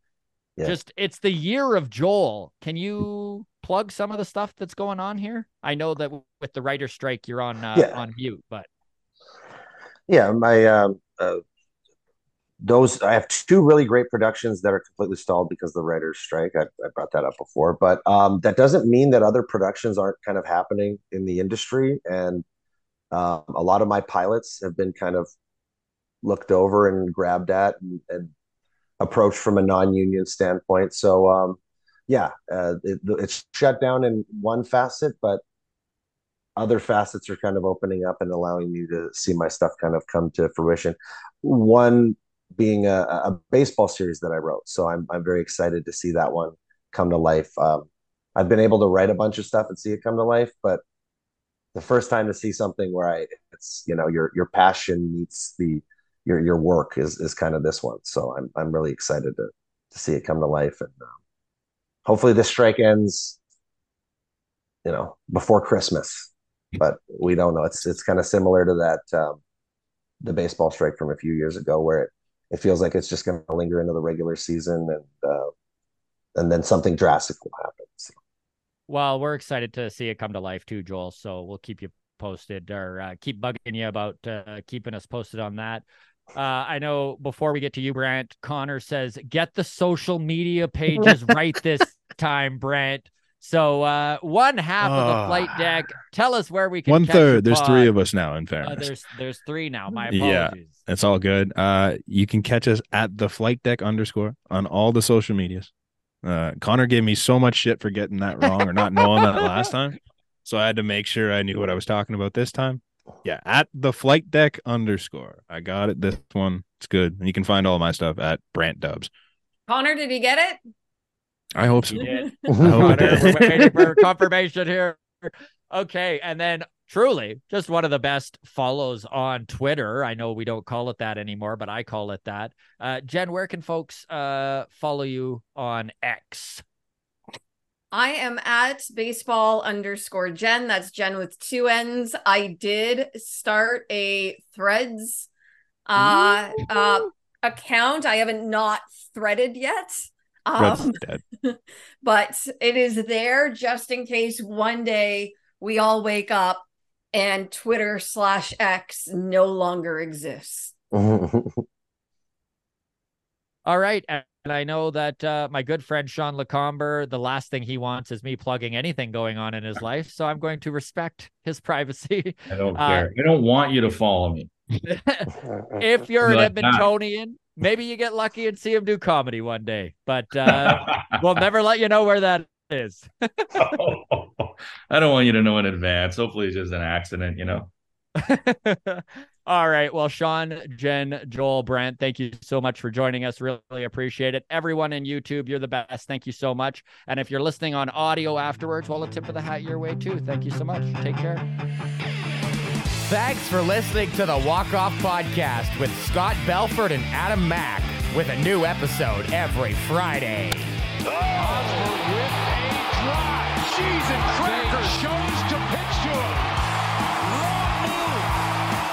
yes. just it's the year of Joel. Can you plug some of the stuff that's going on here? I know that with the writer's strike, you're on uh, yeah. on mute, but. Yeah, my um, uh, those I have two really great productions that are completely stalled because of the writer's strike. I, I brought that up before, but um, that doesn't mean that other productions aren't kind of happening in the industry. And um, a lot of my pilots have been kind of looked over and grabbed at and, and approached from a non-union standpoint. So um, yeah, uh, it, it's shut down in one facet, but other facets are kind of opening up and allowing you to see my stuff kind of come to fruition. One being a, a baseball series that I wrote. So I'm I'm very excited to see that one come to life. Um, I've been able to write a bunch of stuff and see it come to life, but the first time to see something where I, it's, you know, your, your passion meets the, your, your work is, is kind of this one. So I'm, I'm really excited to, to see it come to life. And um, hopefully this strike ends, you know, before Christmas, but we don't know. It's, it's kind of similar to that, um, the baseball strike from a few years ago where it, It feels like it's just going to linger into the regular season, and uh, and then something drastic will happen. So. Well, we're excited to see it come to life too, Joel. So we'll keep you posted, or uh, keep bugging you about uh, keeping us posted on that. Uh, I know before we get to you, Brant, Connor says, get the social media pages right this time, Brant. So uh, one half oh. of the flight deck. Tell us where we can. One catch third. There's pod. three of us now. In fairness, uh, there's there's three now. My apologies. Yeah, it's all good. Uh, you can catch us at the flight deck underscore on all the social medias. Uh, Connor gave me so much shit for getting that wrong or not knowing that last time, so I had to make sure I knew what I was talking about this time. Yeah, at the flight deck underscore. I got it. This one, it's good. And you can find all my stuff at Brant Dubs. Connor, did you get it? I hope so. I hope Connor, we're waiting for confirmation here. Okay, and then truly just one of the best follows on Twitter. I know we don't call it that anymore, but I call it that. Uh, Jen, where can folks uh, follow you on X? I am at baseball underscore Jen. That's Jen with two N's. I did start a threads uh, uh, account. I haven't not threaded yet, um, but it is there just in case one day we all wake up and Twitter slash X no longer exists. All right. And I know that uh, my good friend, Sean Lacomber, the last thing he wants is me plugging anything going on in his life. So I'm going to respect his privacy. I don't uh, care. I don't want you to follow me. If you're an Edmontonian, maybe you get lucky and see him do comedy one day. But uh, we'll never let you know where that is. oh, oh, oh. I don't want you to know in advance. Hopefully it's just an accident, you know. All right. Well, Sean, Jen, Joel, Brant, thank you so much for joining us. Really appreciate it. Everyone in YouTube, you're the best. Thank you so much. And if you're listening on audio afterwards, well, a tip of the hat your way too. Thank you so much. Take care. Thanks for listening to the Walk-Off Podcast with Scott Belford and Adam Mack, with a new episode every Friday. Oh! With a drive. Cheese and cracker shows to pitch to him.